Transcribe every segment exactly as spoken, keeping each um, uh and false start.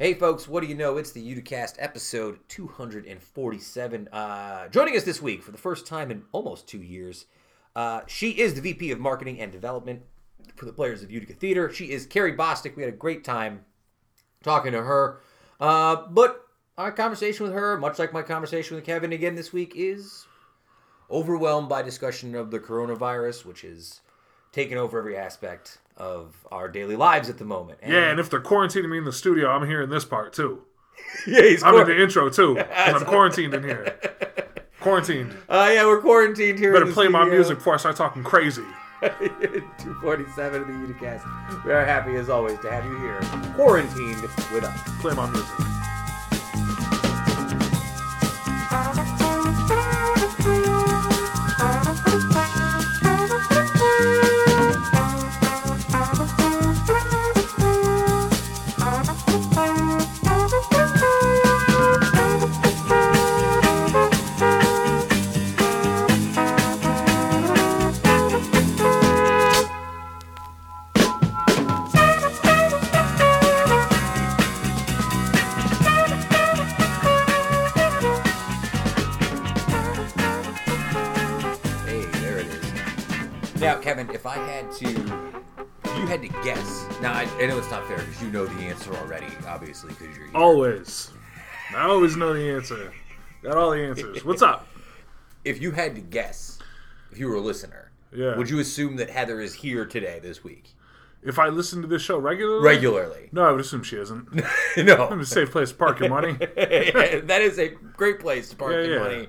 Hey folks, what do you know? It's the Uticast episode two forty-seven. Uh, joining us this week for the first time in almost two years, uh, she is the V P of Marketing and Development for the Players of Utica Theater. She is Carrie Bostick. We had a great time talking to her. Uh, but our conversation with her, much like my conversation with Kevin again this week, is overwhelmed by discussion of the coronavirus, which is taking over every aspect of our daily lives at the moment. And yeah, and if they're quarantining me in the studio, I'm hearing this part too. yeah, he's I'm in the intro too, and I'm quarantined in here. Quarantined. Uh, yeah, we're quarantined here. Better in the play studio. My music before I start talking crazy. two forty-seven of the Uticast. We are happy as always to have you here, quarantined with us. Play my music. I know it's not fair because you know the answer already, obviously, because you're here. Always. I always know the answer. Got all the answers. What's up? If you had to guess, if you were a listener, yeah. Would you assume that Heather is here today, this week? If I listen to this show regularly? Regularly. No, I would assume she isn't. No. It's a safe place to park your money. Yeah, that is a great place to park yeah, your yeah. money.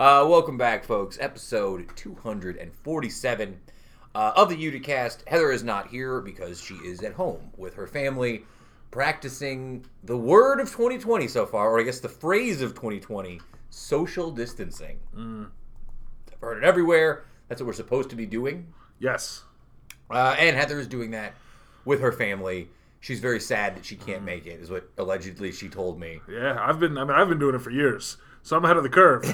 Uh, welcome back, folks. Episode two forty-seven. Uh, of the Uticast. Heather is not here because she is at home with her family practicing the word of twenty twenty so far, or I guess the phrase of twenty twenty, social distancing. Mm. I've heard it everywhere. That's what we're supposed to be doing. Yes. Uh, and Heather is doing that with her family. She's very sad that she can't mm. make it, is what allegedly she told me. Yeah, I've been, I mean, I've been doing it for years. So I'm ahead of the curve.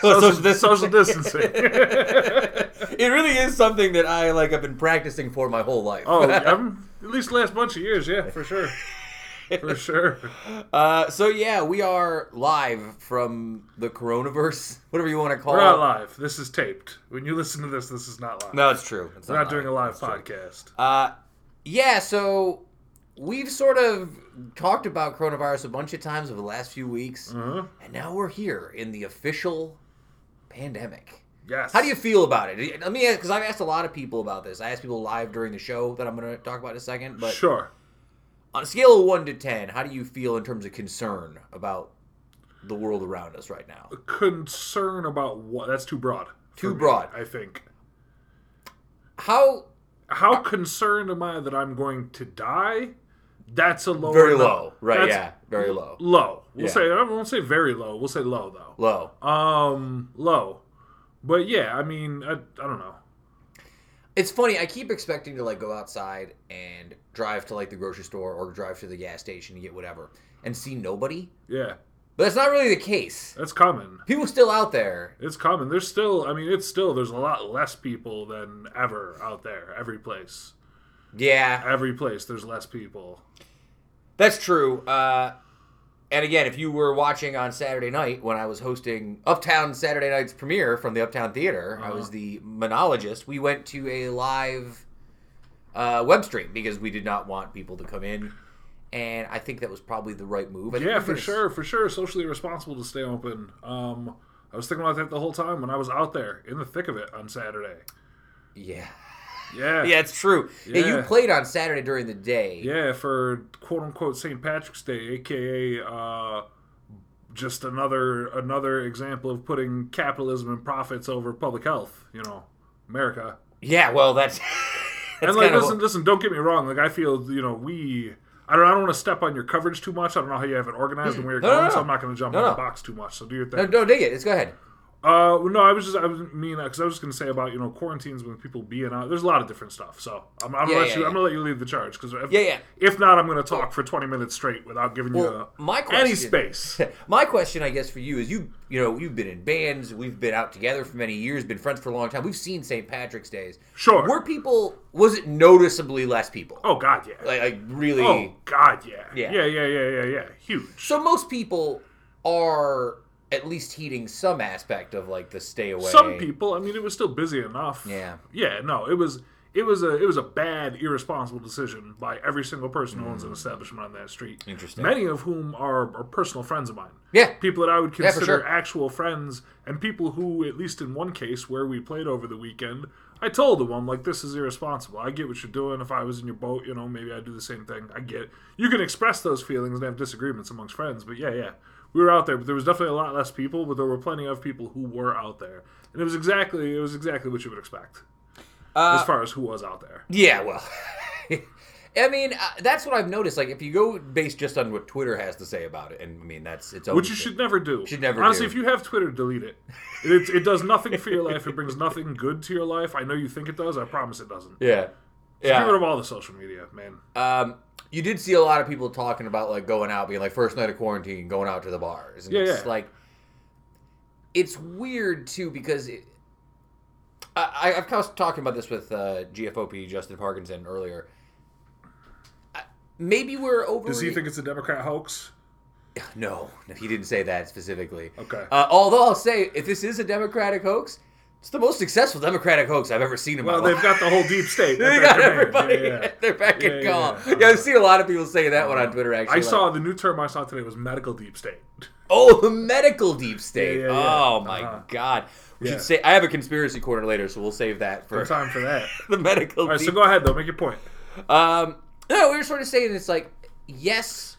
Social, social, social distancing. It really is something that I like. I've been practicing for my whole life. Oh, I'm, at least the last bunch of years, yeah, for sure, for sure. Uh, so yeah, we are live from the coronavirse, whatever you want to call it. We're not live. This is taped. When you listen to this, this is not live. No, it's true. It's We're not, not doing a live That's podcast. Uh, yeah. So we've sort of talked about coronavirus a bunch of times over the last few weeks, mm-hmm. and now we're here in the official pandemic. Yes. How do you feel about it? Let me ask, because I've asked a lot of people about this. I asked people live during the show that I'm going to talk about in a second. But sure. On a scale of one to ten, how do you feel in terms of concern about the world around us right now? Concern about what? That's too broad. Too broad. Me, I think. How... How concerned am I that I'm going to die? That's a low. Very low, right? That's yeah, very low. Low. We'll yeah. say. I won't say very low. We'll say low though. Low. Um, low. But yeah, I mean, I, I don't know. It's funny. I keep expecting to like go outside and drive to like the grocery store or drive to the gas station to get whatever and see nobody. Yeah. But that's not really the case. That's common. People still out there. It's common. There's still, I mean, it's still, there's a lot less people than ever out there. Every place. Yeah. Every place, there's less people. That's true. Uh, and again, if you were watching on Saturday night when I was hosting Uptown Saturday Night's premiere from the Uptown Theater, uh-huh. I was the monologist. We went to a live uh, web stream because we did not want people to come in. And I think that was probably the right move. I yeah, for sure, for sure. Socially responsible to stay open. Um, I was thinking about that the whole time when I was out there in the thick of it on Saturday. Yeah. Yeah. Yeah, it's true. Yeah. Yeah, you played on Saturday during the day. Yeah, for quote-unquote Saint Patrick's Day, a k a. Uh, just another another example of putting capitalism and profits over public health. You know, America. Yeah, well, that's... that's and, like, kinda... listen, listen, don't get me wrong. Like, I feel, you know, we... I don't, I don't want to step on your coverage too much. I don't know how you have it organized and where you're no, going, no, no. so I'm not going to jump no, on no. the box too much. So do your thing. No, no, dig it. Let's go ahead. Uh, well, no, I was just, I was mean, because I was just gonna say about, you know, quarantines when people being out. There's a lot of different stuff, so I'm, I'm yeah, gonna yeah, let you, yeah. I'm gonna let you lead the charge, because if, yeah, yeah. if not, I'm gonna talk well, for twenty minutes straight without giving well, you a, my question, any space. My question, I guess, for you is you, you know, you've been in bands, we've been out together for many years, been friends for a long time. We've seen Saint Patrick's Days. Sure. Were people? Was it noticeably less people? Oh God, yeah. Like, like really? Oh God, yeah. Yeah, yeah, yeah, yeah, yeah, yeah. Huge. So most people are at least heeding some aspect of, like, the stay away. Some people, I mean, it was still busy enough. Yeah. Yeah, no, it was it was a it was a bad, irresponsible decision by every single person mm. who owns an establishment on that street. Interesting. Many of whom are, are personal friends of mine. Yeah. People that I would consider yeah, sure. actual friends, and people who, at least in one case where we played over the weekend, I told them, I'm like, this is irresponsible. I get what you're doing. If I was in your boat, you know, maybe I'd do the same thing. I get it. You can express those feelings and have disagreements amongst friends, but yeah, yeah. We were out there, but there was definitely a lot less people, but there were plenty of people who were out there. And it was exactly it was exactly what you would expect uh, as far as who was out there. Yeah, well, I mean, uh, that's what I've noticed. Like, if you go based just on what Twitter has to say about it, and I mean, that's its own Which you thing. should never do. Should never Honestly, do. If you have Twitter, delete it. It, it does nothing for your life. It brings nothing good to your life. I know you think it does. I promise it doesn't. Yeah. So yeah. Get rid of all the social media, man. Um... You did see a lot of people talking about, like, going out, being like, first night of quarantine, going out to the bars. And yeah, it's yeah. like, it's weird, too, because it, I, I, I was talking about this with uh, G F O P, Justin Parkinson, earlier. I, maybe we're over... Does he think it's a Democrat hoax? No, no, he didn't say that specifically. Okay. Uh, although I'll say, if this is a Democratic hoax... It's the most successful Democratic hoax I've ever seen in my well, life. Well, they've got the whole deep state. They got everybody. Yeah, yeah. They're back yeah, in call. Yeah, yeah. yeah, I've seen a lot of people say that one on Twitter, actually. I like, saw the new term I saw today was medical deep state. Oh, the medical deep state. Yeah, yeah, yeah. Oh, my uh-huh. God. We yeah. should say, I have a conspiracy corner later, so we'll save that for... No time for that. The medical deep state. All right, deep... so go ahead, though. Make your point. Um, no, we were sort of saying it's like, yes,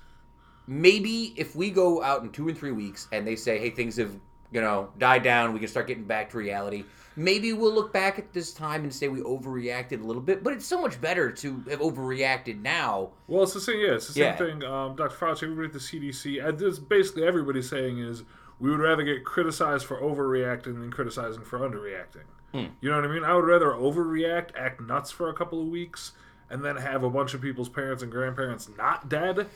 maybe if we go out in two and three weeks and they say, hey, things have... you know, die down, we can start getting back to reality. Maybe we'll look back at this time and say we overreacted a little bit, but it's so much better to have overreacted now. Well, it's the same, yeah, it's the same yeah. thing. Um, Doctor Fauci, everybody at the C D C, it's basically everybody's saying is we would rather get criticized for overreacting than criticizing for underreacting. Mm. You know what I mean? I would rather overreact, act nuts for a couple of weeks, and then have a bunch of people's parents and grandparents not dead.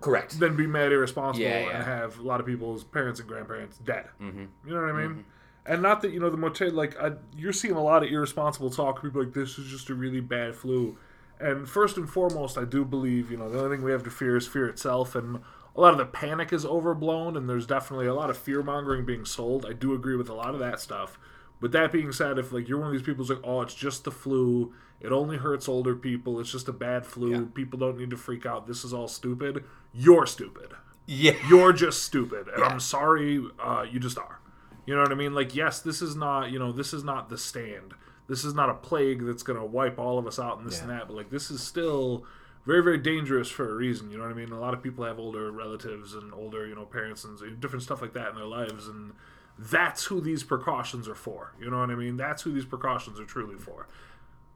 Correct. Then be mad irresponsible yeah, yeah. and have a lot of people's parents and grandparents dead. Mm-hmm. You know what I mean? Mm-hmm. And not that, you know, the motel, like, I, you're seeing a lot of irresponsible talk. People like, this is just a really bad flu. And first and foremost, I do believe, you know, the only thing we have to fear is fear itself. And a lot of the panic is overblown, and there's definitely a lot of fear-mongering being sold. I do agree with a lot of that stuff. But that being said, if, like, you're one of these people who's like, oh, it's just the flu, it only hurts older people, it's just a bad flu, yeah. people don't need to freak out, this is all stupid, you're stupid. Yeah. You're just stupid. And yeah. I'm sorry, uh, you just are. You know what I mean? Like, yes, this is not, you know, this is not The Stand. This is not a plague that's going to wipe all of us out and this yeah. and that, but, like, this is still very, very dangerous for a reason, you know what I mean? A lot of people have older relatives and older, you know, parents and different stuff like that in their lives, and... that's who these precautions are for. You know what I mean? That's who these precautions are truly for.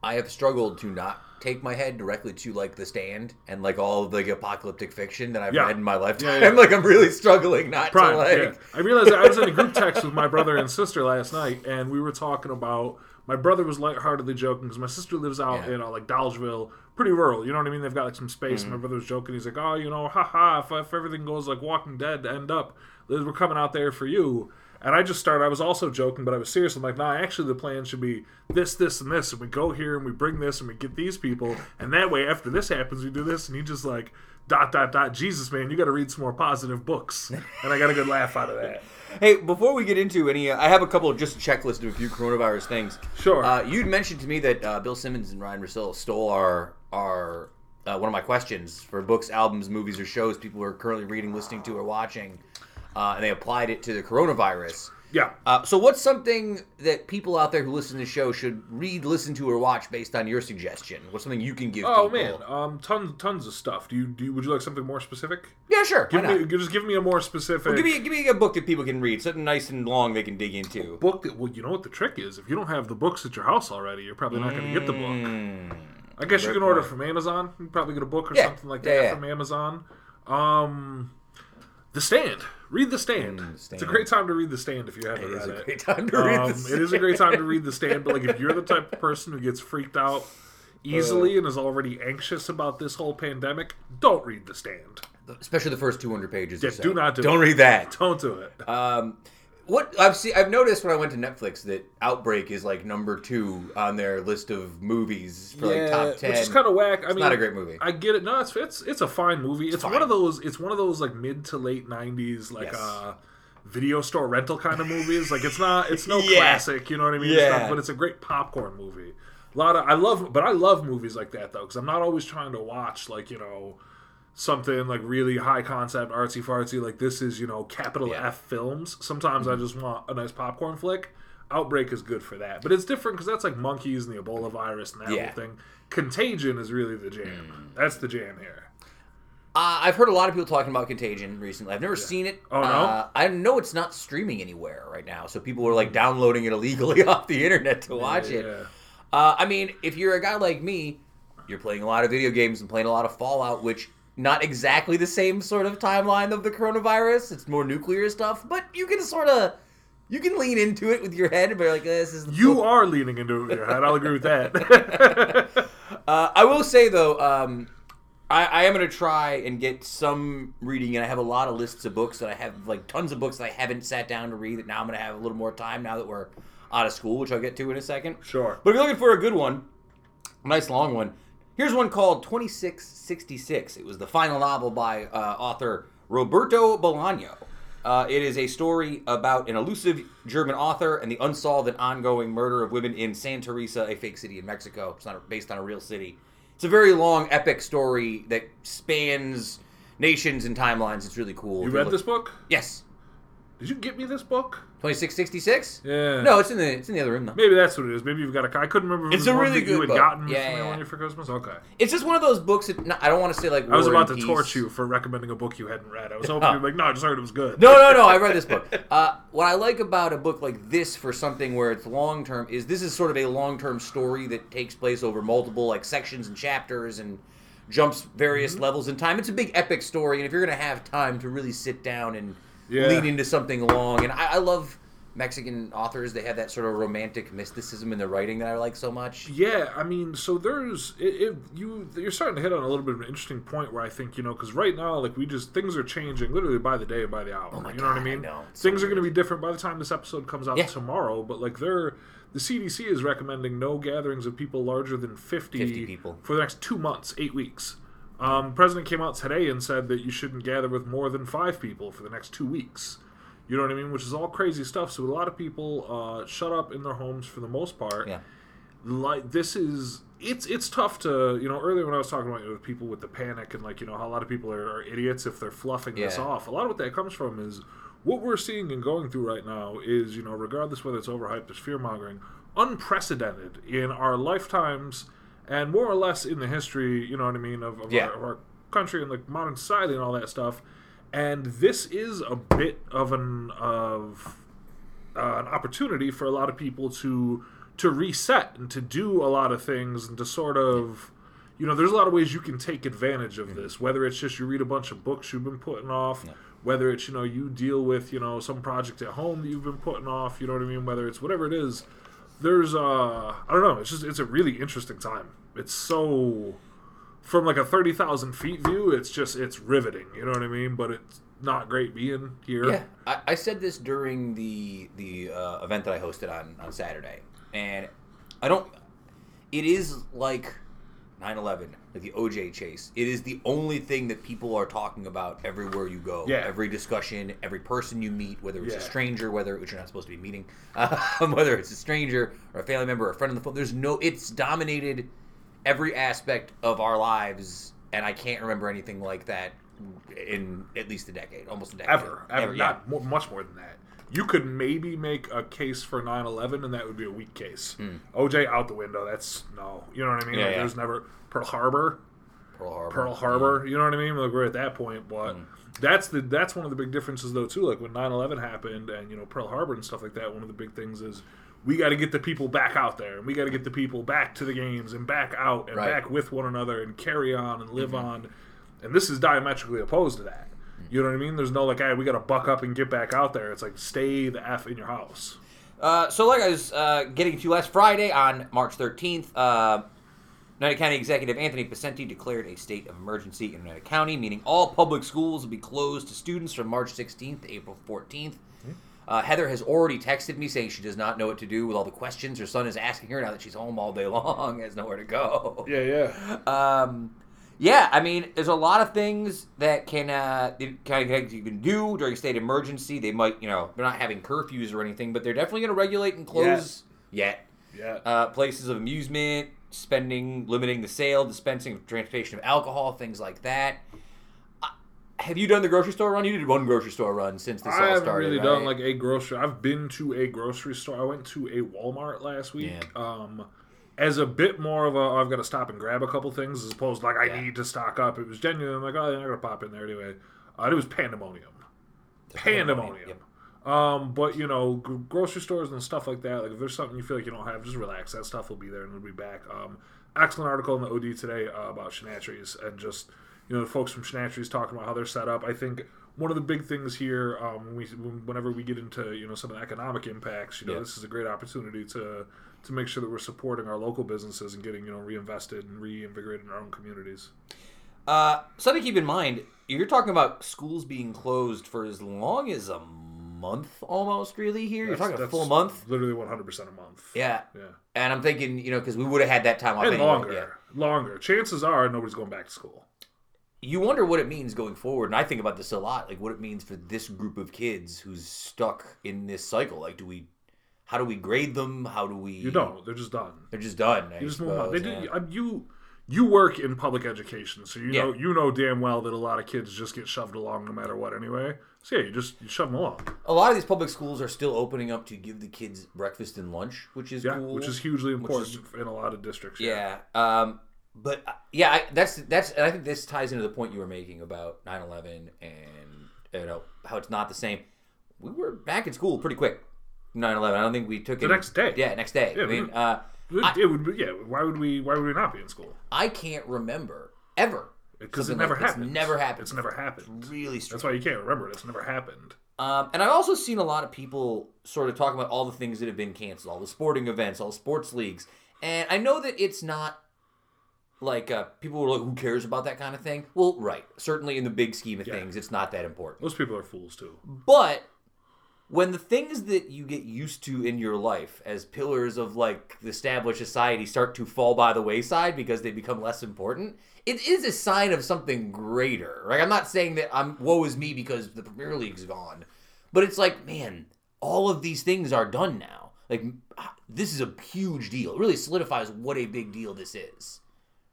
I have struggled to not take my head directly to, like, The Stand and, like, all of the, like, apocalyptic fiction that I've yeah. read in my lifetime. Yeah, yeah, yeah. Like, I'm really struggling not Prime, to, like... Yeah. I realized I was in a group text with my brother and sister last night, and we were talking about... My brother was lightheartedly joking, because my sister lives out yeah. in, uh, like, Dolgeville, pretty rural. You know what I mean? They've got, like, some space, mm-hmm. and my brother was joking. He's like, oh, you know, haha, if, if everything goes, like, Walking Dead to end up, we're coming out there for you. And I just started, I was also joking, but I was serious. I'm like, nah, actually the plan should be this, this, and this. And we go here, and we bring this, and we get these people. And that way, after this happens, we do this. And he just like, dot, dot, dot, Jesus, man, you got to read some more positive books. And I got a good laugh out of that. Hey, before we get into any, uh, I have a couple of just checklists of a few coronavirus things. Sure. Uh, you'd mentioned to me that uh, Bill Simmons and Ryan Russell stole our, our uh, one of my questions for books, albums, movies, or shows people are currently reading, listening to, or watching. Uh, and they applied it to the coronavirus. Yeah. Uh, so what's something that people out there who listen to the show should read, listen to, or watch based on your suggestion? What's something you can give oh, people? Oh, man. Um, tons tons of stuff. Do you, do you, would you like something more specific? Yeah, sure. Give me, just give me a more specific... Well, give, me, give me a book that people can read. Something nice and long they can dig into. A book that... Well, you know what the trick is? If you don't have the books at your house already, you're probably not going to get the book. I guess Great you can order point. From Amazon. You can probably get a book or yeah. something like that yeah, yeah. from Amazon. Um... The Stand. Read The Stand. Mm, Stand. It's a great time to read The Stand if you haven't read it. It is a great time to read um, The Stand. It is a great time to read The Stand, but like if you're the type of person who gets freaked out easily uh, and is already anxious about this whole pandemic, don't read The Stand. Especially the first two hundred pages. Yeah, or so. do not do don't it. Don't read that. Don't do it. Um, what I've see, I've noticed when I went to Netflix that Outbreak is like number two on their list of movies for yeah, like top ten. Which is kind of whack. I it's mean, not a great movie. I get it. No, it's it's, it's a fine movie. It's, it's fine. one of those. It's one of those like mid to late nineties like yes. uh, video store rental kind of movies. Like it's not. It's no yeah. classic. You know what I mean? Yeah. It's not, but it's a great popcorn movie. A lot of I love, but I love movies like that though because I'm not always trying to watch like you know. something like really high concept, artsy fartsy, like this is, you know, capital yeah. F films. Sometimes mm-hmm. I just want a nice popcorn flick. Outbreak is good for that. But it's different because that's like monkeys and the Ebola virus and that yeah. whole thing. Contagion is really the jam. Mm. That's the jam here. Uh, I've heard a lot of people talking about Contagion recently. I've never yeah. seen it. Oh, no? Uh, I know it's not streaming anywhere right now, so people are like downloading it illegally off the internet to watch yeah, it. Yeah. Uh, I mean, if you're a guy like me, you're playing a lot of video games and playing a lot of Fallout, which... Not exactly the same sort of timeline of the coronavirus. It's more nuclear stuff, but you can sort of, you can lean into it with your head and be like, this is the You book. Are leaning into it with your head. I'll agree with that. uh, I will say, though, um, I, I am going to try and get some reading, and I have a lot of lists of books that I have, like tons of books that I haven't sat down to read that now I'm going to have a little more time now that we're out of school, which I'll get to in a second. Sure. But if you're looking for a good one, a nice long one, here's one called twenty-six sixty-six. It was the final novel by uh, author Roberto Bolaño. Uh, it is a story about an elusive German author and the unsolved and ongoing murder of women in San Teresa, a fake city in Mexico. It's not based on a real city. It's a very long, epic story that spans nations and timelines. It's really cool. You read this book? Yes. Did you get me this book? twenty-six sixty-six? Yeah. No, it's in the it's in the other room though. Maybe that's what it is. Maybe you've got a. I couldn't remember. If it's it was a really good you had book. Gotten yeah, yeah, yeah. for Christmas. Okay. It's just one of those books that no, I don't want to say like. War I was about to torch you for recommending a book you hadn't read. I was hoping oh. you'd be like, no, I just heard it was good. No, no, no. I read this book. Uh, what I like about a book like this for something where it's long term is this is sort of a long term story that takes place over multiple like sections and chapters and jumps various mm-hmm. levels in time. It's a big epic story, and if you're gonna have time to really sit down and. Yeah. Lead into something long. And I, I love Mexican authors. They have that sort of romantic mysticism in their writing that I like so much. Yeah, I mean, so there's... It, it, you, you're starting to hit on a little bit of an interesting point where I think, you know, because right now, like, we just... Things are changing literally by the day and by the hour. Oh my you know God, what I mean? I know. Things so are going to be different by the time this episode comes out yeah. tomorrow. But, like, they're... The C D C is recommending no gatherings of people larger than fifty, fifty people for the next two months, eight weeks. Um, president came out today and said that you shouldn't gather with more than five people for the next two weeks. You know what I mean? Which is all crazy stuff. So a lot of people uh, shut up in their homes for the most part. Yeah. Like this is it's it's tough to you know earlier when I was talking about you know, people with the panic and like you know how a lot of people are, are idiots if they're fluffing yeah. this off. A lot of what that comes from is what we're seeing and going through right now is you know regardless whether it's overhyped or fear mongering, unprecedented in our lifetimes. And more or less in the history, you know what I mean, of, of, yeah. our, of our country and like modern society and all that stuff. And this is a bit of an of uh, an opportunity for a lot of people to to reset and to do a lot of things and to sort of, you know, there's a lot of ways you can take advantage of mm-hmm. this. Whether it's just you read a bunch of books you've been putting off, yeah. whether it's you know you deal with you know some project at home that you've been putting off, you know what I mean. Whether it's whatever it is. There's, uh, I don't know, it's just, it's a really interesting time. It's so, from like a thirty thousand feet view, it's just, it's riveting, you know what I mean? But it's not great being here. Yeah, I, I said this during the the uh, event that I hosted on, on Saturday, and I don't, it is like nine eleven, like the O J chase. It is the only thing that people are talking about everywhere you go. Yeah. Every discussion, every person you meet, whether it's yeah. a stranger, whether which you're not supposed to be meeting, um, whether it's a stranger or a family member or a friend on the phone. There's no. It's dominated every aspect of our lives, and I can't remember anything like that in at least a decade, almost a decade. Ever, ever, ever not yeah. more, much more than that. You could maybe make a case for nine eleven, and that would be a weak case. Mm. O J out the window. That's no. You know what I mean? Yeah, like, yeah. There's never Pearl Harbor. Pearl Harbor. Pearl Harbor. Yeah. You know what I mean? Like we're at that point, but mm. that's the that's one of the big differences though too. Like when nine eleven happened, and you know Pearl Harbor and stuff like that. One of the big things is we got to get the people back out there, and we got to get the people back to the games, and back out, and right. back with one another, and carry on, and live mm-hmm. on. And this is diametrically opposed to that. You know what I mean? There's no like, hey, we got to buck up and get back out there. It's like, stay the F in your house. Uh, so like I was uh, getting to last Friday on March thirteenth, uh, United County Executive Anthony Pacenti declared a state of emergency in United County, meaning all public schools will be closed to students from March sixteenth to April fourteenth. Mm-hmm. Uh, Heather has already texted me saying she does not know what to do with all the questions her son is asking her now that she's home all day long, has nowhere to go. Yeah, yeah. Um, yeah, I mean, there's a lot of things that can uh, the county you can do during a state emergency. They might, you know, they're not having curfews or anything, but they're definitely going to regulate and close yeah. yet. Yeah. Uh, places of amusement, spending, limiting the sale, dispensing, transportation of alcohol, things like that. Have you done the grocery store run? You did one grocery store run since this all started, I haven't really right? done, like, a grocery... I've been to a grocery store. I went to a Walmart last week. Yeah. Um, as a bit more of a, oh, I've got to stop and grab a couple things, as opposed to, like, I yeah. need to stock up. It was genuine. I'm like, oh, I'm going to pop in there anyway. Uh, it was pandemonium. It's pandemonium. pandemonium. Yep. Um, but, you know, g- grocery stores and stuff like that, like, if there's something you feel like you don't have, just relax. That stuff will be there and it'll be back. Um, excellent article in the O D today uh, about Schnattery's and just... You know, the folks from Schnattery's talking about how they're set up. I think one of the big things here, um, we, whenever we get into, you know, some of the economic impacts, you know, yeah. this is a great opportunity to to make sure that we're supporting our local businesses and getting, you know, reinvested and reinvigorated in our own communities. Uh, something to keep in mind, you're talking about schools being closed for as long as a month almost, really, here. That's, you're talking a full month? Literally one hundred percent a month. Yeah. yeah. And I'm thinking, you know, because we would have had that time off and anyway. longer. Yeah. Longer. Chances are nobody's going back to school. You wonder what it means going forward, and I think about this a lot, like what it means for this group of kids who's stuck in this cycle. Like, do we, how do we grade them? How do we... You don't. They're just done. They're just done. I you just suppose, move on. They yeah. did, you, you work in public education, so you yeah. know you know damn well that a lot of kids just get shoved along no matter what anyway. So yeah, you just you shove them along. A lot of these public schools are still opening up to give the kids breakfast and lunch, which is yeah, cool. which is hugely important is, in a lot of districts. Yeah. yeah. Um... But, uh, yeah, I, that's, that's and I think this ties into the point you were making about nine eleven and, you know, how it's not the same. We were back in school pretty quick, nine eleven. I don't think we took it. The next day. Yeah, next day. Yeah, I mean, uh, it, I, it would be, yeah, why would we Why would we not be in school? I can't remember, ever. Because it never like, happened. It's never happened. It's never happened. It's really strange. That's why you can't remember it. It's never happened. Um, and I've also seen a lot of people sort of talking about all the things that have been canceled, all the sporting events, all the sports leagues. And I know that it's not... Like, uh, people were like, who cares about that kind of thing? Well, right. Certainly in the big scheme of yeah. things, it's not that important. Most people are fools, too. But when the things that you get used to in your life as pillars of, like, the established society start to fall by the wayside because they become less important, it is a sign of something greater, right? I'm not saying that I'm woe is me because the Premier League's gone. But it's like, man, all of these things are done now. Like, this is a huge deal. It really solidifies what a big deal this is.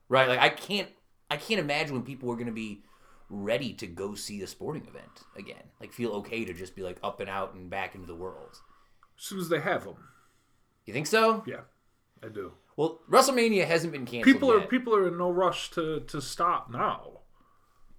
Right, like I can't, I can't imagine when people are going to be ready to go see a sporting event again. Like feel okay to just be like up and out and back into the world. As soon as they have them. You think so? Yeah, I do. Well, WrestleMania hasn't been canceled. People are yet. people are in no rush to, to stop now.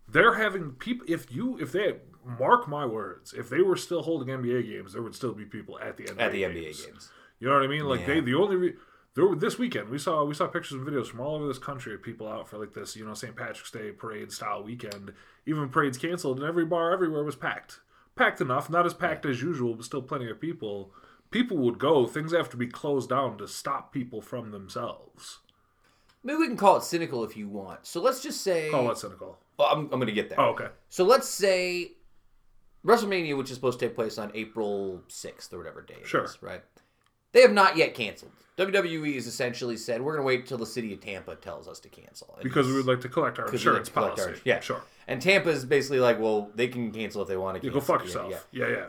They're having people. If you if they mark my words, if they were still holding N B A games, there would still be people at the N B A at the games. N B A games. You know what I mean? Like yeah. they the only. Re- There, this weekend, we saw we saw pictures and videos from all over this country of people out for like this, you know, Saint Patrick's Day parade-style weekend. Even parades canceled, and every bar everywhere was packed. Packed enough, not as packed yeah. as usual, but still plenty of people. People would go. Things have to be closed down to stop people from themselves. Maybe we can call it cynical if you want. So let's just say... Call it cynical. Well, I'm, I'm going to get there. Oh, okay. So let's say WrestleMania, which is supposed to take place on April sixth or whatever day it sure. is, right? They have not yet canceled. W W E has essentially said, we're going to wait until the city of Tampa tells us to cancel. And because we would like to collect our insurance like collect policy. Our, yeah, sure. And Tampa's basically like, well, they can cancel if they want to cancel. You go fuck yeah, yourself. Yeah. yeah, yeah.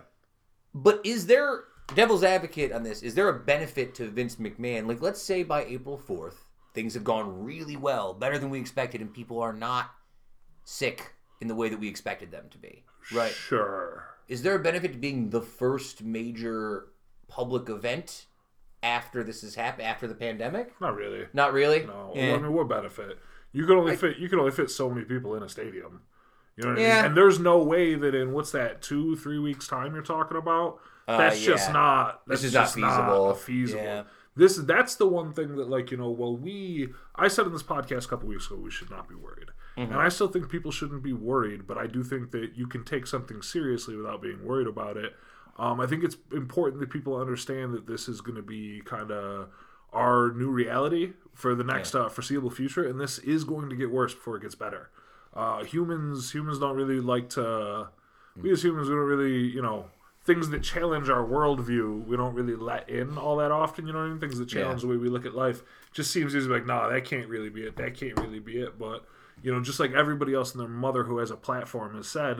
But is there, devil's advocate on this, is there a benefit to Vince McMahon? Like, let's say by April fourth, things have gone really well, better than we expected, and people are not sick in the way that we expected them to be. Right? Sure. Is there a benefit to being the first major public event after this has happened, after the pandemic? Not really. Not really? No. Yeah. I mean, what benefit? You can only I, fit you can only fit so many people in a stadium. You know what yeah. I mean? And there's no way that in, what's that, two, three weeks' time you're talking about? That's uh, yeah. just not... That's this is just not feasible. Not feasible. Yeah. This that's the one thing that, like, you know, well, we... I said in this podcast a couple weeks ago we should not be worried. Mm-hmm. And I still think people shouldn't be worried, but I do think that you can take something seriously without being worried about it. Um, I think it's important that people understand that this is going to be kind of our new reality for the next yeah. uh, foreseeable future, and this is going to get worse before it gets better. Uh, humans humans don't really like to... We as humans, we don't really, you know... Things that challenge our worldview, we don't really let in all that often, you know what I mean? Things that challenge yeah. the way we look at life. Just seems easy to be like, nah, that can't really be it. That can't really be it. But, you know, just like everybody else and their mother who has a platform has said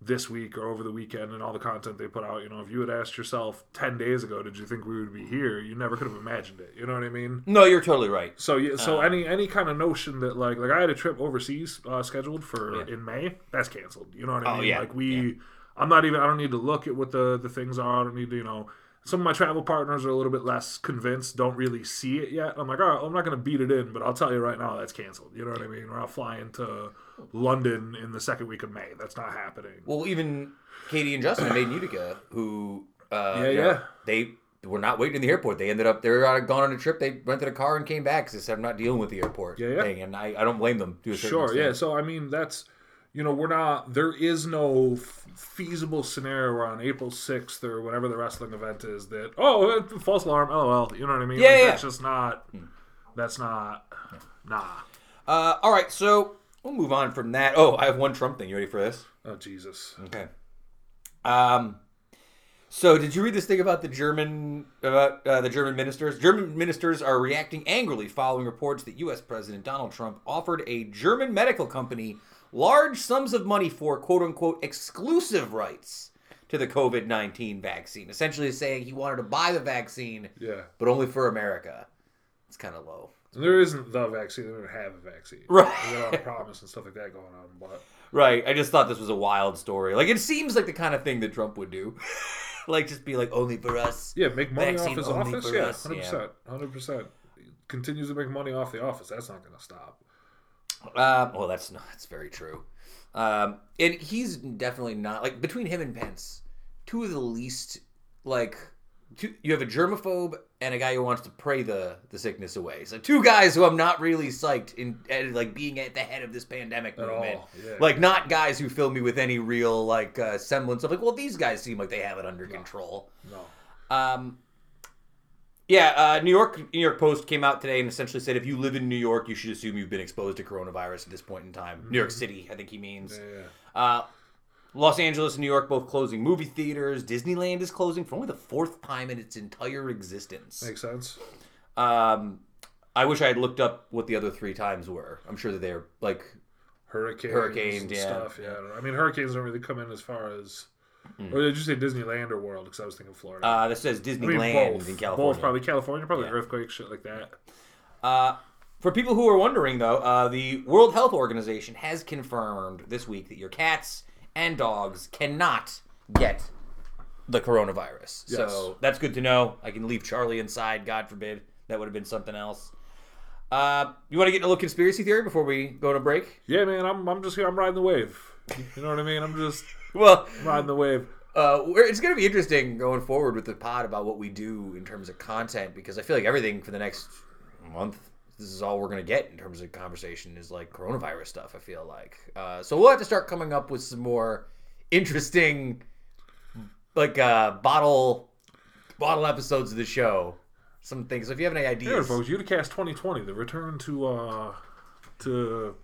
this week or over the weekend and all the content they put out, you know, if you had asked yourself ten days ago, did you think we would be here? You never could have imagined it. You know what I mean? No, you're totally right. So yeah, so uh, any any kind of notion that, like, like I had a trip overseas uh, scheduled for yeah. in May. That's canceled. You know what I mean? Oh, yeah. Like, we... Yeah. I'm not even, I don't need to look at what the, the things are. I don't need to, you know, some of my travel partners are a little bit less convinced, don't really see it yet. I'm like, all right, I'm not going to beat it in, but I'll tell you right now, that's canceled. You know what I mean? We're not flying to London in the second week of May. That's not happening. Well, even Katie and Justin at Made in Utica, who, uh, yeah, yeah. Know, they were not waiting in the airport. They ended up, they were gone on a trip. They rented a car and came back because they said, I'm not dealing with the airport yeah, yeah. thing. And I, I don't blame them. To a certain sure, extent. yeah. So, I mean, that's, you know, we're not, there is no f- feasible scenario where on April sixth or whatever the wrestling event is that, oh, false alarm, lol, you know what I mean? Yeah, like, yeah. That's just not, that's not, nah. Uh, all right, so we'll move on from that. Oh, I have one Trump thing. You ready for this? Oh, Jesus. Okay. Um. So did you read this thing about the German, about uh, the German ministers? German ministers are reacting angrily following reports that U S President Donald Trump offered a German medical company large sums of money for, quote-unquote, exclusive rights to the COVID nineteen vaccine. Essentially saying he wanted to buy the vaccine, yeah. but only for America. It's kind of low. There isn't the vaccine. They don't have a vaccine. Right. There's a lot of promise and stuff like that going on. But Right. I just thought this was a wild story. Like, it seems like the kind of thing that Trump would do. Like, just be like, only for us. Yeah, make money vaccine off his office. Yeah, us. one hundred percent. Yeah. one hundred percent. Continues to make money off the office. That's not going to stop. Uh, well, that's not, that's very true. Um, and he's definitely not, like, between him and Pence, two of the least, like, two, you have a germaphobe and a guy who wants to pray the, the sickness away. So two guys who I'm not really psyched in, at, like, being at the head of this pandemic at movement. Yeah. Like, not guys who fill me with any real, like, uh, semblance of, like, well, these guys seem like they have it under no. control. No. Um... Yeah, uh, New York New York Post came out today and essentially said if you live in New York, you should assume you've been exposed to coronavirus at this point in time. New York City, I think he means. Yeah, yeah. Uh, Los Angeles and New York both closing movie theaters. Disneyland is closing for only the fourth time in its entire existence. Makes sense. Um, I wish I had looked up what the other three times were. I'm sure that they're like hurricanes, hurricanes and yeah. stuff. Yeah, I mean, hurricanes don't really come in as far as... Mm. Or did you say Disneyland or World? Because I was thinking Florida. Uh, this says Disneyland I mean, both, in California. Both probably California, probably yeah. earthquakes, shit like that. Uh, for people who are wondering, though, uh, the World Health Organization has confirmed this week that your cats and dogs cannot get the coronavirus. Yes. So that's good to know. I can leave Charlie inside, God forbid. That would have been something else. Uh, you want to get into a little conspiracy theory before we go to break? Yeah, man, I'm, I'm just here. I'm riding the wave. You know what I mean? I'm just... Well, riding the wave. Uh, it's going to be interesting going forward with the pod about what we do in terms of content, because I feel like everything for the next month, this is all we're going to get in terms of conversation is like coronavirus stuff, I feel like. Uh, so we'll have to start coming up with some more interesting, like, uh, bottle bottle episodes of the show. Some things. So if you have any ideas. Here, folks, Uticast twenty twenty, the return to uh, to...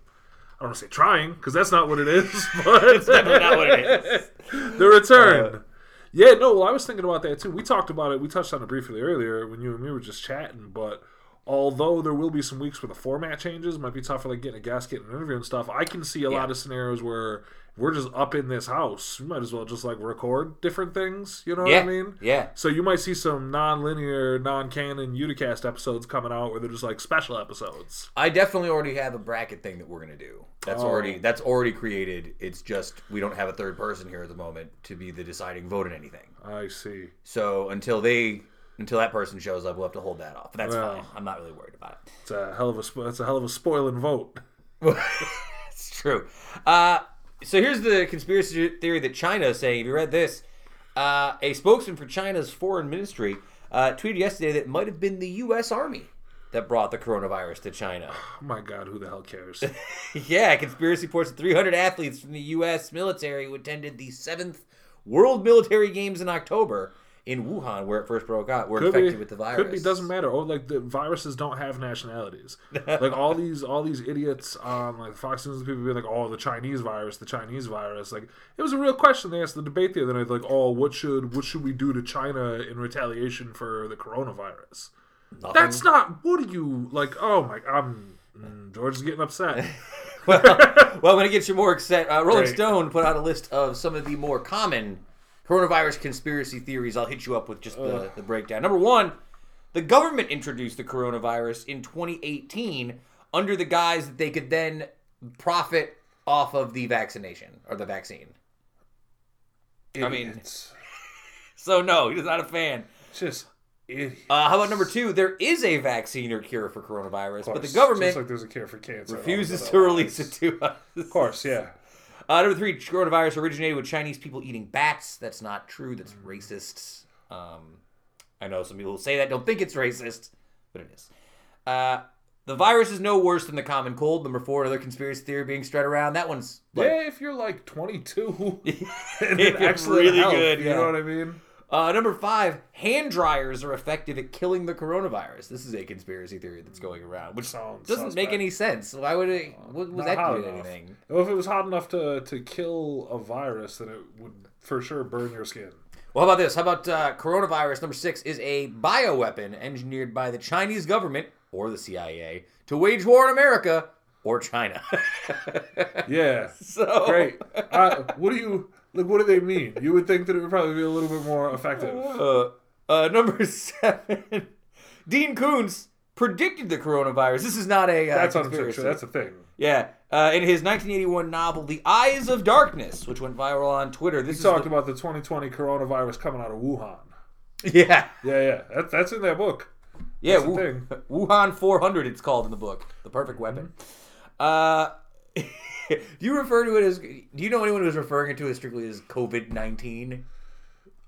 I don't want to say trying, because that's not what it is. But it's definitely not what it is. The return. Uh, yeah, no, well, I was thinking about that, too. We talked about it. We touched on it briefly earlier when you and me were just chatting. But although there will be some weeks where the format changes, might be tough for like, getting a guest, getting an interview and stuff, I can see a yeah. lot of scenarios where we're just up in this house. We might as well just like record different things. You know yeah. what I mean? Yeah. So you might see some non-linear, non-canon Uticast episodes coming out where they're just like special episodes. I definitely already have a bracket thing that we're going to do. That's oh. already that's already created. It's just we don't have a third person here at the moment to be the deciding vote in anything. I see. So until they... Until that person shows up, we'll have to hold that off. But that's well, fine. I'm not really worried about it. It's a hell of a spo- it's a hell of a spoiling vote. It's true. Uh, so here's the conspiracy theory that China is saying. Have you read this? Uh, a spokesman for China's foreign ministry uh, tweeted yesterday that it might have been the U S Army that brought the coronavirus to China. Oh my God, who the hell cares? Yeah, conspiracy reports that three hundred athletes from the U S military who attended the seventh World Military Games in October in Wuhan, where it first broke out, were could infected be, with the virus. Could be, doesn't matter. Or like the viruses don't have nationalities. Like all these, all these idiots on um, like Fox News people be like, "Oh, the Chinese virus, the Chinese virus." Like it was a real question they asked the debate the other night. Like, "Oh, what should what should we do to China in retaliation for the coronavirus?" Nothing. That's not. What are you like? Oh my! I'm mm, George is getting upset. well, well, when it gets you more upset, uh, Rolling Great. Stone put out a list of some of the more common coronavirus conspiracy theories. I'll hit you up with just the, the breakdown. Number one, the government introduced the coronavirus in twenty eighteen under the guise that they could then profit off of the vaccination or the vaccine. Idiots. I mean, so no, he's not a fan. Just idiots. Uh, how about number two? There is a vaccine or cure for coronavirus, course, but the government just like there's a cure for cancer, refuses to release it to us. Of course, yeah. Uh, number three, coronavirus originated with Chinese people eating bats. That's not true. That's racist. Um, I know some people who say that don't think it's racist, but it is. Uh, the virus is no worse than the common cold. Number four, another conspiracy theory being spread around. That one's... Like, yeah, if you're like twenty-two. And it's really health, good. You yeah. know what I mean? Uh, number five, hand dryers are effective at killing the coronavirus. This is a conspiracy theory that's going around, which sounds, doesn't sounds make bad. Any sense. Why would it... What, was that doing anything? Well, if it was hot enough to, to kill a virus, then it would for sure burn your skin. Well, how about this? How about uh, coronavirus number six is a bioweapon engineered by the Chinese government, or the C I A, to wage war in America or China. Yeah. So... Great. Uh, what do you... Like, what do they mean? You would think that it would probably be a little bit more effective. Uh, uh, number seven, Dean Koontz predicted the coronavirus. This is not a uh, that's conspiracy. That's a thing. Yeah. Uh, in his nineteen eighty-one novel, The Eyes of Darkness, which went viral on Twitter. This he is talked the... about the twenty twenty coronavirus coming out of Wuhan. Yeah. Yeah, yeah. That, that's in that book. Yeah. That's Wu- the thing. Wuhan four hundred, it's called in the book. The perfect weapon. Mm-hmm. Uh... Do you refer to it as? Do you know anyone who's referring to it strictly as COVID nineteen?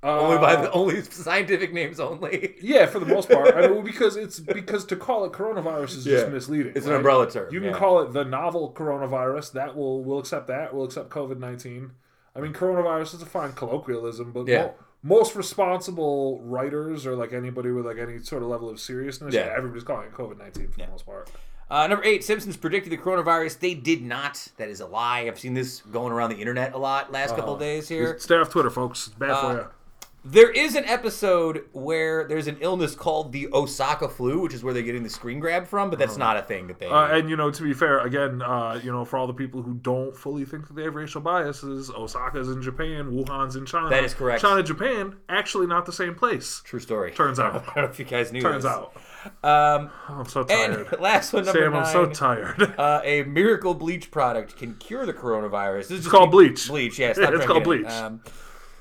Uh, only by the only scientific names only. Yeah, for the most part. I mean, because it's because to call it coronavirus is yeah. just misleading. It's right? an umbrella term. You can yeah. call it the novel coronavirus. That will we'll accept that. We'll accept COVID nineteen. I mean, coronavirus is a fine colloquialism, but yeah. mo- most responsible writers or like anybody with like any sort of level of seriousness, yeah, yeah everybody's calling it COVID nineteen for yeah. the most part. Uh, number eight, Simpsons predicted the coronavirus. They did not. That is a lie. I've seen this going around the internet a lot last uh, couple of days here. Stay off Twitter, folks. It's bad for uh, you. There is an episode where there's an illness called the Osaka flu, which is where they're getting the screen grab from, but that's uh, not a thing that they... Uh, and, you know, to be fair, again, uh, you know, for all the people who don't fully think that they have racial biases, Osaka's in Japan, Wuhan's in China. That is correct. China, Japan, actually not the same place. True story. Turns out. I don't know if you guys knew Turns this. out. Um, oh, I'm so tired. And last one, number Sam, nine. I'm so tired. uh, a miracle bleach product can cure the coronavirus. This it's is called bleach. Bleach, yes. Yeah, it's called bleach. It. Um,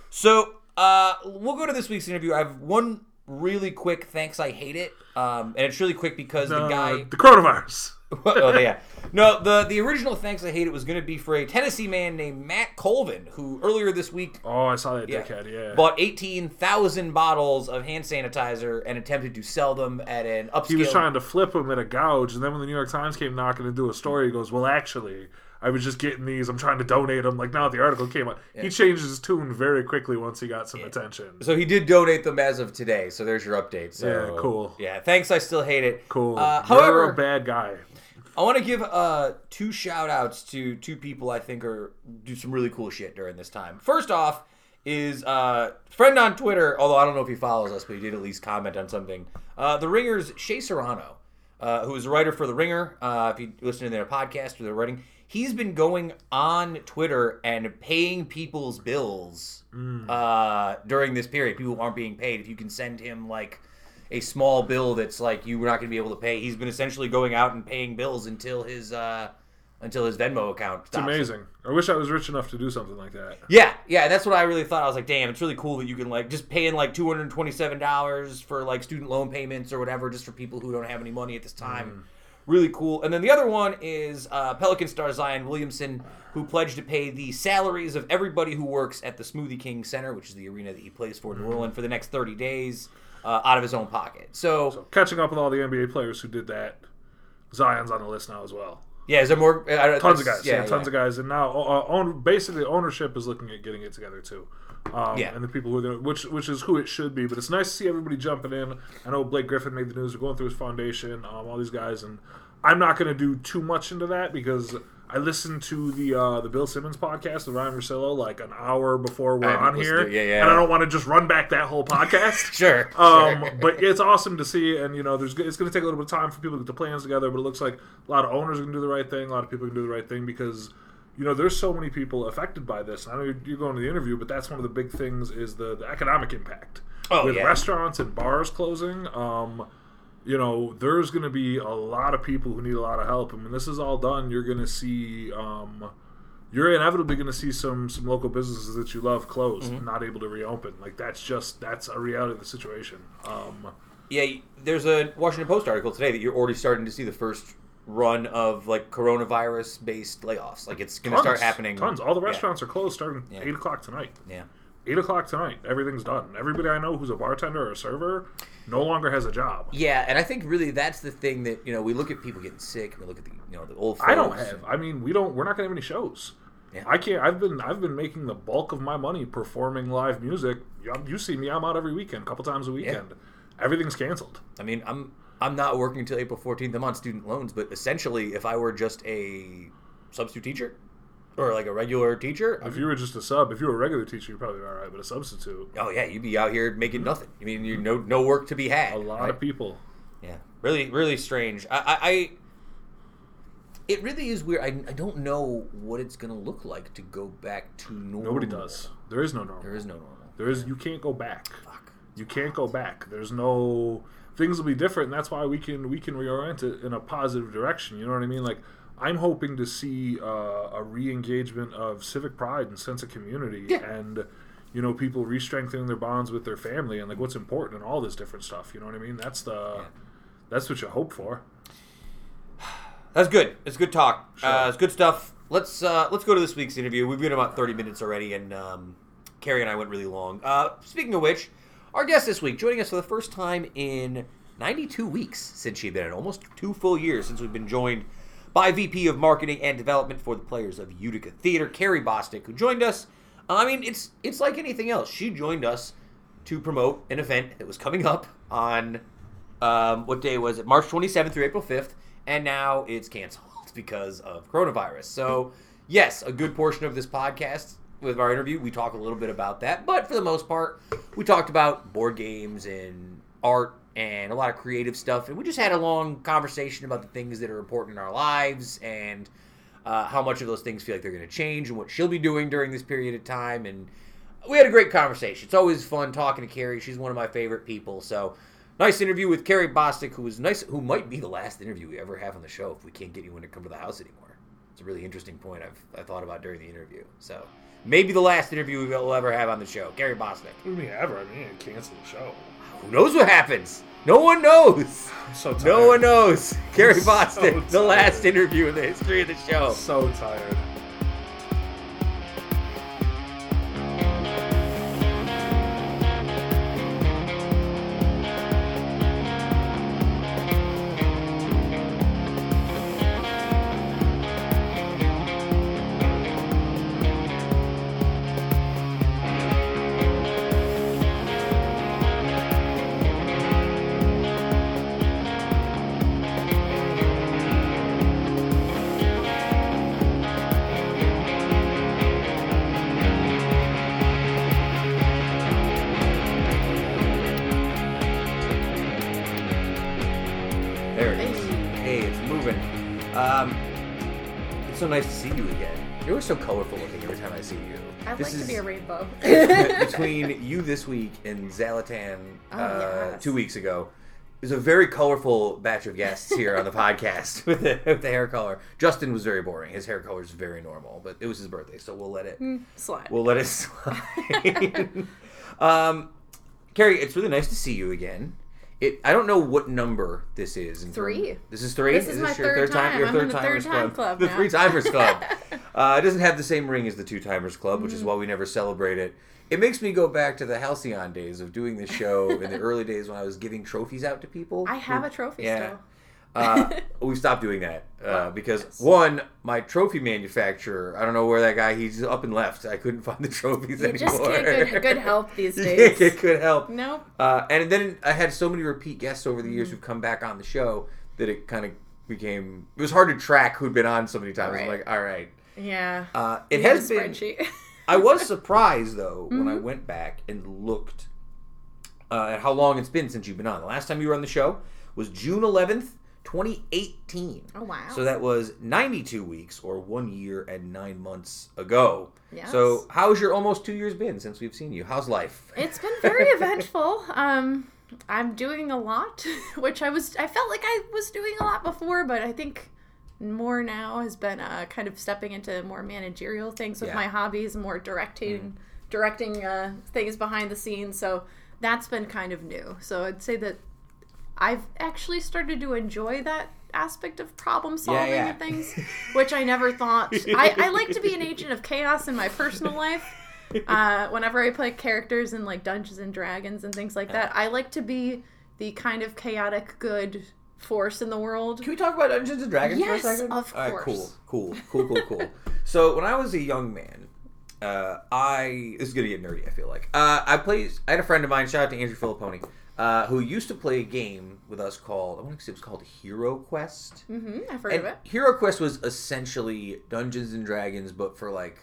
so uh, we'll go to this week's interview. I have one really quick thanks, I hate it. Um, and it's really quick because uh, the guy... The coronavirus. oh, yeah. No, the, the original thanks, I hate it was going to be for a Tennessee man named Matt Colvin, who earlier this week... Oh, I saw that yeah, dickhead, yeah. Bought eighteen thousand bottles of hand sanitizer and attempted to sell them at an upscale... He was trying to flip them at a gouge, and then when the New York Times came knocking to do a story, he goes, well, actually... I was just getting these. I'm trying to donate them. Like, now that the article came out. Yeah. He changed his tune very quickly once he got some yeah. attention. So he did donate them as of today. So there's your update. So, yeah, cool. Yeah, thanks. I still hate it. Cool. Uh, however, you're a bad guy. I want to give uh, two shout-outs to two people I think are do some really cool shit during this time. First off is a uh, friend on Twitter, although I don't know if he follows us, but he did at least comment on something. Uh, the Ringer's Shea Serrano, uh, who is a writer for The Ringer. Uh, if you listen to their podcast or their writing... He's been going on Twitter and paying people's bills mm. uh, during this period. People aren't being paid. If you can send him, like, a small bill that's, like, you were not going to be able to pay, he's been essentially going out and paying bills until his uh, until his Venmo account stops. It's amazing. I wish I was rich enough to do something like that. Yeah, yeah, that's what I really thought. I was like, damn, it's really cool that you can, like, just pay in, like, two hundred twenty-seven dollars for, like, student loan payments or whatever just for people who don't have any money at this time. Mm. Really cool. And then the other one is uh, Pelican star Zion Williamson, who pledged to pay the salaries of everybody who works at the Smoothie King Center, which is the arena that he plays for in New Orleans, for the next thirty days. uh, out of his own pocket. So, so catching up with all the N B A players who did that, Zion's on the list now as well. Yeah, is there more? I, tons of guys. Yeah, yeah tons yeah. of guys. And now, uh, own, basically, ownership is looking at getting it together too. Um, yeah. And the people who are there, which which is who it should be. But it's nice to see everybody jumping in. I know Blake Griffin made the news. We're going through his foundation, um, all these guys. And I'm not going to do too much into that because I listened to the uh, the Bill Simmons podcast with Ryan Russillo like an hour before we're on here. To, yeah, yeah. And I don't want to just run back that whole podcast. sure, um, sure. But it's awesome to see. And, you know, there's it's going to take a little bit of time for people to get the plans together. But it looks like a lot of owners are going to do the right thing. A lot of people are going to do the right thing because... You know, there's so many people affected by this. I know you're going to the interview, but that's one of the big things is the, the economic impact. Oh, With yeah. restaurants and bars closing, um, you know, there's going to be a lot of people who need a lot of help. And when this is all done, you're going to see, um, you're inevitably going to see some, some local businesses that you love closed mm-hmm. and not able to reopen. Like, that's just, that's a reality of the situation. Um, yeah, there's a Washington Post article today that you're already starting to see the first run of like coronavirus based layoffs. Like it's gonna tons, start happening tons all the restaurants yeah. are closed starting yeah. eight o'clock tonight. yeah eight o'clock tonight everything's done. Everybody I know who's a bartender or a server no longer has a job. Yeah and I think really that's the thing that, you know, we look at people getting sick and we look at the, you know, the old folks. I don't have and, I mean we don't we're not gonna have any shows. Yeah. I can't. I've been. I've been making the bulk of my money performing live music. You, you see me. I'm out every weekend, a couple times a weekend. Yeah. Everything's canceled. I mean, I'm. I'm not working until April fourteenth. I'm on student loans, but essentially, if I were just a substitute teacher or like a regular teacher... If you were just a sub, if you were a regular teacher, you're probably all right, but a substitute... Oh, yeah, you'd be out here making nothing. I mean, you no no work to be had. A lot right? of people. Yeah. Really, really strange. I... I, I it really is weird. I, I don't know what it's going to look like to go back to normal. Nobody does. There is no normal. There is no normal. There is... You can't go back. Fuck. You can't go back. There's no... Things will be different, and that's why we can we can reorient it in a positive direction. You know what I mean? Like, I'm hoping to see uh, a re-engagement of civic pride and sense of community, yeah. and, you know, people re-strengthening their bonds with their family and like what's important and all this different stuff. You know what I mean? That's the yeah. that's what you hope for. That's good. It's good talk. Sure. Uh, it's good stuff. Let's uh, let's go to this week's interview. We've been about thirty minutes already, and um, Carrie and I went really long. Uh, speaking of which. Our guest this week, joining us for the first time in ninety-two weeks since she's been in, almost two full years since we've been joined by V P of Marketing and Development for the Players of Utica Theater, Carrie Bostick, who joined us. I mean, it's it's like anything else. She joined us to promote an event that was coming up on, um, what day was it? March twenty-seventh through April fifth, and now it's canceled because of coronavirus. So, yes, a good portion of this podcast with our interview, we talk a little bit about that. But for the most part, we talked about board games and art and a lot of creative stuff. And we just had a long conversation about the things that are important in our lives and uh, how much of those things feel like they're going to change and what she'll be doing during this period of time. And we had a great conversation. It's always fun talking to Carrie. She's one of my favorite people. So nice interview with Carrie Bostick, who was nice, who might be the last interview we ever have on the show if we can't get anyone to come to the house anymore. It's a really interesting point I've I thought about during the interview. So... Maybe the last interview we'll ever have on the show. Carrie Bostick. What do you mean ever? I mean, cancel the show. Who knows what happens? No one knows. I'm so tired. No one knows. Carrie Bostick, so the last interview in the history of the show. I'm so tired. So colorful looking every time I see you. I'd this like is to be a rainbow. Between you this week and Zalatan oh, uh, yes. two weeks ago, there's a very colorful batch of guests here on the podcast with, the, with the hair color. Justin was very boring. His hair color is very normal, but it was his birthday, so we'll let it mm, slide. We'll let it slide. um, Carrie, it's really nice to see you again. It, I don't know what number this is. Three. This is three? This is, is this my your third time. time? Your I'm third in the Timers third time Club. club the Three Timers Club. Uh, it doesn't have the same ring as the Two Timers Club, which mm. is why we never celebrate it. It makes me go back to the halcyon days of doing this show in the early days when I was giving trophies out to people. I have a trophy yeah. still. uh, we stopped doing that uh, because, yes. one, my trophy manufacturer, I don't know where that guy, he's up and left. I couldn't find the trophies you anymore. You just get good, good help these days. You can't get good help. Nope. Uh, and then I had so many repeat guests over the years mm-hmm. who've come back on the show that it kind of became, it was hard to track who'd been on so many times. Right. I'm like, all right. Yeah. Uh, it you has been. I was surprised, though, mm-hmm. when I went back and looked uh, at how long it's been since you've been on. The last time you were on the show was June eleventh, twenty eighteen. Oh, wow. So that was ninety-two weeks or one year and nine months ago. Yes. So how's your almost two years been since we've seen you? How's life? It's been very eventful. Um, I'm doing a lot, which I was, I felt like I was doing a lot before, but I think more now has been uh, kind of stepping into more managerial things with yeah. my hobbies, more directing, mm. directing uh, things behind the scenes. So that's been kind of new. So I'd say that I've actually started to enjoy that aspect of problem solving yeah, yeah. and things, which I never thought. I, I like to be an agent of chaos in my personal life. Uh, whenever I play characters in like Dungeons and Dragons and things like that, I like to be the kind of chaotic good force in the world. Can we talk about Dungeons and Dragons yes, for a second? Yes, of course. All right, cool, cool, cool, cool, cool. So when I was a young man, uh, I this is gonna get nerdy. I feel like uh, I played. I had a friend of mine. Shout out to Andrew Filipponi. Uh, who used to play a game with us called, I want to say it was called HeroQuest. Mm-hmm, I've heard and of it. HeroQuest was essentially Dungeons and Dragons, but for, like,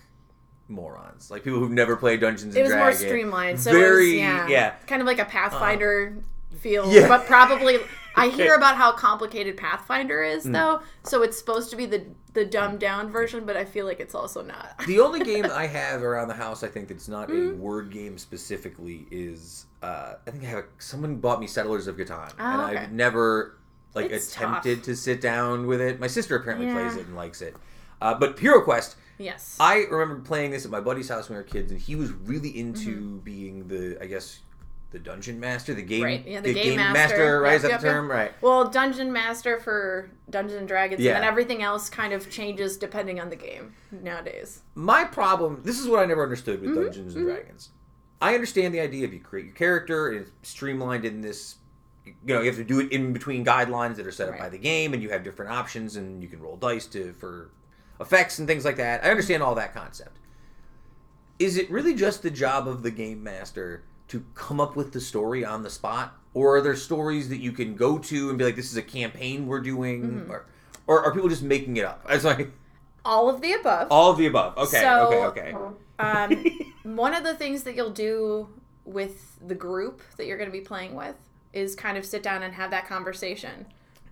morons. Like, people who've never played Dungeons and Dragons. It was Dragon. more streamlined. So Very, it was, yeah, yeah. Kind of like a Pathfinder uh, feel. Yeah. But probably, I hear about how complicated Pathfinder is, mm. though. So it's supposed to be the, the dumbed-down version, but I feel like it's also not. The only game I have around the house, I think, that's not mm. a word game specifically is... Uh, I think I have a, someone bought me Settlers of Catan, oh, and okay. I've never like it's attempted tough. to sit down with it. My sister apparently yeah. plays it and likes it, uh, but HeroQuest. Yes, I remember playing this at my buddy's house when we were kids, and he was really into mm-hmm. being the, I guess, the dungeon master, the game, right. yeah, the, the game, game master, master right? Yep, Is that yep, the term, yep. right? Well, dungeon master for Dungeons and Dragons, yeah. and then everything else kind of changes depending on the game nowadays. My problem. This is what I never understood with mm-hmm. Dungeons and mm-hmm. Dragons. I understand the idea of you create your character, and it's streamlined in this, you know, you have to do it in between guidelines that are set up right. by the game, and you have different options, and you can roll dice to for effects and things like that. I understand all that concept. Is it really just the job of the game master to come up with the story on the spot, or are there stories that you can go to and be like, this is a campaign we're doing, mm-hmm. or, or are people just making it up? It's like... All of the above. All of the above. Okay, so, okay, okay. Um, one of the things that you'll do with the group that you're going to be playing with is kind of sit down and have that conversation.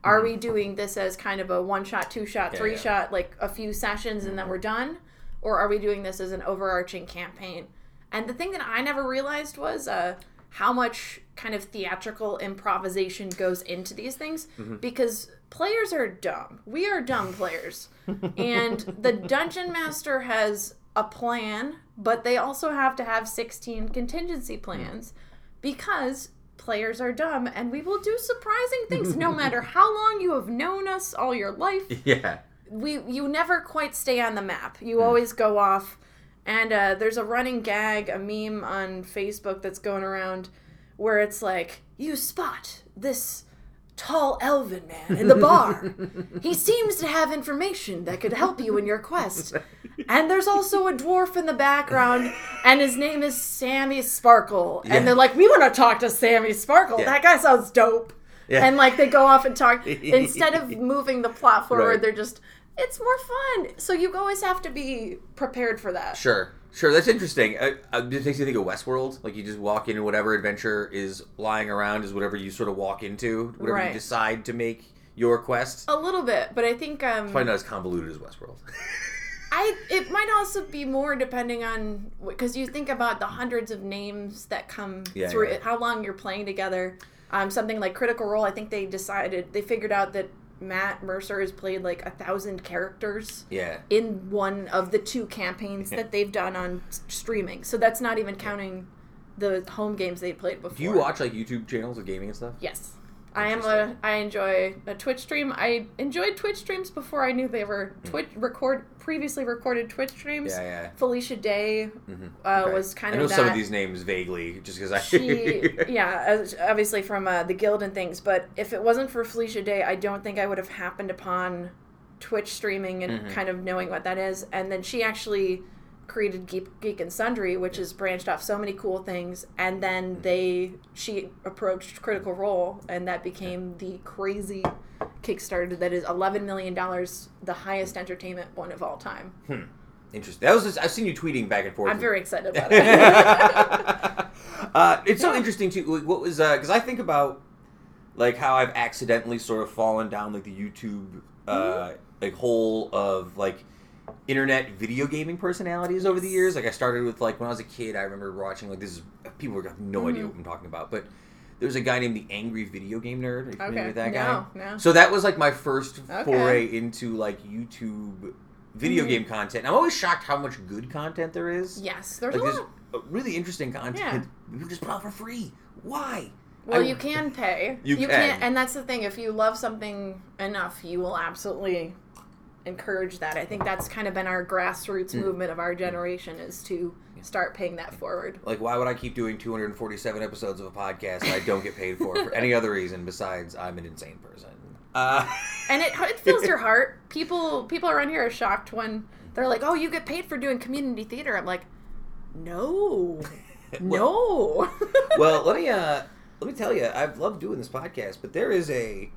Are we doing this as kind of a one-shot, two-shot, yeah, three-shot, yeah. like a few sessions and then we're done? Or are we doing this as an overarching campaign? And the thing that I never realized was uh, how much kind of theatrical improvisation goes into these things mm-hmm. because... Players are dumb. We are dumb players. And the Dungeon Master has a plan, but they also have to have sixteen contingency plans because players are dumb and we will do surprising things no matter how long you have known us all your life. Yeah. We you never quite stay on the map. You always go off. And uh, there's a running gag, a meme on Facebook that's going around where it's like, you spot this... tall elven man in the bar. He seems to have information that could help you in your quest. And there's also a dwarf in the background, and his name is Sammy Sparkle. Yeah. And they're like, we want to talk to Sammy Sparkle. Yeah. That guy sounds dope. Yeah. And like they go off and talk. Instead of moving the plot forward, right. they're just, it's more fun. So you always have to be prepared for that. Sure. Sure, that's interesting. Uh, it makes you think of Westworld. Like, you just walk in and whatever adventure is lying around is whatever you sort of walk into, whatever right. you decide to make your quest. A little bit, but I think... Um, it's probably not as convoluted as Westworld. I It might also be more depending on... Because you think about the hundreds of names that come yeah, through yeah. it, how long you're playing together. Um, something like Critical Role, I think they decided... They figured out that... Matt Mercer has played like a thousand characters yeah. in one of the two campaigns that they've done on streaming. So that's not even counting the home games they played before. Do you watch like YouTube channels of gaming and stuff? Yes. I am a. I enjoy a Twitch stream. I enjoyed Twitch streams before I knew they were Twitch record previously recorded Twitch streams. Yeah, yeah. Felicia Day mm-hmm. uh, okay. was kind of. I know that. Some of these names vaguely, just because I. She, yeah, obviously from uh, the guild and things. But if it wasn't for Felicia Day, I don't think I would have happened upon Twitch streaming and mm-hmm. kind of knowing what that is. And then she actually created Geek, Geek and Sundry, which has branched off so many cool things, and then they she approached Critical Role, and that became the crazy Kickstarter that is eleven million dollars, the highest entertainment one of all time. Hmm. Interesting. That was just, I've seen you tweeting back and forth. I'm very excited about it. uh, it's so interesting too. What was because uh, I think about like how I've accidentally sort of fallen down like the YouTube uh, mm-hmm. like hole of like. Internet video gaming personalities over the years. Like I started with like when I was a kid, I remember watching like this is people have no mm-hmm. idea what I'm talking about, but there was a guy named the Angry Video Game Nerd. Are you familiar okay. with that guy? No, no. So that was like my first okay. foray into like YouTube video mm-hmm. game content. And I'm always shocked how much good content there is. Yes, there's like, a lot. There's really interesting content. Yeah. We just put out for free. Why? Well, I, you can pay. You, you can. can, and that's the thing. If you love something enough, you will absolutely. Encourage that. I think that's kind of been our grassroots mm. movement of our generation is to start paying that forward. Like, why would I keep doing two hundred forty-seven episodes of a podcast that I don't get paid for for any other reason besides I'm an insane person? Uh. And it it fills your heart. People people around here are shocked when they're like, "Oh, you get paid for doing community theater." I'm like, "No, well, no." Well, let me uh let me tell you, I've loved doing this podcast, but there is a,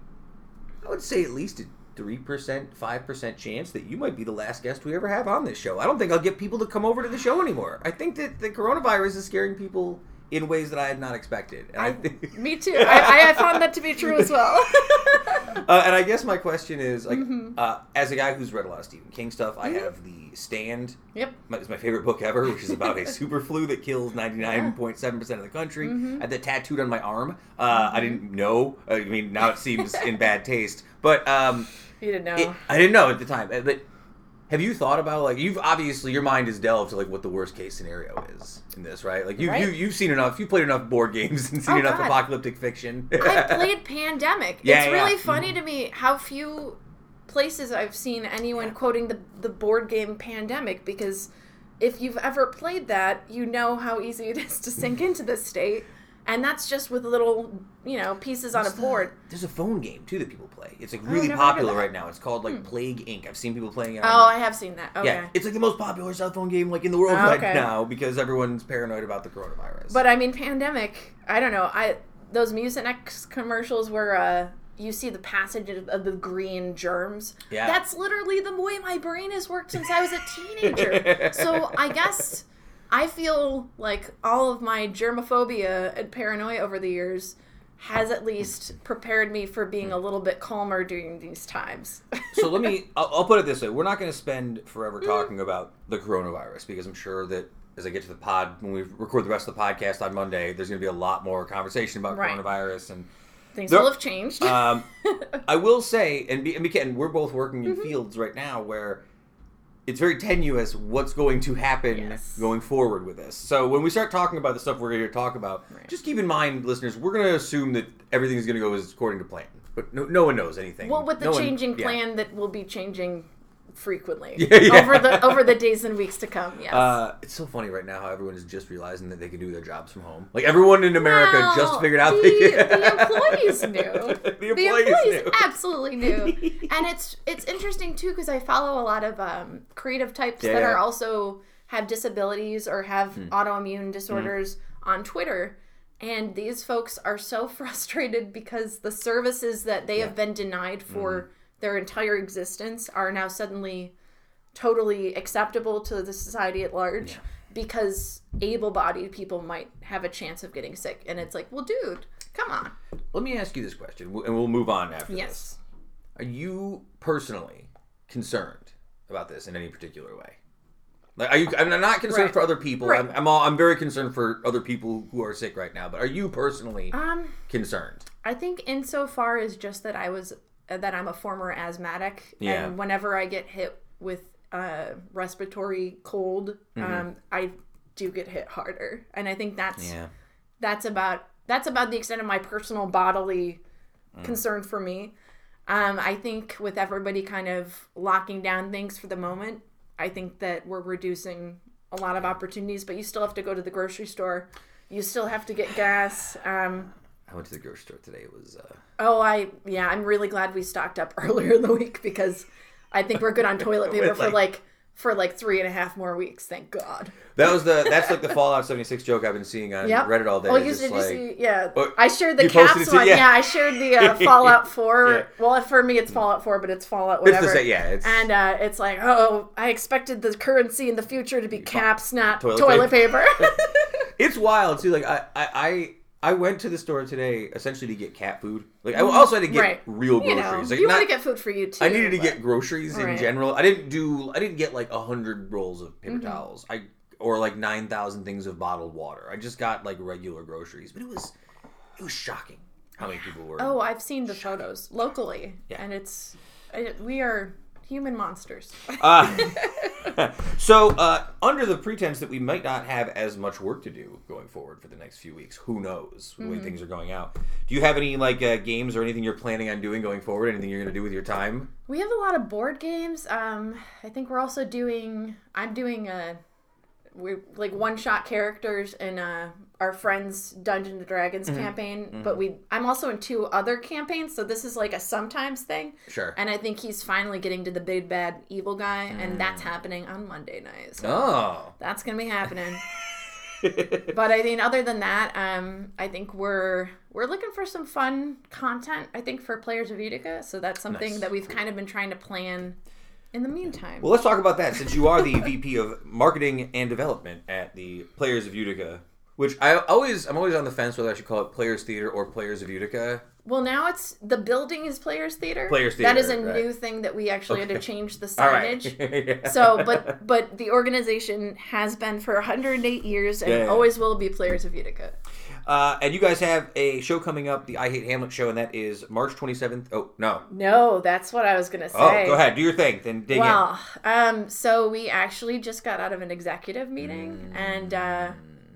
I would say at least a. three percent, five percent chance that you might be the last guest we ever have on this show. I don't think I'll get people to come over to the show anymore. I think that the coronavirus is scaring people in ways that I had not expected. And I, I think... Me too. I, I found that to be true as well. uh, and I guess my question is, like, mm-hmm. uh, as a guy who's read a lot of Stephen King stuff, I mm-hmm. have The Stand. Yep. My, it's my favorite book ever, which is about a super flu that kills ninety-nine point seven percent of the country. Mm-hmm. I had that tattooed on my arm. Uh, mm-hmm. I didn't know. I mean, now it seems in bad taste. But... Um, You didn't know. It, I didn't know at the time. But have you thought about, like, you've obviously, your mind has delved to, like, what the worst-case scenario is in this, right? Like, you, right? you, you've seen enough, you've played enough board games and seen oh, enough God. apocalyptic fiction. I played Pandemic. Yeah, it's yeah, really yeah. funny mm-hmm. to me how few places I've seen anyone yeah. quoting the, the board game Pandemic, because if you've ever played that, you know how easy it is to sink into this state. And that's just with little, you know, pieces What's on a the, board. There's a phone game, too, that people play. It's, like, really popular right now. It's called, like, hmm. Plague Incorporated. I've seen people playing it. On, oh, I have seen that. Okay. Yeah, it's, like, the most popular cell phone game, like, in the world oh, okay. right now because everyone's paranoid about the coronavirus. But, I mean, Pandemic, I don't know. I Those Mucinex commercials where uh, you see the passage of, of the green germs. Yeah. That's literally the way my brain has worked since I was a teenager. So, I guess... I feel like all of my germophobia and paranoia over the years has at least prepared me for being a little bit calmer during these times. So let me, I'll, I'll put it this way. We're not going to spend forever talking about the coronavirus because I'm sure that as I get to the pod, when we record the rest of the podcast on Monday, there's going to be a lot more conversation about right. coronavirus and things there, will have changed. um, I will say, and, be, and, be, and we're both working in mm-hmm. fields right now where it's very tenuous what's going to happen yes. going forward with this. So when we start talking about the stuff we're going to talk about, right. just keep in mind, listeners, we're going to assume that everything is going to go as according to plan. But no, no one knows anything. Well, with the no changing one, plan yeah. that will be changing frequently yeah, yeah. over the over the days and weeks to come, yes. Uh, it's so funny right now how everyone is just realizing that they can do their jobs from home. Like, everyone in America wow, just figured out... The, they, the employees knew. The employees, the employees knew. absolutely knew. And it's it's interesting, too, because I follow a lot of um, creative types yeah, that yeah. are also have disabilities or have hmm. autoimmune disorders hmm. on Twitter. And these folks are so frustrated because the services that they yeah. have been denied for... Mm-hmm. their entire existence are now suddenly totally acceptable to the society at large yeah. because able-bodied people might have a chance of getting sick. And it's like, well, dude, come on. Let me ask you this question, and we'll move on after yes. this. Are you personally concerned about this in any particular way? Like, are you, I'm not concerned right. for other people. Right. I'm I'm, all, I'm very concerned for other people who are sick right now. But are you personally um, concerned? I think insofar as just that I was... that I'm a former asthmatic, yeah. and whenever I get hit with uh, respiratory cold, mm-hmm. um, I do get hit harder, and I think that's yeah. that's about that's about the extent of my personal bodily mm. concern for me. Um, I think with everybody kind of locking down things for the moment, I think that we're reducing a lot of opportunities, but you still have to go to the grocery store. You still have to get gas. Um, I went to the grocery store today. It was... Uh... Oh, I yeah, I'm really glad we stocked up earlier in the week because I think we're good on toilet paper for like... like For like three and a half more weeks, thank God. That was the that's like the Fallout seventy-six joke I've been seeing on yep. Reddit all day. Oh, you did like, you see? Yeah, oh, I shared the Caps one. Yeah. yeah, I shared the uh, Fallout four. Yeah. Well, for me, it's Fallout four, but it's Fallout whatever. It's the same, yeah. It's, and uh, it's like, oh, I expected the currency in the future to be Caps, not toilet, toilet paper. paper. It's wild too. Like I, I, I went to the store today essentially to get cat food. Like I also had to get right. real groceries. You, know, like, you not, want to get food for you too. I needed but, to get groceries right. in general. I didn't do. I didn't get like a hundred rolls of paper mm-hmm. towels. I or like nine thousand things of bottled water. I just got like regular groceries. But it was it was shocking how many people were. Oh, I've seen the shocking. photos locally, yeah. and it's it, we are human monsters. uh, so uh, under the pretense that we might not have as much work to do going forward for the next few weeks, who knows mm-hmm. when things are going out. Do you have any like uh, games or anything you're planning on doing going forward? Anything you're going to do with your time? We have a lot of board games. Um, I think we're also doing, I'm doing a, we're like one-shot characters in uh, our friend's Dungeons and Dragons mm-hmm. campaign, mm-hmm. but we I'm also in two other campaigns, so this is like a sometimes thing. Sure. And I think he's finally getting to the big, bad, evil guy, mm. and that's happening on Monday night. So oh. That's going to be happening. But I mean, other than that, um, I think we're we're looking for some fun content, I think, for Players of Utica, so that's something nice. That we've kind of been trying to plan in the meantime. Well, let's talk about that since you are the V P of Marketing and Development at the Players of Utica, which I always, I'm always on the fence whether I should call it Players Theater or Players of Utica. Well, now it's, the building is Players Theater. Players Theater, that is a right. new thing that we actually okay. had to change the signage. All right. yeah. So, but but the organization has been for one hundred eight years and yeah, yeah. always will be Players of Utica. Uh, and you guys have a show coming up, the I Hate Hamlet show, and that is March twenty-seventh. Oh, no. No, that's what I was going to say. Oh, go ahead. Do your thing. Then dig well, in. Well, um, so we actually just got out of an executive meeting, mm. and uh,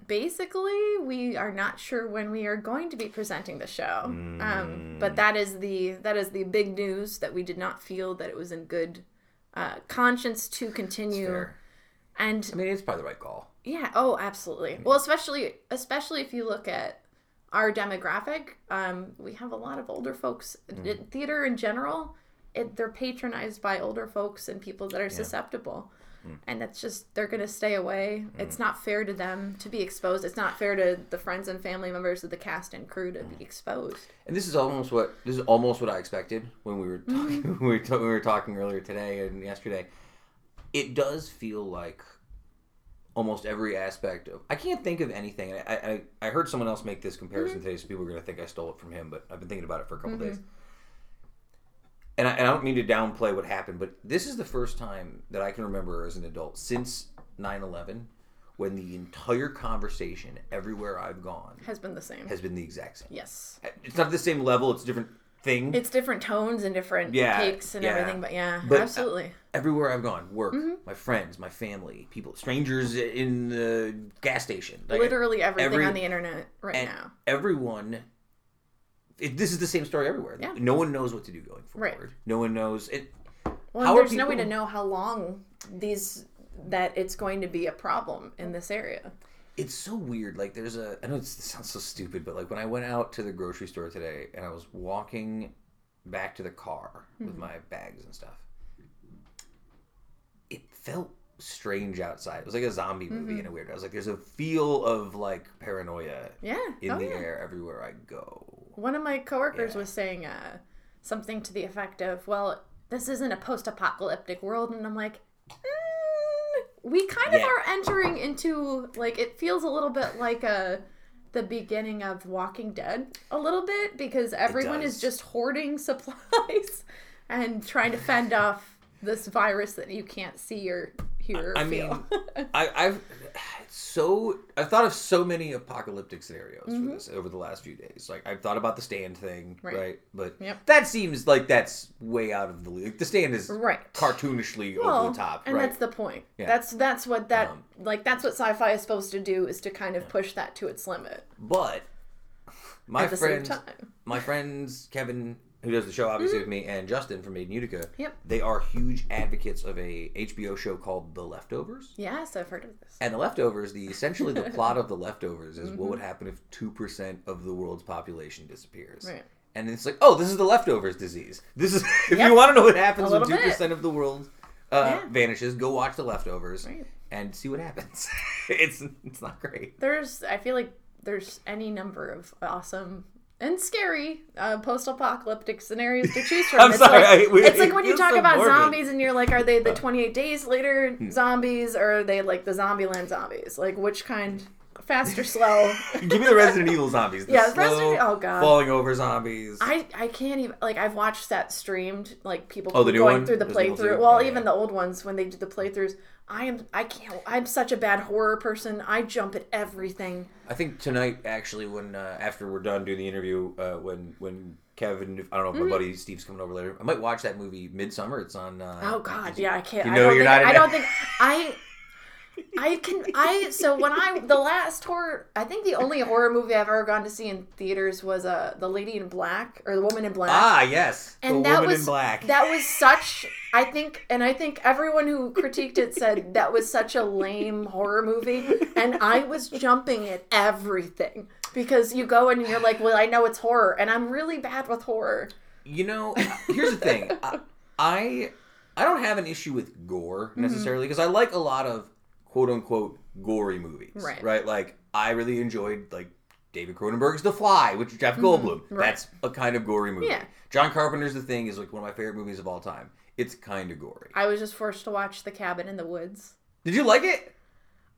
basically we are not sure when we are going to be presenting the show. Mm. Um, but that is the that is the big news, that we did not feel that it was in good uh, conscience to continue. And I mean, it's probably the right call. Yeah. Oh, absolutely. Well, especially especially if you look at our demographic, um, we have a lot of older folks. Mm. Theater in general, it, they're patronized by older folks and people that are yeah. susceptible, mm. and that's just they're going to stay away. Mm. It's not fair to them to be exposed. It's not fair to the friends and family members of the cast and crew to mm. be exposed. And this is almost what this is almost what I expected when we were talking, mm-hmm. we, were, we were talking earlier today and yesterday. It does feel like almost every aspect of... I can't think of anything. I I, I heard someone else make this comparison mm-hmm. today, so people are going to think I stole it from him, but I've been thinking about it for a couple mm-hmm. days. And I, and I don't mean to downplay what happened, but this is the first time that I can remember as an adult since nine eleven when the entire conversation everywhere I've gone... Has been the same. Has been the exact same. Yes. It's not the same level. It's different... thing. It's different tones and different yeah, takes and yeah. everything, but yeah, but absolutely. Everywhere I've gone, work, mm-hmm. my friends, my family, people, strangers in the gas station. Like literally everything every, on the internet right now. Everyone, it, this is the same story everywhere. Yeah. No one knows what to do going forward. Right. No one knows. It, well, there's people, no way to know how long these that it's going to be a problem in this area. It's so weird. Like, there's a... I know it sounds so stupid, but, like, when I went out to the grocery store today and I was walking back to the car mm-hmm. with my bags and stuff, it felt strange outside. It was like a zombie movie mm-hmm. in a weird way. I was like, there's a feel of, like, paranoia yeah. in oh, the yeah. air everywhere I go. One of my coworkers yeah. was saying uh, something to the effect of, well, this isn't a post-apocalyptic world. And I'm like... Mm. We kind of yeah. are entering into, like, it feels a little bit like a, the beginning of Walking Dead a little bit, because everyone is just hoarding supplies and trying to fend off this virus that you can't see or hear or I feel. Mean, I, I've so I've thought of so many apocalyptic scenarios mm-hmm. for this over the last few days. Like, I've thought about The Stand thing, right? right? But yep. that seems like that's way out of the league. The Stand is right. cartoonishly well, over the top, and right? that's the point. Yeah. That's that's what that um, like that's what sci-fi is supposed to do, is to kind of yeah. push that to its limit. But my at the friends, same time. My friends, Kevin, who does the show, obviously, mm-hmm. with me, and Justin from Made in Utica, yep. they are huge advocates of a H B O show called The Leftovers. Yes, I've heard of this. And The Leftovers, the essentially the plot of The Leftovers is mm-hmm. what would happen if two percent of the world's population disappears. Right. And it's like, oh, this is the leftovers disease. This is if yep. you want to know what happens when two percent of the world uh, yeah. vanishes, go watch The Leftovers right. and see what happens. it's it's not great. There's I feel like there's any number of awesome and scary uh, post-apocalyptic scenarios to choose from. I'm it's sorry, like, I, we, it's like when you talk so about morbid. zombies and you're like, are they the twenty-eight days later hmm. zombies or are they like the Zombieland zombies? Like which kind? Fast or slow? Give me the Resident Evil zombies. The yeah, slow, Resident Evil. Oh god, falling over zombies. I, I can't even like I've watched that streamed like people oh, going one? through the Resident playthrough. Well, yeah. even the old ones when they did the playthroughs. I am I can't I'm such a bad horror person. I jump at everything. I think tonight actually when uh, after we're done doing the interview uh, when when. Kevin, I don't know if my mm-hmm. buddy Steve's coming over later. I might watch that movie Midsummer. It's on. Uh, oh God, yeah, I can't. You know I don't you're think, not. I don't think I. I can I so when I the last horror I think the only horror movie I've ever gone to see in theaters was uh The Lady in Black or The Woman in Black. Ah yes, and The that Woman was, in Black. That was such I think and I think everyone who critiqued it said that was such a lame horror movie and I was jumping at everything because you go and you're like well I know it's horror and I'm really bad with horror. You know, here's the thing I I, I don't have an issue with gore necessarily because mm-hmm. I like a lot of quote-unquote gory movies, right. right? Like, I really enjoyed, like, David Cronenberg's The Fly, which Jeff Goldblum. Mm-hmm, right. That's a kind of gory movie. Yeah. John Carpenter's The Thing is, like, one of my favorite movies of all time. It's kind of gory. I was just forced to watch The Cabin in the Woods. Did you like it?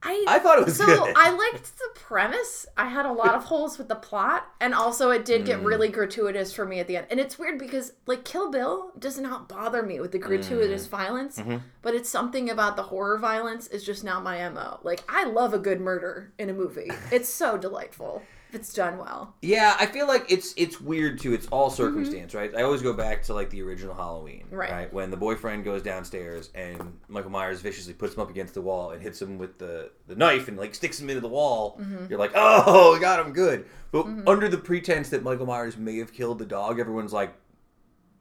I, I thought it was so good. So, I liked the premise. I had a lot of holes with the plot, and also it did get mm. really gratuitous for me at the end. And it's weird because, like, Kill Bill does not bother me with the gratuitous mm. violence, mm-hmm. but it's something about the horror violence is just not my M O. Like, I love a good murder in a movie. It's so delightful if it's done well. Yeah, I feel like it's it's weird, too. It's all circumstance, mm-hmm. right? I always go back to, like, the original Halloween, right. right? When the boyfriend goes downstairs and Michael Myers viciously puts him up against the wall and hits him with the... the knife and like sticks him into the wall, mm-hmm. you're like, oh, we got him good. But mm-hmm. under the pretense that Michael Myers may have killed the dog, everyone's like,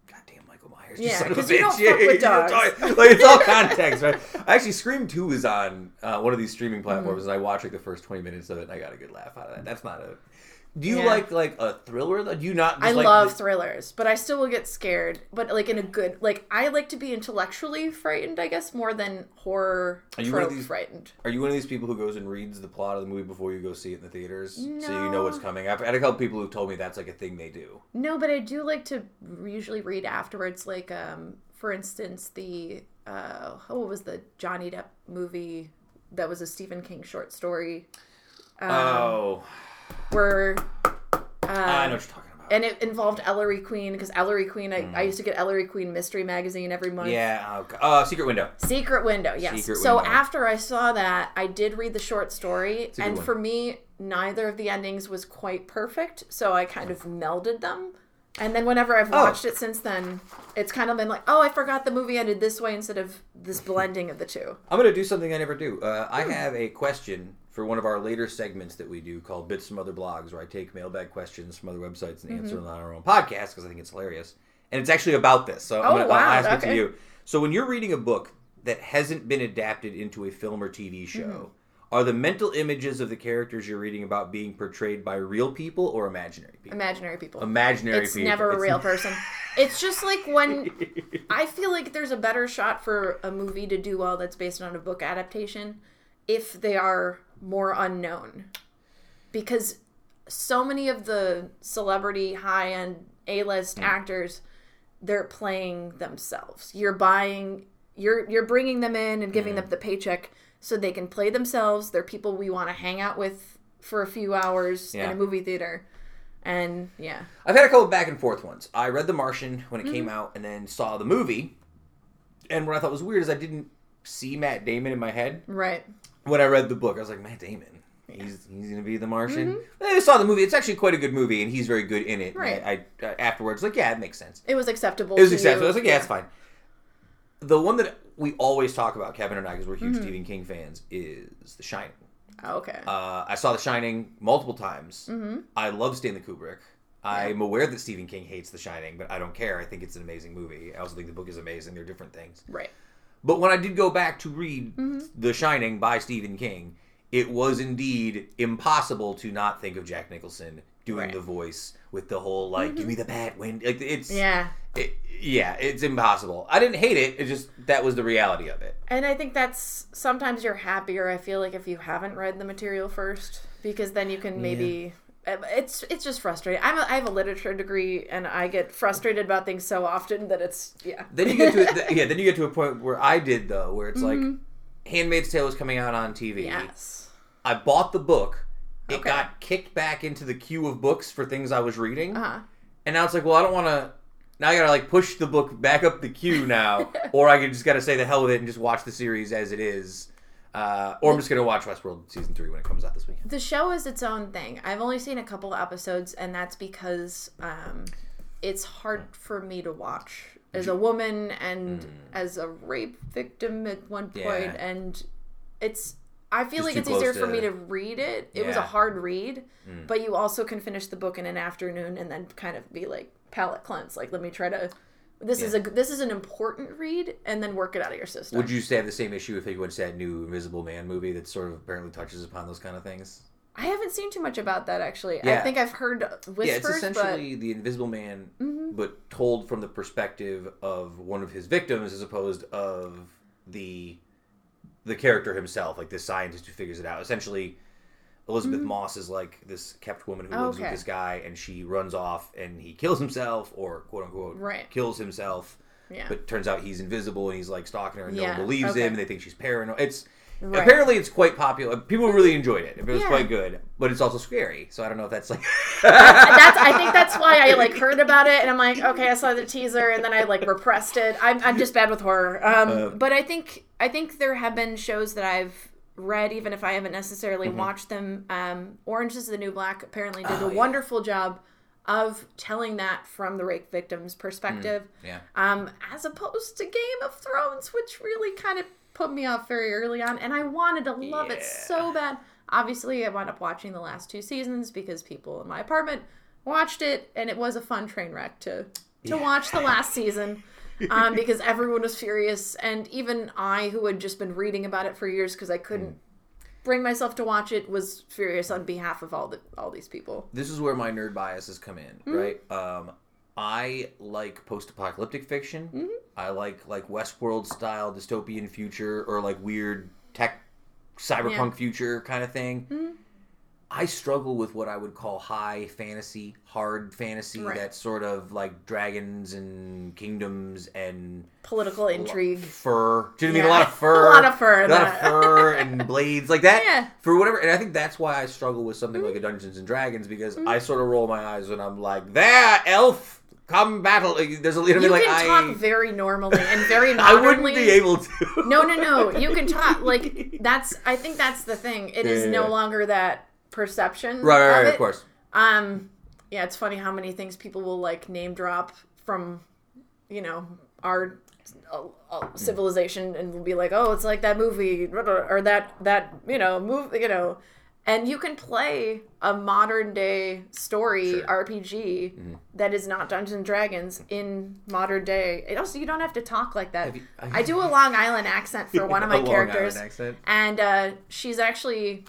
goddamn Michael Myers, you yeah, son of a bitch. You don't yeah, fuck with dogs. Don't like, it's all context, right? Actually, Scream two is on uh, one of these streaming platforms, mm-hmm. and I watch like the first twenty minutes of it, and I got a good laugh out of that. That's not a... Do you yeah. like like a thriller? Do you not? Just I like love the... thrillers, but I still will get scared. But like in a good, like I like to be intellectually frightened, I guess, more than horror are you trope one of these, frightened. Are you one of these people who goes and reads the plot of the movie before you go see it in the theaters, no. so you know what's coming? I've had a couple people who've told me that's like a thing they do. No, but I do like to usually read afterwards. Like, um, for instance, the uh, what was the Johnny Depp movie that was a Stephen King short story? Um, oh. Were, uh, I know what you're talking about. And it involved Ellery Queen, because Ellery Queen, I, mm. I used to get Ellery Queen Mystery Magazine every month. Yeah. Okay. Uh, Secret Window. Secret Window, yes. Secret so window. After I saw that, I did read the short story, and one. For me, neither of the endings was quite perfect, so I kind of melded them. And then whenever I've watched oh. it since then, it's kind of been like, oh, I forgot the movie ended this way instead of this blending of the two. I'm going to do something I never do. Uh, I have a question for one of our later segments that we do called Bits from Other Blogs, where I take mailbag questions from other websites and mm-hmm. answer them on our own podcast because I think it's hilarious. And it's actually about this, so oh, I'm going to wow. ask okay. it to you. So when you're reading a book that hasn't been adapted into a film or T V show, mm-hmm. are the mental images of the characters you're reading about being portrayed by real people or imaginary people? Imaginary people. Imaginary it's people. It's never a it's real person. It's just like when... I feel like there's a better shot for a movie to do well that's based on a book adaptation if they are more unknown. Because so many of the celebrity, high-end, A-list mm. actors, they're playing themselves. You're buying... You're, you're bringing them in and giving mm. them the paycheck... so they can play themselves. They're people we want to hang out with for a few hours yeah. in a movie theater. And, yeah. I've had a couple of back and forth ones. I read The Martian when it mm-hmm. came out and then saw the movie. And what I thought was weird is I didn't see Matt Damon in my head. Right. When I read the book, I was like, Matt Damon, yeah. he's he's going to be The Martian? Mm-hmm. But then I saw the movie. It's actually quite a good movie, and he's very good in it. Right. I, I afterwards, like, yeah, it makes sense. It was acceptable. It was acceptable. You. I was like, yeah, yeah, it's fine. The one that... we always talk about, Kevin and I, because we're huge mm-hmm. Stephen King fans, is The Shining. Oh, okay. Uh, I saw The Shining multiple times. Mm-hmm. I love Stanley Kubrick. Yeah. I'm aware that Stephen King hates The Shining, but I don't care. I think it's an amazing movie. I also think the book is amazing. They're different things. Right. But when I did go back to read mm-hmm. The Shining by Stephen King, it was indeed impossible to not think of Jack Nicholson doing right. the voice with the whole, like, mm-hmm. give me the bat, Wendy. Like, it's, yeah. It, yeah, it's impossible. I didn't hate it. It just, that was the reality of it. And I think that's, sometimes you're happier, I feel like, if you haven't read the material first, because then you can maybe... Yeah. It's it's just frustrating. I'm a, I have a literature degree, and I get frustrated about things so often that it's yeah. Then you get to a, yeah. Then you get to a point where I did though, where it's mm-hmm. like, Handmaid's Tale was coming out on T V. Yes. I bought the book. It okay. got kicked back into the queue of books for things I was reading. Uh-huh. And now it's like, well, I don't want to. Now I gotta like push the book back up the queue now, or I just gotta say the hell with it and just watch the series as it is. Uh, or I'm just going to watch Westworld Season three when it comes out this weekend. The show is its own thing. I've only seen a couple episodes, and that's because um, it's hard for me to watch. As a woman and mm. as a rape victim at one point, yeah. and it's... I feel just like it's easier to... for me to read it. It yeah. was a hard read, mm. but you also can finish the book in an afternoon and then kind of be like, palate cleanse. Like, let me try to... This yeah. is a this is an important read, and then work it out of your system. Would you say have the same issue if you went to that new Invisible Man movie that sort of apparently touches upon those kind of things? I haven't seen too much about that, actually. Yeah. I think I've heard whispers, Yeah, it's essentially but... the Invisible Man, mm-hmm. but told from the perspective of one of his victims as opposed of the the character himself, like this scientist who figures it out. Essentially, Elizabeth mm-hmm. Moss is like this kept woman who oh, lives okay. with this guy, and she runs off and he kills himself, or quote unquote right. kills himself. Yeah. But turns out he's invisible and he's like stalking her, and yeah. no one believes okay. him, and they think she's paranoid. It's right. apparently it's quite popular. People really enjoyed it. It was yeah. quite good, but it's also scary. So I don't know if that's like. that's I think that's why I like heard about it, and I'm like, okay, I saw the teaser, and then I like repressed it. I'm I'm just bad with horror. Um, uh, but I think I think there have been shows that I've. read, even if I haven't necessarily mm-hmm. watched them. Um, Orange is the New Black apparently did oh, a wonderful yeah. job of telling that from the rape victim's perspective. Mm, yeah. Um, as opposed to Game of Thrones, which really kind of put me off very early on, and I wanted to love yeah. it so bad. Obviously, I wound up watching the last two seasons because people in my apartment watched it, and it was a fun train wreck to, to yeah. watch the last season. Um, because everyone was furious, and even I, who had just been reading about it for years because I couldn't mm. bring myself to watch it, was furious on behalf of all the all these people. This is where my nerd biases come in, mm-hmm. right? Um, I like post-apocalyptic fiction. Mm-hmm. I like like Westworld-style dystopian future, or like weird tech cyberpunk yeah. future kind of thing. Mm-hmm. I struggle with what I would call high fantasy, hard fantasy, right. that sort of like dragons and kingdoms and... Political intrigue. Fur. Do you know what I mean? A lot of fur. A lot of fur. A lot of fur and blades. Like that. Yeah. For whatever. And I think that's why I struggle with something mm-hmm. like a Dungeons and Dragons, because mm-hmm. I sort of roll my eyes when I'm like, there, elf! Come battle. There's a little bit like I... You can talk very normally and very modernly. I wouldn't be able to. No, no, no. You can talk. Like, that's... I think that's the thing. It yeah. is no longer that... perception right, right, of, right of course um yeah it's funny how many things people will like name drop from, you know, our uh, uh, civilization, and will be like, oh, it's like that movie or that that you know movie, you know, and you can play a modern day story sure. R P G mm-hmm. that is not Dungeons and Dragons in modern day. It also, you don't have to talk like that. You, I, I do a Long Island accent for one of my characters, and uh she's actually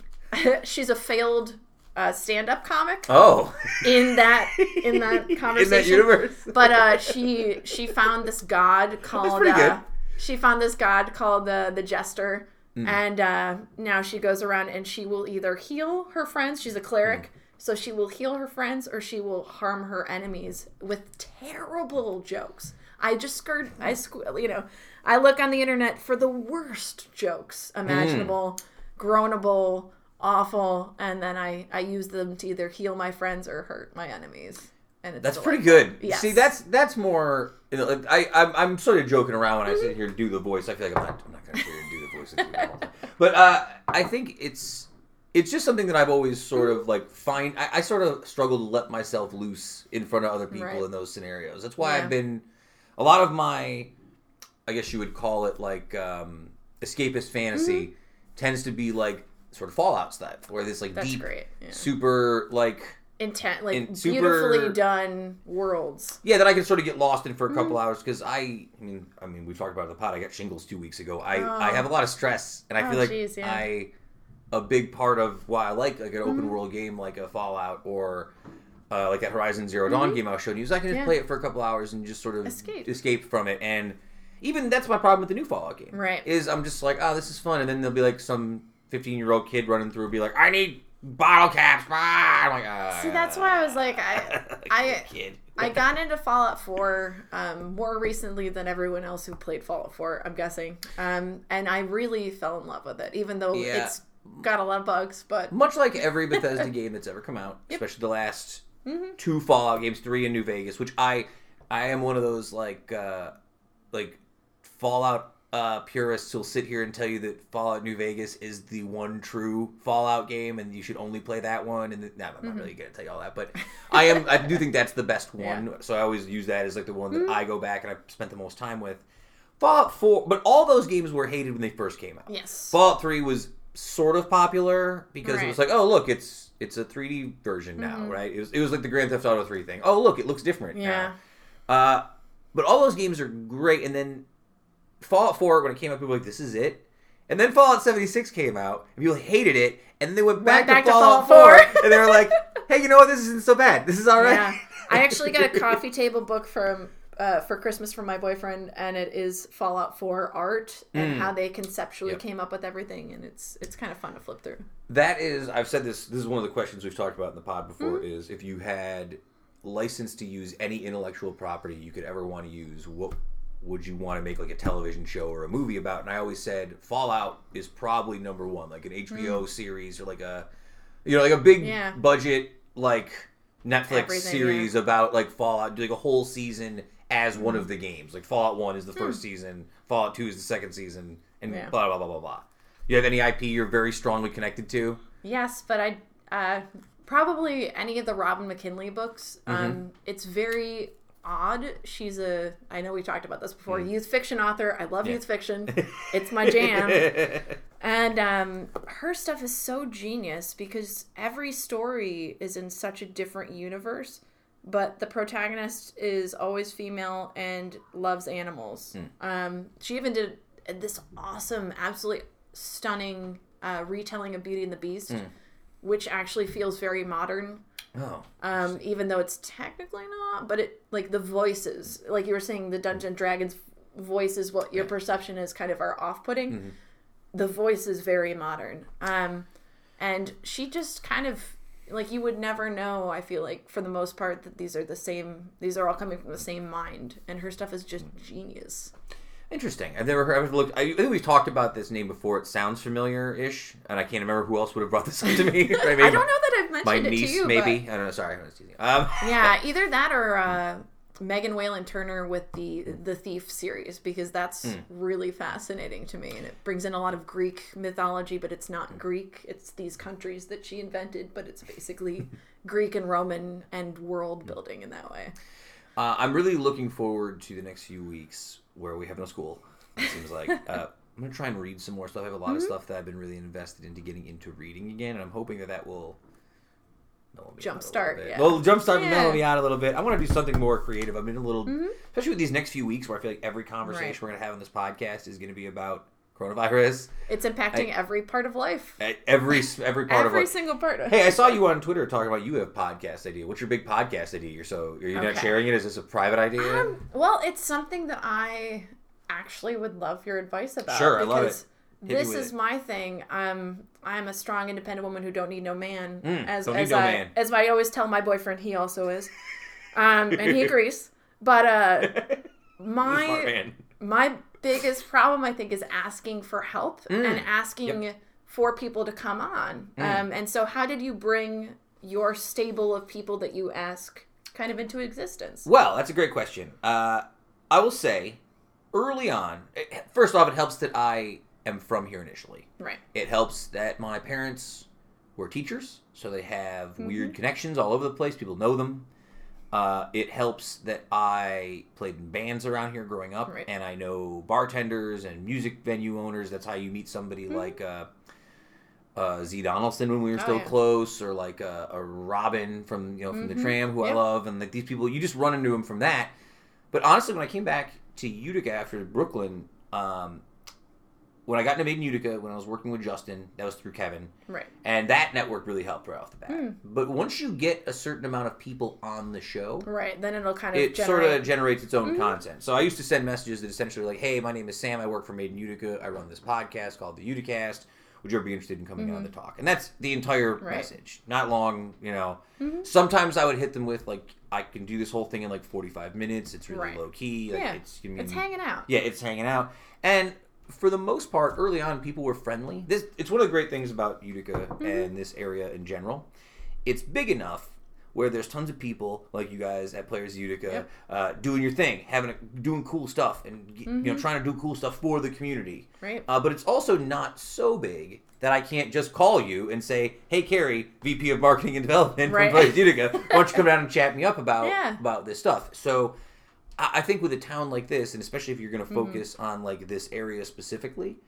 she's a failed uh, stand-up comic. Oh, in that in that conversation, in that universe. But uh, she she found this god called uh, she found this god called the the Jester, mm. and uh, now she goes around and she will either heal her friends. She's a cleric, mm. so she will heal her friends, or she will harm her enemies with terrible jokes. I just scared. I you know I look on the internet for the worst jokes imaginable, mm. groanable. Awful, and then I, I use them to either heal my friends or hurt my enemies, and it's that's delightful. Pretty good. Yes. See, that's that's more. You know, I I'm, I'm sort of joking around when I sit here and do the voice. I feel like I'm not I'm not going to sit here and do the voice, anymore. But uh, I think it's it's just something that I've always sort of like find. I, I sort of struggle to let myself loose in front of other people right. in those scenarios. That's why yeah. I've been a lot of my, I guess you would call it like um, escapist fantasy mm-hmm. tends to be like. sort of Fallout stuff, where this like That's deep, great. Yeah. super like intent, like in, super, beautifully done worlds. Yeah, that I can sort of get lost in for a couple mm. hours because I, I mean, I mean, we talked about it in the pod. I got shingles two weeks ago. I, oh. I have a lot of stress, and I oh, feel like geez, yeah. I a big part of why I like like an mm. open world game like a Fallout or. Uh, like that Horizon Zero Dawn mm-hmm. game I was showing you, so I can just yeah. play it for a couple hours and just sort of escape. escape from it. And even that's my problem with the new Fallout game. Right. Is I'm just like, oh, this is fun. And then there'll be like some fifteen-year-old kid running through and be like, I need bottle caps. Ah! I'm like, ah. See, that's why I was like, I I, kid. I got into Fallout four um, more recently than everyone else who played Fallout four, I'm guessing. Um, and I really fell in love with it, even though yeah. it's got a lot of bugs. But much like every Bethesda game that's ever come out, yep. especially the last... Mm-hmm. Two Fallout games, three in New Vegas, which I I am one of those like uh, like Fallout uh, purists who'll sit here and tell you that Fallout New Vegas is the one true Fallout game and you should only play that one. And the, nah, I'm mm-hmm. not really gonna tell you all that, but I am I do think that's the best one. Yeah. So I always use that as like the one that mm-hmm. I go back and I spent the most time with. Fallout four, but all those games were hated when they first came out. Yes, Fallout three was sort of popular because right. it was like, oh look, it's. It's a three D version now, mm-hmm. right? It was it was like the Grand Theft Auto three thing. Oh, look, it looks different yeah. now. Uh, but all those games are great. And then Fallout four, when it came out, people were like, this is it. And then Fallout seventy-six came out, and people hated it. And then they went back, went back to, Fallout to Fallout four, and they were like, hey, you know what? This isn't so bad. This is all right. Yeah. I actually got a coffee table book from... Uh, for Christmas from my boyfriend, and it is Fallout four art and mm. how they conceptually yep. came up with everything, and it's it's kind of fun to flip through. That is, I've said this, this is one of the questions we've talked about in the pod before, mm-hmm. is if you had license to use any intellectual property you could ever want to use, what would you want to make like a television show or a movie about? And I always said Fallout is probably number one, like an H B O mm-hmm. series or like a, you know, like a big yeah. budget, like Netflix everything, series yeah. about like Fallout, like a whole season as one of the games. Like, Fallout one is the first mm. season, Fallout two is the second season, and yeah. blah, blah, blah, blah, blah. You have any I P you're very strongly connected to? Yes, but I... Uh, probably any of the Robin McKinley books. Mm-hmm. Um, it's very odd. She's a... I know we talked about this before. Mm. Youth fiction author. I love yeah. youth fiction. It's my jam. And um, her stuff is so genius because every story is in such a different universe. But the protagonist is always female and loves animals. Mm. Um, she even did this awesome, absolutely stunning uh, retelling of Beauty and the Beast, mm. which actually feels very modern. Oh. Um, even though it's technically not, but it like the voices, like you were saying, the Dungeons and Dragons voices, what your perception is kind of are off-putting. Mm-hmm. The voice is very modern. Um, and she just kind of... Like, you would never know, I feel like, for the most part, that these are the same... These are all coming from the same mind. And her stuff is just genius. Interesting. I've never heard... I've looked, I think we've talked about this name before. It sounds familiar-ish. And I can't remember who else would have brought this up to me. Right? I don't know that I've mentioned my niece, it to you, maybe. But... I don't know. Sorry. I was teasing. Um, yeah, either that or uh, Megan Whalen Turner with the, the Thief series. Because that's mm. really fascinating to me. And it brings in a lot of Greek mythology, but it's not Greek. It's these countries that she invented, but it's basically Greek and Roman and world building in that way. Uh, I'm really looking forward to the next few weeks where we have no school, it seems like. uh, I'm going to try and read some more stuff. I have a lot mm-hmm. of stuff that I've been really invested into getting into reading again, and I'm hoping that that will... Jumpstart, yeah. Well, jumpstart yeah. mellow me out a little bit. I want to do something more creative. I'm in a little, mm-hmm. especially with these next few weeks where I feel like every conversation right. we're going to have on this podcast is going to be about coronavirus. It's impacting I, every part of life. Every every part every of life. Every single part of hey, life. Hey, I saw you on Twitter talking about you have a podcast idea. What's your big podcast idea? You're so, are you okay. not sharing it? Is this a private idea? Um, well, it's something that I actually would love your advice about. Sure, I love it. This is my thing. Um, I'm a strong, independent woman who don't need no man. Mm, as don't as, need no I, man. As I always tell my boyfriend, he also is. Um, and he agrees. But uh, my my biggest problem, I think, is asking for help mm. and asking yep. for people to come on. Mm. Um, and so how did you bring your stable of people that you ask kind of into existence? Well, that's a great question. Uh, I will say, early on, first off, it helps that I... am from here initially. Right. It helps that my parents were teachers, so they have mm-hmm. weird connections all over the place. People know them. Uh, it helps that I played in bands around here growing up, right. and I know bartenders and music venue owners. That's how you meet somebody mm-hmm. like uh, uh, Z. Donaldson when we were oh, still yeah. close, or like a, a Robin from you know from mm-hmm. the Tram, who yep. I love, and like these people, you just run into them from that. But honestly, when I came back to Utica after Brooklyn, um, when I got into Made in Utica, when I was working with Justin, that was through Kevin, right? And that network really helped right off the bat. Mm. But once you get a certain amount of people on the show, right, then it'll kind of it generate... sort of generates its own mm-hmm. content. So I used to send messages that essentially like, "Hey, my name is Sam. I work for Made in Utica. I run this podcast called the Uticast. Would you ever be interested in coming mm-hmm. on the talk?" And that's the entire right. message. Not long, you know. Mm-hmm. Sometimes I would hit them with like, "I can do this whole thing in like forty-five minutes. It's really right. low key. Like, yeah, it's, you mean, it's hanging out. Yeah, it's hanging out." And for the most part, early on, people were friendly. This It's one of the great things about Utica mm-hmm. and this area in general. It's big enough where there's tons of people like you guys at Players of Utica yep. uh, doing your thing, having a, doing cool stuff, and mm-hmm. you know trying to do cool stuff for the community. Right. Uh, but it's also not so big that I can't just call you and say, "Hey, Carrie, V P of Marketing and Development right. from Players of Utica, why don't you come down and chat me up about yeah. about this stuff?" So. I think with a town like this, and especially if you're going to focus mm-hmm. on like this area specifically,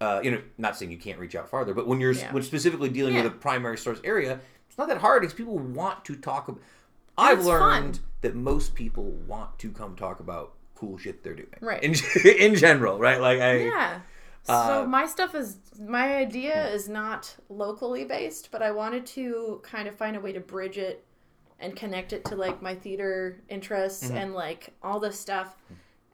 uh, you know, not saying you can't reach out farther, but when you're yeah. when specifically dealing yeah. with a primary source area, it's not that hard because people want to talk about. I've it's learned fun. that most people want to come talk about cool shit they're doing, right? In, in general, right? Like, I, yeah. Uh, so my stuff is my idea yeah. is not locally based, but I wanted to kind of find a way to bridge it. And connect it to, like, my theater interests mm-hmm. and, like, all this stuff.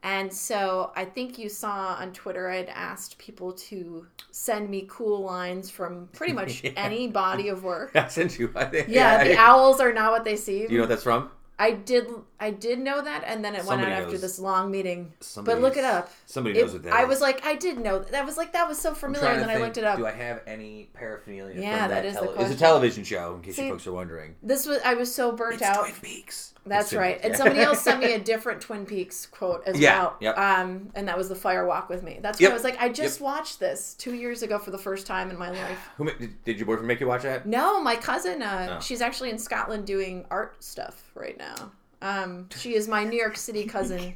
And so I think you saw on Twitter I had asked people to send me cool lines from pretty much yeah. any body of work. I sent you. I think. Yeah, yeah, the owls are not what they seem. Do you know what that's from? I did I did know that, and then it somebody went out knows. After this long meeting. Somebody but look is, it up. Somebody it, knows what that I is. I was like, I did know that. That was like, that was so familiar, and then think, I looked it up. Do I have any paraphernalia yeah, from that? that is tele- the it's a television show, in case See, you folks are wondering. This was I was so burnt it's out. Twin Peaks. That's it's right. Twin, yeah. And somebody else sent me a different Twin Peaks quote as yeah, well. Yep. Um, and that was the Fire Walk with Me. That's when yep. I was like, I just yep. watched this two years ago for the first time in my life. Who did, did your boyfriend make you watch that? No, my cousin. Uh, oh. She's actually in Scotland doing art stuff right now. Um, she is my New York City cousin,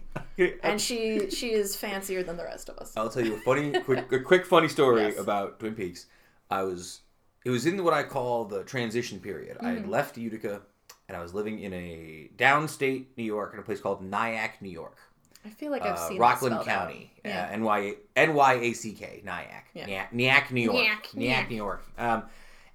and she she is fancier than the rest of us. I'll tell you a funny, quick, a quick funny story yes. about Twin Peaks. I was it was in what I call the transition period. Mm-hmm. I had left Utica, and I was living in a downstate New York in a place called Nyack, New York. I feel like I've uh, seen Rockland County, yeah. uh, N Y A C K, Nyack, yeah. Nyack, Nyack, New York, Nyack, Nyack, New York. Um,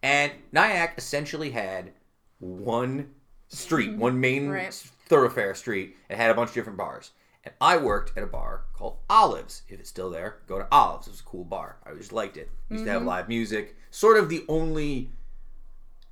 and Nyack essentially had one. Street, one main right. thoroughfare street, and had a bunch of different bars. And I worked at a bar called Olives. If it's still there, go to Olives. It was a cool bar. I just liked it. Used mm-hmm. to have live music. Sort of the only,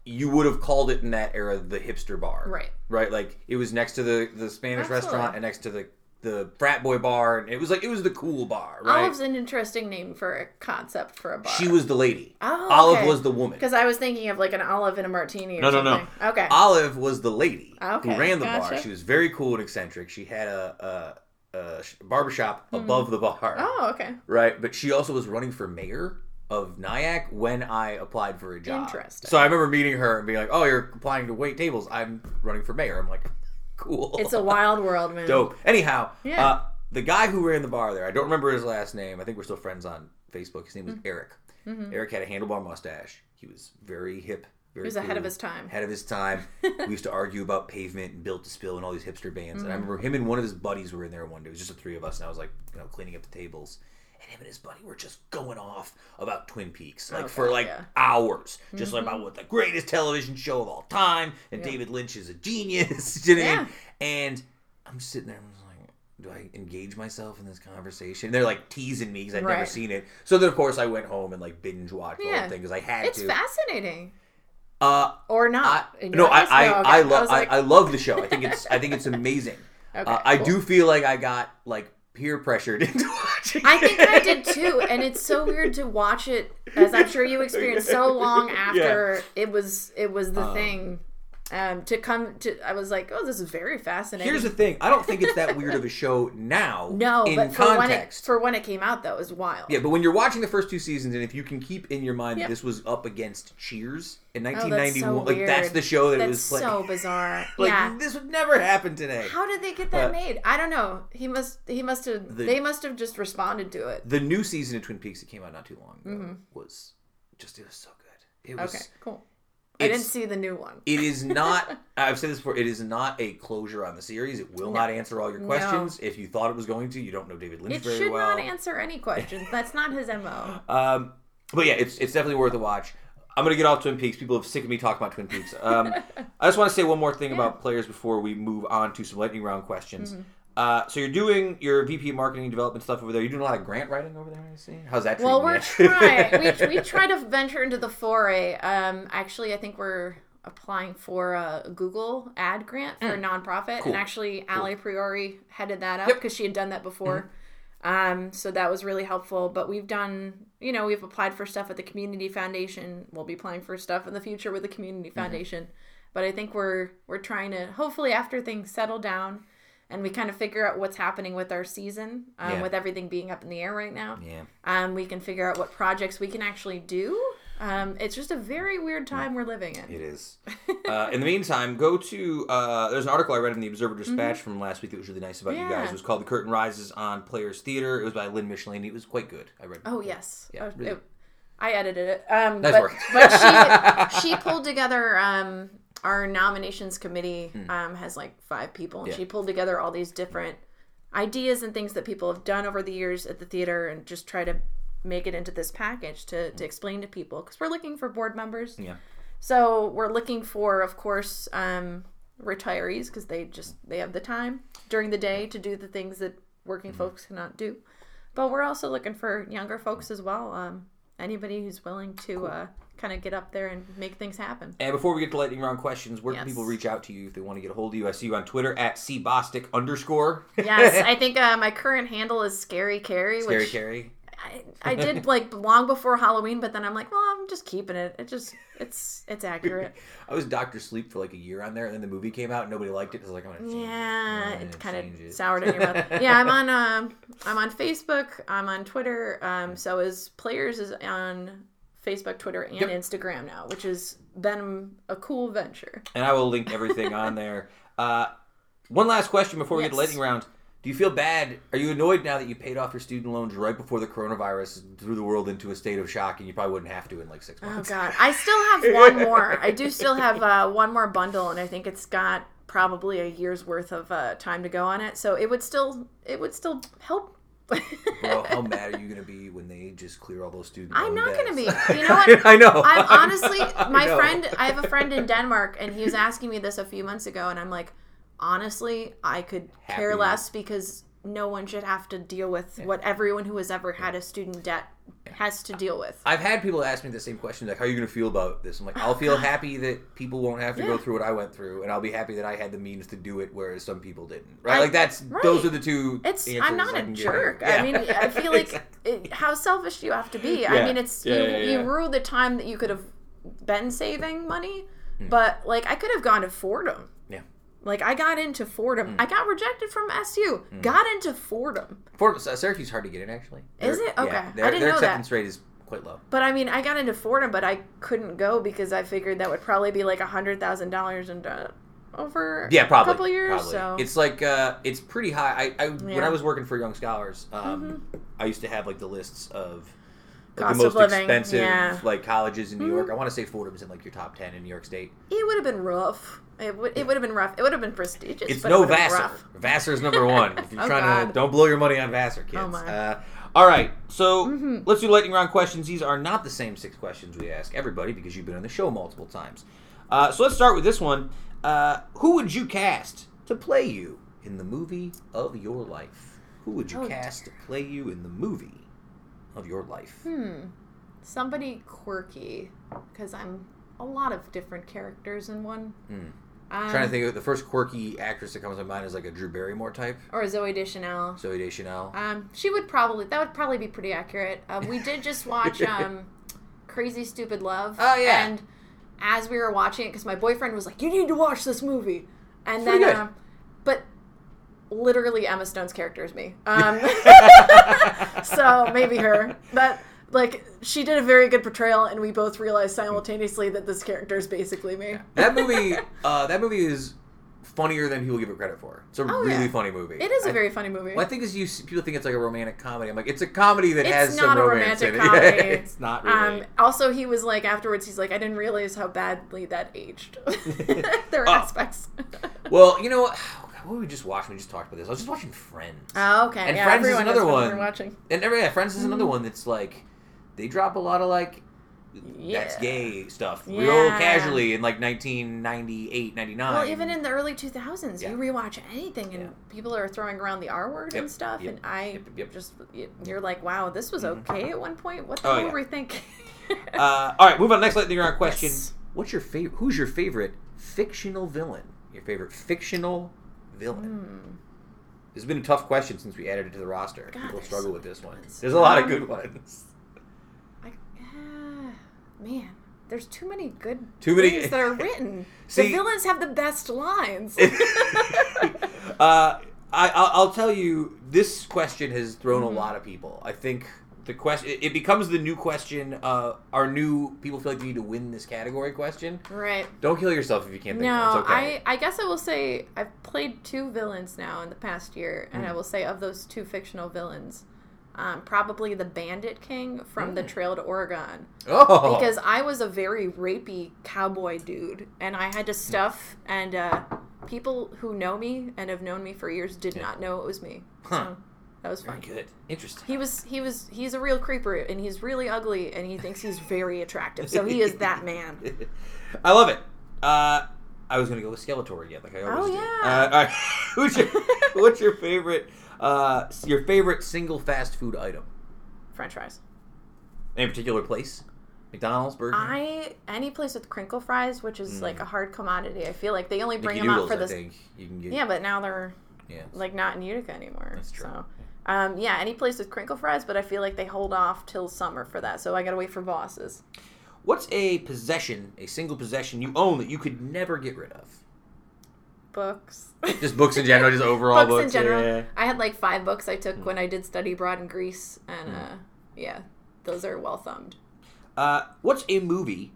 you would have called it in that era, the hipster bar. Right. Right? Like, it was next to the, the Spanish Absolutely. Restaurant and next to the, the frat boy bar. And it was like, it was the cool bar, right? Olive's an interesting name for a concept for a bar. She was the lady. Oh, Olive okay. was the woman. Because I was thinking of like an olive and a martini or no, something. No, no, no. Okay. Olive was the lady okay. who ran the gotcha. bar. She was very cool and eccentric. She had a, a, a barbershop mm. above the bar. Oh, okay. Right? But she also was running for mayor of Nyack when I applied for a job. Interesting. So I remember meeting her and being like, "Oh, you're applying to wait tables. I'm running for mayor." I'm like... Cool. It's a wild world, man. Dope. Anyhow, yeah. uh, the guy who ran the bar there, I don't remember his last name. I think we're still friends on Facebook. His name was mm-hmm. Eric. Mm-hmm. Eric had a handlebar mustache. He was very hip. Very he was cool, ahead of his time. Ahead of his time. We used to argue about Pavement and Built to Spill and all these hipster bands. Mm-hmm. And I remember him and one of his buddies were in there one day. It was just the three of us. And I was like, you know, cleaning up the tables. And him and his buddy were just going off about Twin Peaks, like okay, for like yeah. hours, just mm-hmm. like about what the greatest television show of all time, and yeah. David Lynch is a genius. You know? yeah. And I'm sitting there, I'm just like, do I engage myself in this conversation? And they're like teasing me because I've right. never seen it. So then, of course, I went home and like binge watched yeah. the whole thing because I had it's to. It's fascinating. Uh, or not? I, no, I I, no, okay. I love I, like... I, I love the show. I think it's I think it's amazing. Okay, uh, cool. I do feel like I got like. peer pressured into watching it. I think I did too, and it's so weird to watch it, as I'm sure you experienced, so long after yeah. it was it was the um, thing. Um, to come to, I was like, oh, this is very fascinating. Here's the thing: I don't think it's that weird of a show now. No, in but for context, when it, for when it came out, though, it was wild. Yeah, but when you're watching the first two seasons, and if you can keep in your mind yep. that this was up against Cheers in nineteen ninety-one, oh, that's so like weird. That's the show that that's it was playing. So bizarre. Like yeah. this would never happen today. How did they get that uh, made? I don't know. He must. He must have. The, they must have just responded to it. The new season of Twin Peaks that came out not too long ago mm-hmm. was just it was so good. It was, okay, cool. I didn't see the new one. It is not, I've said this before, it is not a closure on the series. It will no. not answer all your questions. No. If you thought it was going to, you don't know David Lynch it very well. It should not answer any questions. That's not his M O. Um, but yeah, it's it's definitely worth a watch. I'm going to get off Twin Peaks. People are sick of me talking about Twin Peaks. Um, I just want to say one more thing yeah. about Players before we move on to some lightning round questions. Mm-hmm. Uh, so you're doing your V P marketing and development stuff over there. You're doing a lot of grant writing over there, I see. How's that treating you? Well, we're trying. We, we try to venture into the foray. Um, actually, I think we're applying for a Google ad grant for mm. a nonprofit. Cool. And actually, Allie cool. Priori headed that up because yep. she had done that before. Mm-hmm. Um, so that was really helpful. But we've done, you know, we've applied for stuff at the Community Foundation. We'll be applying for stuff in the future with the Community Foundation. Mm-hmm. But I think we're we're trying to, hopefully after things settle down, and we kind of figure out what's happening with our season, um, yeah. with everything being up in the air right now. Yeah. Um, we can figure out what projects we can actually do. Um, it's just a very weird time yeah. we're living in. It is. uh, in the meantime, go to, uh, there's an article I read in the Observer Dispatch mm-hmm. from last week that was really nice about yeah. you guys. It was called The Curtain Rises on Players Theater. It was by Lynn Micheline. It was quite good. I read it. Oh, yes. Yeah, really. it, I edited it. Um, nice but, work. But she, she pulled together... Um, Our nominations committee um, has like five people, and yeah. she pulled together all these different ideas and things that people have done over the years at the theater, and just try to make it into this package to, to explain to people, because we're looking for board members. Yeah. So we're looking for, of course, um, retirees, because they just they have the time during the day to do the things that working mm-hmm. folks cannot do. But we're also looking for younger folks as well. Um, anybody who's willing to. Cool. Uh, kind of get up there and make things happen. And before we get to lightning round questions, where yes. can people reach out to you if they want to get a hold of you? I see you on Twitter at cbostick underscore. Yes, I think uh, my current handle is Scary Carrie. Scary which Carrie. I, I did like long before Halloween, but then I'm like, well, I'm just keeping it. It just, it's it's accurate. I was Doctor Sleep for like a year on there, and then the movie came out and nobody liked it. So I was like, I'm gonna change yeah, it. Yeah, it kind of soured in your mouth. Yeah, I'm on um, I'm on Facebook. I'm on Twitter. Um, so is Players is on Facebook, Twitter, and yep. Instagram now, which has been a cool venture. And I will link everything on there. Uh, one last question before we yes. get to lightning round. Do you feel bad? Are you annoyed now that you paid off your student loans right before the coronavirus threw the world into a state of shock, and you probably wouldn't have to in like six months? Oh, God. I still have one more. I do still have uh, one more bundle, and I think it's got probably a year's worth of uh, time to go on it. So it would still, it would still help. Bro, how mad are you going to be when they just clear all those student loan I'm not going to be. You know what? I know. I'm honestly, my I know. friend, I have a friend in Denmark, and he was asking me this a few months ago, and I'm like, honestly, I could Happy. care less, because no one should have to deal with yeah. what everyone who has ever yeah. had a student debt has to deal with. I've had people ask me the same question, like, how are you going to feel about this? I'm like, I'll feel happy that people won't have to yeah. go through what I went through, and I'll be happy that I had the means to do it, whereas some people didn't. Right? I, like, that's, right. those are the two it's, answers. I'm not I a jerk. Yeah. I mean, I feel like, it, how selfish do you have to be? Yeah. I mean, it's, yeah, you, yeah, yeah. you rue the time that you could have been saving money, mm. but, like, I could have gone to Fordham. Yeah. Like, I got into Fordham. Mm. I got rejected from S U. Mm. Got into Fordham. Fordham, uh, Syracuse's hard to get in, actually. They're, is it? Okay. Yeah, I didn't know that. Their acceptance rate is quite low. But, I mean, I got into Fordham, but I couldn't go because I figured that would probably be like one hundred thousand dollars in debt over yeah, probably, a couple years. Probably. So. It's like, uh, it's pretty high. I, I yeah. When I was working for Young Scholars, um, mm-hmm. I used to have, like, the lists of... Like the most expensive yeah. like colleges in New York. Mm-hmm. I want to say Fordham's in like your top ten in New York State. It would have been rough. It would yeah. it would have been rough. It would have been prestigious. It's but no it Vassar. Vassar's number one. If you're oh trying God. to don't blow your money on Vassar, kids. Oh my. Uh, all right, so mm-hmm. let's do lightning round questions. These are not the same six questions we ask everybody because you've been on the show multiple times. Uh, so let's start with this one. Uh, who would you cast to play you in the movie of your life? Who would you oh, cast dear. to play you in the movie? Of your life. Hmm. Somebody quirky, because I'm a lot of different characters in one. Mm. Um, trying to think of the first quirky actress that comes to mind is like a Drew Barrymore type, or Zooey Deschanel. Zooey Deschanel. Um, she would probably that would probably be pretty accurate. Uh, we did just watch um, Crazy Stupid Love. Oh yeah. And as we were watching it, because my boyfriend was like, "You need to watch this movie," and it's then, pretty good. Um, but. Literally, Emma Stone's character is me. Um, so maybe her. But, like, she did a very good portrayal, and we both realized simultaneously that this character is basically me. That movie, uh, that movie is funnier than people give it credit for. It's a oh, really yeah. funny movie. It is a I, very funny movie. Well, I think is you people think it's like a romantic comedy. I'm like, it's a comedy that it's has some romance in it. It's not a romantic comedy. Yeah, it's not really. Um, also, he was like, afterwards, he's like, I didn't realize how badly that aged. There are oh. aspects. Well, you know what? What were we just watching? We just talked about this. I was just watching Friends. Oh, okay. And yeah, Friends is another one. We're watching. And yeah, Friends is mm. another one that's like, they drop a lot of like, yeah. that's gay stuff yeah. real casually in like nineteen ninety-eight, ninety-nine. Well, even in the early two thousands, yeah. you rewatch anything and yeah. people are throwing around the R word yep. and stuff. Yep. And I yep. Yep. just, you're like, wow, this was okay mm-hmm. at one point. What the oh, hell yeah. were we thinking? uh, all right, move on. Next lightning round question. Yes. What's your favorite? Who's your favorite fictional villain? Your favorite fictional villain? Mm. This has been a tough question since we added it to the roster. God, people struggle so with this one. There's a lot um, of good ones. Man, there's too many good too many. things that are written. See, the villains have the best lines. uh, I, I'll tell you, this question has thrown mm-hmm. a lot of people. I think the question it becomes the new question. Uh, our new people feel like they need to win this category question. Right. Don't kill yourself if you can't think no, of it. It's okay. I, I guess I will say I've played two villains now in the past year, and mm. I will say of those two fictional villains, Um, probably the Bandit King from mm. the Trail to Oregon. Oh! Because I was a very rapey cowboy dude, and I had to stuff, and uh, people who know me and have known me for years did yeah. not know it was me. Huh. So that was fun. Very good. Interesting. He was, he was, he's a real creeper, and he's really ugly, and he thinks he's very attractive, so he is that man. I love it. Uh, I was going to go with Skeletor again, like I always do. Oh, yeah. Uh, all right. Who's your, what's your favorite... Uh, your favorite single fast food item? French fries. Any particular place? McDonald's, Burger King? I any place with crinkle fries, which is mm. like a hard commodity. I feel like they only bring Mickey them Doodles, out for this. I think. You can get... Yeah, but now they're yeah. like not in Utica anymore. That's true. So, um, yeah, any place with crinkle fries, but I feel like they hold off till summer for that. So I gotta wait for bosses. What's a possession, a single possession you own that you could never get rid of? Books. Just books in general, just overall books. Books in general. Yeah. I had like five books I took mm. when I did study abroad in Greece, and mm. uh, yeah, those are well thumbed. Uh, what's a movie,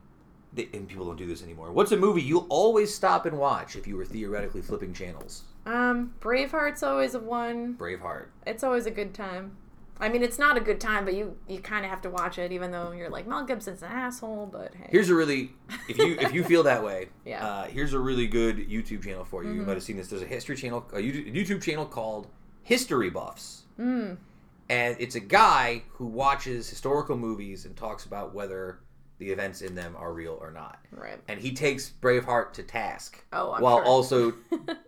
that, and people don't do this anymore, what's a movie you'll always stop and watch if you were theoretically flipping channels? Um, Braveheart's always a one. Braveheart. It's always a good time. I mean, it's not a good time, but you, you kind of have to watch it, even though you're like, Mel Gibson's an asshole, but hey. Here's a really, if you if you feel that way, yeah. uh, here's a really good YouTube channel for you. Mm-hmm. You might have seen this. There's a history channel, a YouTube channel called History Buffs. Mm. And it's a guy who watches historical movies and talks about whether the events in them are real or not. Right. And he takes Braveheart to task. Oh, I'm while sure. also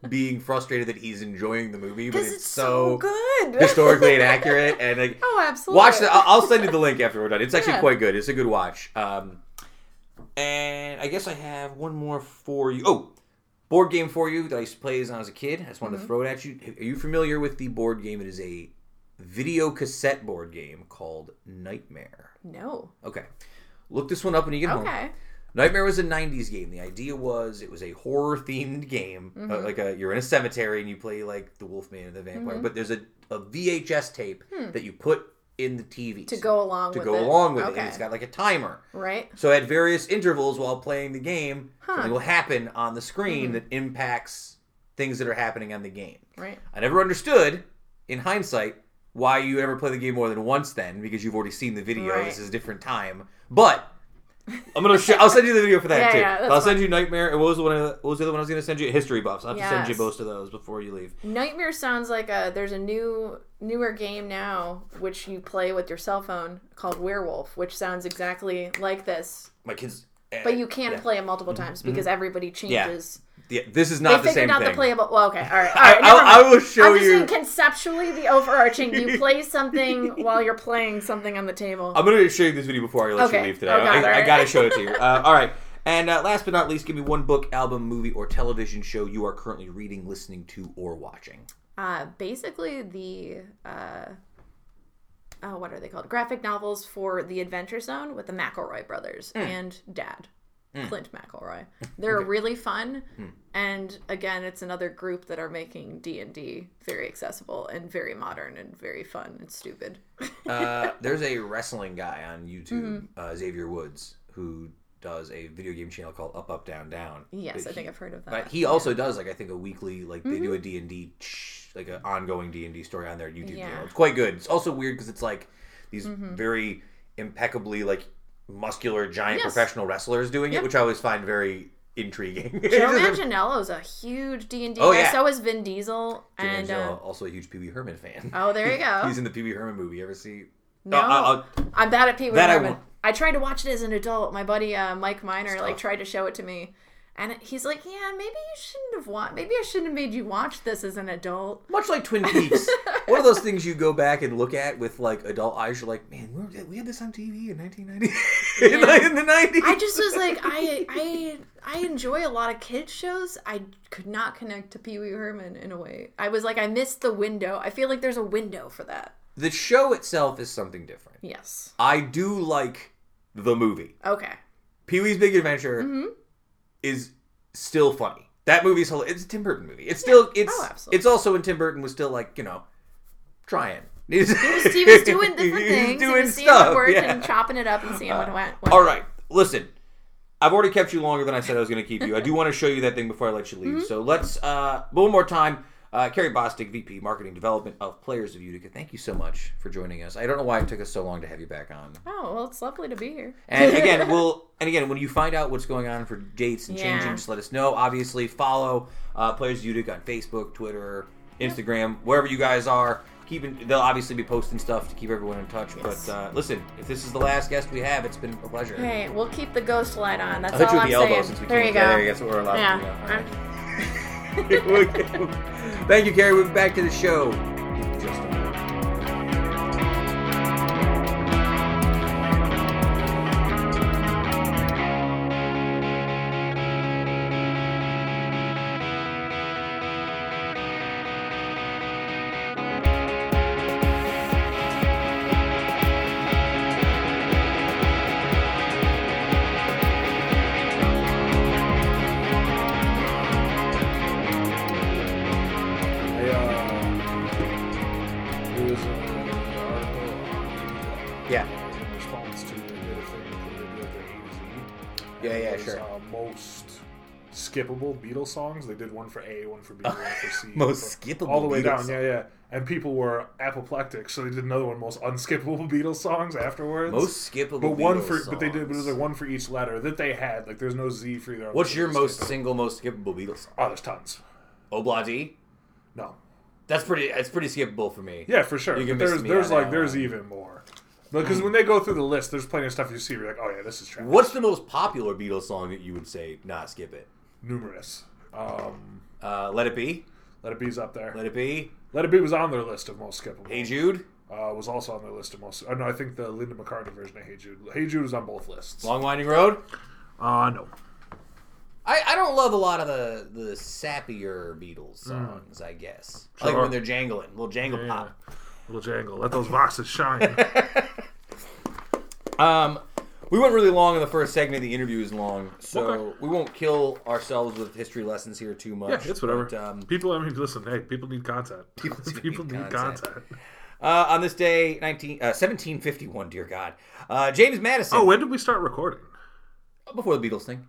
being frustrated that he's enjoying the movie, but it's, it's so good. Historically inaccurate and like oh, absolutely. Watch that. I'll send you the link after we're done. It's actually yeah. quite good. It's a good watch. Um, and I guess I have one more for you. Oh, board game for you that I used to play as I was a kid. I just wanted mm-hmm. to throw it at you. Are you familiar with the board game? It is a video cassette board game called Nightmare. No. Okay. Look this one up when you get okay. home. Nightmare was a nineties game. The idea was it was a horror-themed game. Mm-hmm. Uh, like a, you're in a cemetery and you play like the Wolfman and the Vampire. Mm-hmm. But there's a, a V H S tape hmm. that you put in the T V. To go along to with go it. To go along with okay. it. And it's got like a timer. Right. So at various intervals while playing the game, huh. something will happen on the screen mm-hmm. that impacts things that are happening on the game. Right. I never understood, in hindsight, why you ever play the game more than once then, because you've already seen the video. Right. This is a different time. But I'm gonna. Sh- I'll send you the video for that yeah, too. Yeah, I'll send funny. you Nightmare. And what was the one? I, what was the other one I was gonna send you? History Buffs. I'll have yes. to send you both of those before you leave. Nightmare sounds like a. There's a new newer game now which you play with your cell phone called Werewolf, which sounds exactly like this. My kids. Uh, but you can yeah. play it multiple times because mm-hmm. everybody changes. Yeah. Yeah, this is not they the same out thing. They figured out the playable... Well, okay, all right. All right I, I will show you... I'm just you. saying conceptually the overarching. You play something while you're playing something on the table. I'm going to show you this video before I let okay. you leave today. Oh, God, I, I, right. I got to show it to you. Uh, all right. And uh, last but not least, give me one book, album, movie, or television show you are currently reading, listening to, or watching. Uh, basically the... Uh, oh, what are they called? Graphic novels for The Adventure Zone with the McElroy brothers mm. and Dad. Mm. Clint McElroy. They're okay. really fun, mm. and again, it's another group that are making D and D very accessible and very modern and very fun and stupid. uh, there's a wrestling guy on YouTube, mm-hmm. uh, Xavier Woods, who does a video game channel called Up Up Down Down. Yes, I think I've heard of that. But he also does like I think a weekly like they do a D and D like an ongoing D and D story on their YouTube channel. It's quite good. It's also weird because it's like these very impeccably like muscular giant professional wrestlers doing it, which I always find very intriguing. Joe Manganiello's a huge D and D guy. Oh, yeah. So is Vin Diesel. Joe and Manganiello, uh, also a huge Pee Wee Herman fan. Oh, there you go. He's in the Pee Wee Herman movie. You ever see? No, uh, I'll, I'll, I'm bad at Pee Wee Herman. I, I tried to watch it as an adult. My buddy uh, Mike Miner like tried to show it to me, and he's like, "Yeah, maybe you shouldn't have watched. Maybe I shouldn't have made you watch this as an adult." Much like Twin Peaks, one of those things you go back and look at with like adult eyes. You're like, "Man, we, were, we had this on T V in nineteen ninety yeah. in the nineties." I just was like, I I I enjoy a lot of kids shows. I could not connect to Pee Wee Herman in a way. I was like, I missed the window. I feel like there's a window for that. The show itself is something different. Yes. I do like the movie. Okay. Pee-wee's Big Adventure mm-hmm. is still funny. That movie's hilarious. It's a Tim Burton movie. It's yeah. still, it's oh, absolutely. It's also when Tim Burton was still like, you know, trying. He was, he was doing different things. He was, doing he was seeing stuff. What worked yeah. and chopping it up and seeing uh, what went. What all right. Listen, I've already kept you longer than I said I was going to keep you. I do want to show you that thing before I let you leave. Mm-hmm. So let's, uh, one more time. Uh, Carrie Bostick, V P Marketing Development of Players of Utica. Thank you so much for joining us. I don't know why it took us so long to have you back on. Oh, well, it's lovely to be here. And again, we'll and again when you find out what's going on for dates and yeah. changing, just let us know. Obviously, follow uh, Players of Utica on Facebook, Twitter, Instagram, yep. wherever you guys are. Keep in, they'll obviously be posting stuff to keep everyone in touch. Yes. But uh, listen, if this is the last guest we have, it's been a pleasure. Hey, we'll keep the ghost light on. That's all I'm saying. I thought you would be elbow since we there came together. That's what we're allowed yeah. to do now. All right. Thank you, Carrie. We'll be back to the show. Just a skippable Beatles songs. They did one for A, one for B, one for C. Most for, skippable all the way Beatles down, songs. yeah, yeah. And people were apoplectic, so they did another one, most unskippable Beatles songs afterwards. Most skippable but one Beatles for, songs. But they did, but it was like one for each letter that they had. Like, there's no Z for either. What's your most single, most skippable Beatles song? Oh, there's tons. Obla D? No. That's pretty, it's pretty skippable for me. Yeah, for sure. You can miss there's, me there's like, there's even more. Because when they go through the list, there's plenty of stuff you see where you're like, oh yeah, this is trash. What's the most popular Beatles song that you would say, nah, skip it? Numerous. Um, uh, Let It Be? Let It Be's up there. Let It Be? Let It Be was on their list of most skippable. Hey Jude? Uh, was also on their list of most... Uh, no, I think the Linda McCartney version of Hey Jude. Hey Jude was on both lists. Long Winding Road? Uh, no. I, I don't love a lot of the, the sappier Beatles songs, mm. I guess. Sure. Like when they're jangling. Little jangle yeah. pop. Little jangle. Let those boxes shine. um... We went really long in the first segment. The interview is long, so okay. we won't kill ourselves with history lessons here too much. Yeah, it's whatever. But, um, people, I mean, listen, hey, people need content. People, people need, need content. content. Uh, on this day, seventeen fifty-one dear God, uh, James Madison. Oh, when did we start recording? Before the Beatles thing.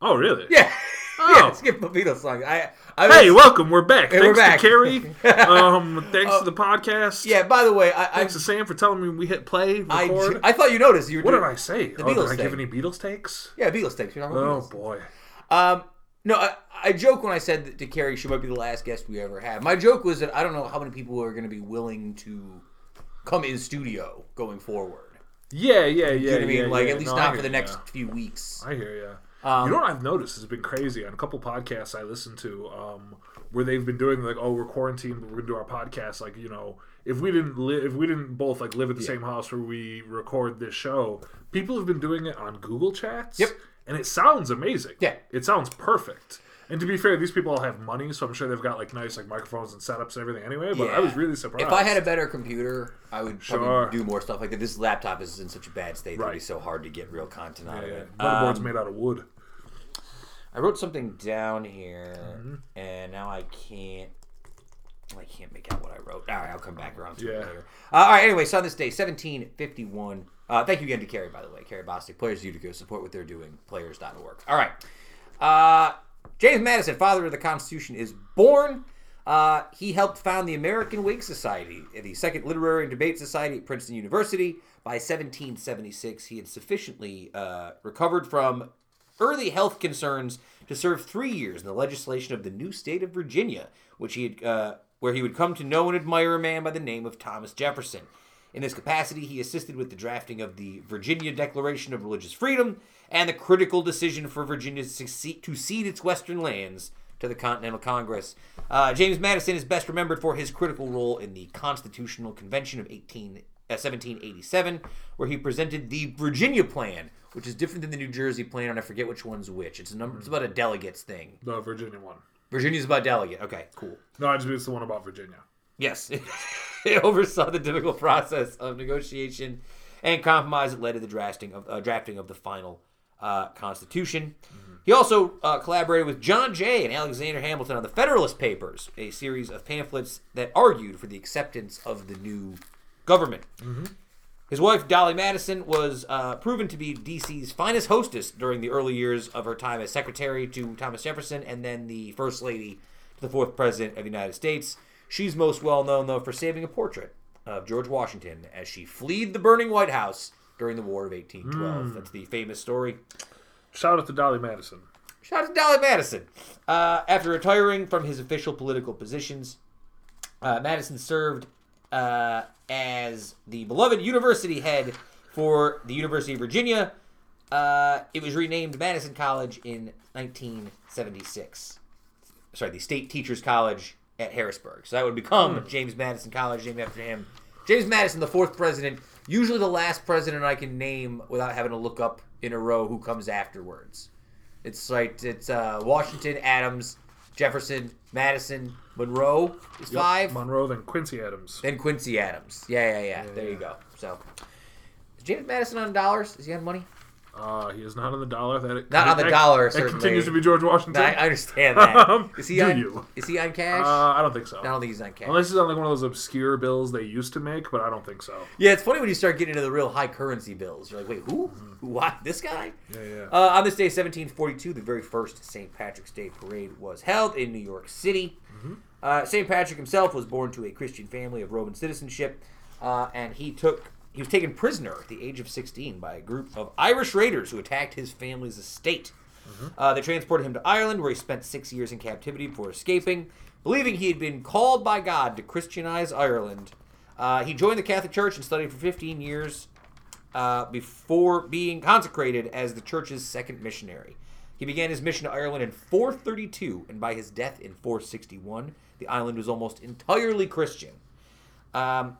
Oh, really? Yeah. Oh. Yeah, skip the Beatles song. I, I was, hey, welcome. We're back. Hey, thanks we're back. to Carrie. Um, thanks uh, to the podcast. Yeah, by the way. I, thanks I, to Sam for telling me we hit play, record. I, I thought you noticed. You were what doing, did I say? The oh, Beatles did I take. give any Beatles takes? Yeah, Beatles takes. You're not oh, Beatles. boy. Um, no, I, I joke when I said that to Carrie she might be the last guest we ever have. My joke was that I don't know how many people are going to be willing to come in studio going forward. Yeah, yeah, yeah. You know what I mean? Yeah, like, yeah. At least no, not for the next yeah. few weeks. I hear you. Um, you know what I've noticed has been crazy on a couple podcasts I listen to um, where they've been doing like, oh, we're quarantined, but we're going to do our podcast. Like, you know, if we didn't live, if we didn't both like live at the yeah. same house where we record this show, people have been doing it on Google Chats. Yep. And it sounds amazing. Yeah. It sounds perfect. And to be fair, these people all have money, so I'm sure they've got like nice like microphones and setups and everything anyway, but yeah. I was really surprised. If I had a better computer, I would probably sure. do more stuff like that. This laptop is in such a bad state right. that it'd be so hard to get real content yeah, out of yeah. it. Motherboard's um, made out of wood. I wrote something down here, mm-hmm. and now I can't I can't make out what I wrote. All right, I'll come back around to yeah. it later. Uh, all right, anyway, so on this day, seventeen fifty-one Uh, thank you again to Carrie, by the way. Carrie Bostick, Players of Utica. Support what they're doing. Players dot org. All right. Uh, James Madison, father of the Constitution, is born. Uh, he helped found the American Whig Society, the second literary and debate society at Princeton University. By seventeen seventy-six, he had sufficiently uh, recovered from early health concerns to serve three years in the legislation of the new state of Virginia, which he had, uh, where he would come to know and admire a man by the name of Thomas Jefferson. In this capacity, he assisted with the drafting of the Virginia Declaration of Religious Freedom and the critical decision for Virginia to secede, to cede its western lands to the Continental Congress. Uh, James Madison is best remembered for his critical role in the Constitutional Convention of eighteen, uh, seventeen eighty-seven, where he presented the Virginia Plan, which is different than the New Jersey Plan, and I forget which one's which. It's a number. It's about a delegates thing. The Virginia one. Virginia's about delegate. Okay, cool. No, I just mean it's the one about Virginia. Yes. It oversaw the difficult process of negotiation and compromise that led to the drafting of, uh, drafting of the final uh, Constitution. Mm-hmm. He also uh, collaborated with John Jay and Alexander Hamilton on the Federalist Papers, a series of pamphlets that argued for the acceptance of the new government. Mm-hmm. His wife, Dolly Madison, was uh, proven to be D C's finest hostess during the early years of her time as secretary to Thomas Jefferson and then the First Lady to the fourth President of the United States. She's most well known, though, for saving a portrait of George Washington as she fled the burning White House during the War of eighteen twelve. Mm. That's the famous story. Shout out to Dolly Madison. Shout out to Dolly Madison. Uh, after retiring from his official political positions, uh, Madison served uh, as the beloved university head for the University of Virginia. Uh, it was renamed Madison College in nineteen seventy-six. Sorry, the State Teachers College at Harrisburg. So that would become mm. James Madison College, named after him. James Madison, the fourth president, usually the last president I can name without having to look up in a row who comes afterwards. It's like, it's uh, Washington, Adams, Jefferson, Madison, Monroe is yep. five. Monroe, then Quincy Adams. Then Quincy Adams. Yeah, yeah, yeah. yeah there yeah. you go. So, is James Madison on dollars? Is he on money? Uh, he is not on the dollar. That it, not it, on the that, dollar. It continues to be George Washington. No, I understand that. Um, is he do on? You? Is he on cash? Uh, I don't think so. I don't think he's on cash. Unless he's on like one of those obscure bills they used to make, but I don't think so. Yeah, it's funny when you start getting into the real high currency bills. You're like, wait, who? Mm-hmm. Why this guy? Yeah, yeah. Uh, on this day, seventeen forty-two, the very first Saint Patrick's Day parade was held in New York City. Mm-hmm. Uh, Saint Patrick himself was born to a Christian family of Roman citizenship, uh, and he took. He was taken prisoner at the age of sixteen by a group of Irish raiders who attacked his family's estate. Mm-hmm. Uh, they transported him to Ireland, where he spent six years in captivity before escaping. Believing he had been called by God to Christianize Ireland, uh, he joined the Catholic Church and studied for fifteen years uh, before being consecrated as the Church's second missionary. He began his mission to Ireland in four thirty-two, and by his death in four sixty-one, the island was almost entirely Christian. Um...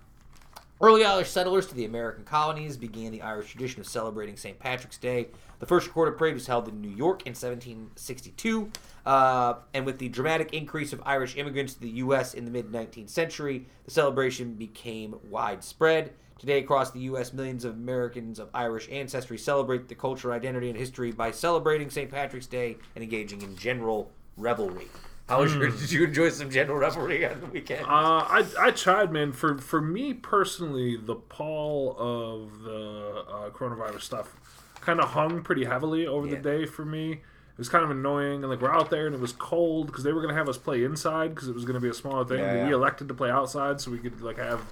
Early Irish settlers to the American colonies began the Irish tradition of celebrating Saint Patrick's Day. The first recorded parade was held in New York in seventeen sixty-two, uh, and with the dramatic increase of Irish immigrants to the U S in the mid-nineteenth century, the celebration became widespread. Today, across the U S, millions of Americans of Irish ancestry celebrate the culture, identity, and history by celebrating Saint Patrick's Day and engaging in general revelry. How was your, did you enjoy some general revelry on the weekend? Uh, I I tried, man. For for me personally, the pall of the uh, coronavirus stuff kind of hung pretty heavily over yeah. the day for me. It was kind of annoying, and like we're out there, and it was cold because they were gonna have us play inside because it was gonna be a smaller thing. Yeah, yeah. We elected to play outside so we could like have a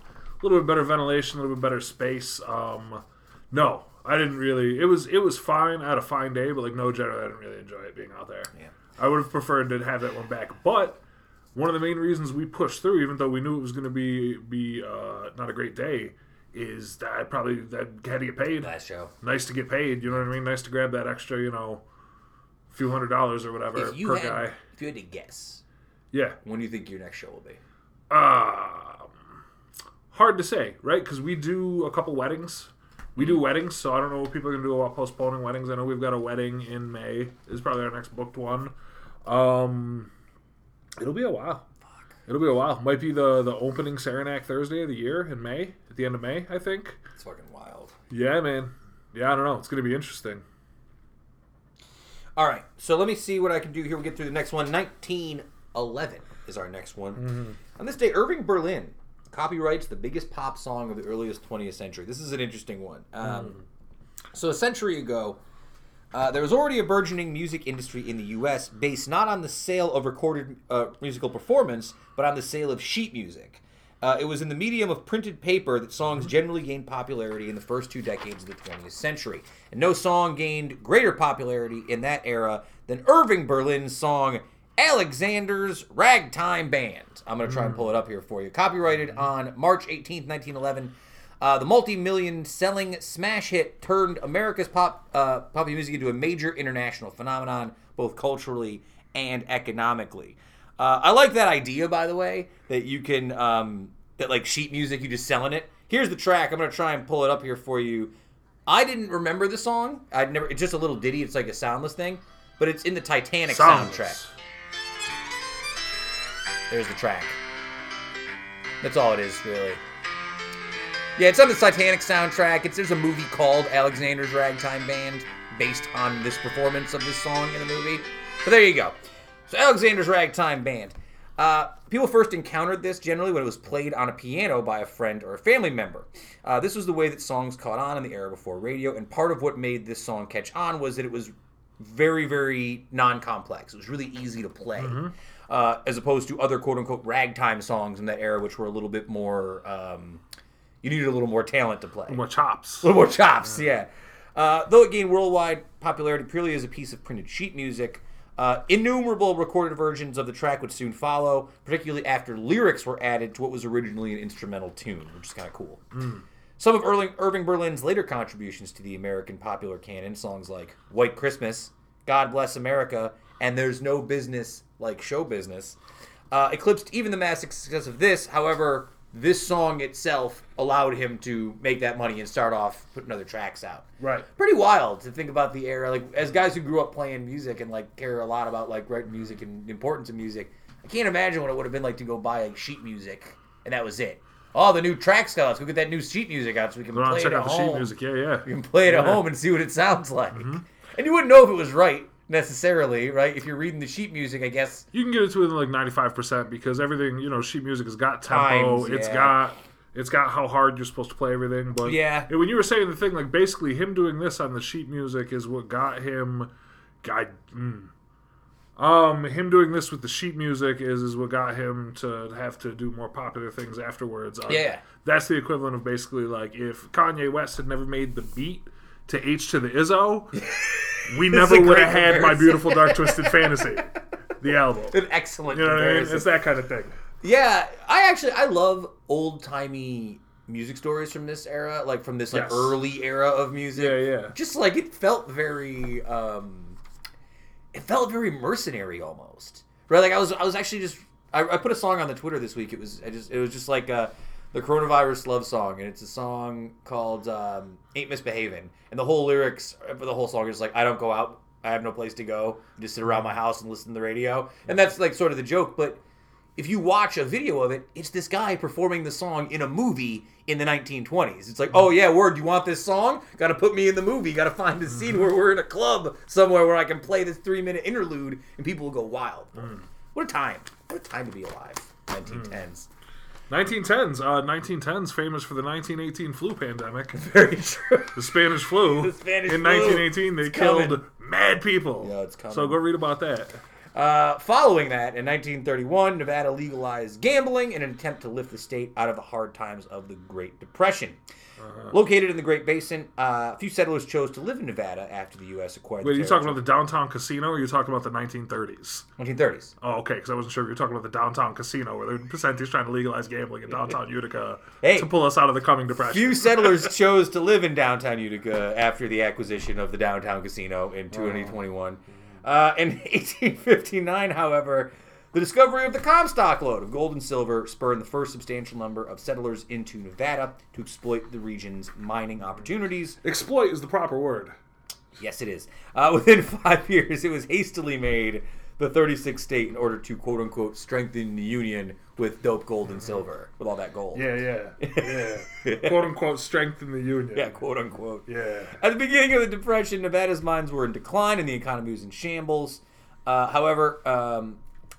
little bit better ventilation, a little bit better space. Um, no, I didn't really. It was it was fine. I had a fine day, but like no, generally I didn't really enjoy it being out there. Yeah. I would have preferred to have that one back, but one of the main reasons we pushed through, even though we knew it was going to be be uh, not a great day, is that I probably that had to get paid. Nice show. Nice to get paid. You know what I mean? Nice to grab that extra, you know, few hundred dollars or whatever if you per had, guy. If you had to guess, yeah, when do you think your next show will be? Um, hard to say, right? Because we do a couple weddings. We do weddings, so I don't know what people are going to do about postponing weddings. I know we've got a wedding in May. It's probably our next booked one. Um, it'll be a while. Fuck. It'll be a while. Might be the, the opening Saranac Thursday of the year in May, at the end of May, I think. It's fucking wild. Yeah, man. Yeah, I don't know. It's going to be interesting. All right. So let me see what I can do here. We'll get through the next one. nineteen eleven is our next one. Mm-hmm. On this day, Irving Berlin Copyrights, the biggest pop song of the earliest twentieth century. This is an interesting one. Um, mm. So a century ago, uh, there was already a burgeoning music industry in the U S based not on the sale of recorded uh, musical performance, but on the sale of sheet music. Uh, it was in the medium of printed paper that songs generally gained popularity in the first two decades of the twentieth century. And no song gained greater popularity in that era than Irving Berlin's song, Alexander's Ragtime Band. I'm going to try and pull it up here for you. Copyrighted on March eighteenth, nineteen eleven, uh, the multi-million selling smash hit turned America's pop uh, popular music into a major international phenomenon, both culturally and economically. Uh, I like that idea, by the way, that you can, um, that like sheet music, you just selling it. Here's the track. I'm going to try and pull it up here for you. I didn't remember the song. I'd never, it's just a little ditty. It's like a soundless thing, but it's in the Titanic soundless. soundtrack. There's the track. That's all it is, really. Yeah, it's on the Titanic soundtrack. It's There's a movie called Alexander's Ragtime Band based on this performance of this song in the movie. But there you go. So Alexander's Ragtime Band. Uh, people first encountered this generally when it was played on a piano by a friend or a family member. Uh, this was the way that songs caught on in the era before radio, and part of what made this song catch on was that it was very, very non-complex. It was really easy to play, mm-hmm. uh, as opposed to other quote-unquote ragtime songs in that era, which were a little bit more, um, you needed a little more talent to play. More chops. A little more chops, yeah. yeah. Uh, though it gained worldwide popularity purely as a piece of printed sheet music, Uh, innumerable recorded versions of the track would soon follow, particularly after lyrics were added to what was originally an instrumental tune, which is kind of cool. Mm. Some of Irving, Irving Berlin's later contributions to the American popular canon, songs like White Christmas, God Bless America, and There's No Business Like Show Business, uh, eclipsed even the massive success of this. However, this song itself allowed him to make that money and start off putting other tracks out. Right. Pretty wild to think about the era. Like, as guys who grew up playing music and like care a lot about like writing music and the importance of music, I can't imagine what it would have been like to go buy like sheet music and that was it. Oh, the new track's got us. Go get that new sheet music out so we can go play on, it check at out home. The sheet music. Yeah, yeah. We can play it yeah. at home and see what it sounds like. Mm-hmm. And you wouldn't know if it was right. Necessarily, right? If you're reading the sheet music, I guess you can get it to within like ninety-five percent because everything, you know, sheet music has got tempo. Times, yeah. It's got, it's got how hard you're supposed to play everything. But yeah, when you were saying the thing, like basically him doing this on the sheet music is what got him. God, mm, um, him doing this with the sheet music is is what got him to have to do more popular things afterwards. Um, yeah, that's the equivalent of basically like if Kanye West had never made the beat to H to the Izzo. We never would have had My Beautiful Dark Twisted Fantasy, the album. An excellent you know comparison. What I mean? It's that kind of thing. Yeah, I actually, I love old-timey music stories from this era, like from this like yes. early era of music. Yeah, yeah. Just like it felt very, um, it felt very mercenary almost. Right? Like I was I was actually just, I, I put a song on the Twitter this week. It was I just it was just like a, the coronavirus love song, and it's a song called um, Ain't Misbehavin'. And the whole lyrics for the whole song is like, I don't go out, I have no place to go, I just sit around my house and listen to the radio. And that's like sort of the joke, but if you watch a video of it, it's this guy performing the song in a movie in the nineteen twenties. It's like, oh yeah, word, you want this song? Gotta put me in the movie, gotta find the scene where we're in a club somewhere where I can play this three-minute interlude and people will go wild. Mm. What a time. What a time to be alive. nineteen tens. Mm. nineteen tens. Uh, nineteen tens, famous for the nineteen eighteen flu pandemic. Very true. The Spanish flu. The Spanish in flu. nineteen eighteen, they it's killed coming. mad people. Yeah, it's coming. So go read about that. Uh, following that, in nineteen thirty-one, Nevada legalized gambling in an attempt to lift the state out of the hard times of the Great Depression. Uh-huh. Located in the Great Basin, uh, a few settlers chose to live in Nevada after the U S acquired Wait, the territory. Wait, are you talking about the downtown casino or are you talking about the nineteen thirties? nineteen thirties. Oh, okay, because I wasn't sure if you were talking about the downtown casino where the Percentage trying to legalize gambling in downtown Utica hey, to pull us out of the coming depression. Few settlers chose to live in downtown Utica after the acquisition of the downtown casino in twenty twenty-one. Uh, in eighteen fifty-nine, however, the discovery of the Comstock lode of gold and silver spurred the first substantial number of settlers into Nevada to exploit the region's mining opportunities. Exploit is the proper word. Yes, it is. Uh, within five years, it was hastily made the thirty-sixth state in order to, quote-unquote, strengthen the union with dope gold and silver, with all that gold. Yeah, yeah, yeah. Quote-unquote, strengthen the union. Yeah, quote-unquote. Yeah. At the beginning of the Depression, Nevada's mines were in decline and the economy was in shambles. Uh, however, um,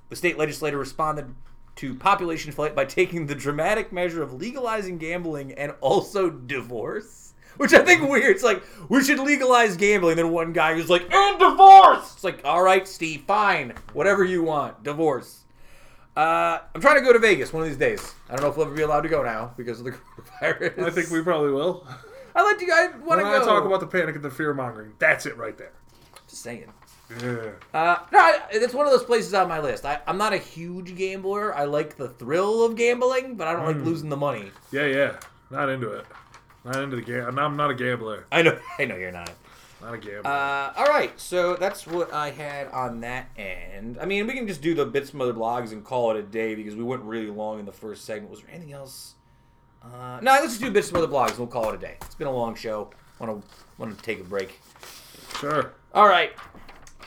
the state legislature responded to population flight by taking the dramatic measure of legalizing gambling and also divorce. Which I think weird. It's like, we should legalize gambling. Then one guy who's like, and divorce! It's like, all right, Steve, fine. Whatever you want. Divorce. Uh, I'm trying to go to Vegas one of these days. I don't know if we'll ever be allowed to go now because of the coronavirus. I think we probably will. I like you guys want to go. When I talk about the panic and the fear-mongering, that's it right there. Just saying. Yeah. Uh, no, I, it's one of those places on my list. I, I'm not a huge gambler. I like the thrill of gambling, but I don't mm. like losing the money. Yeah, yeah. Not into it. Not into the game. I'm not a gambler. I know. I know you're not. Not a gambler. Uh, all right. So that's what I had on that end. I mean, we can just do the bit smothered logs and call it a day because we went really long in the first segment. Was there anything else? Uh, no, let's just do bits smothered logs and we'll call it a day. It's been a long show. Want to want to take a break? Sure. All right.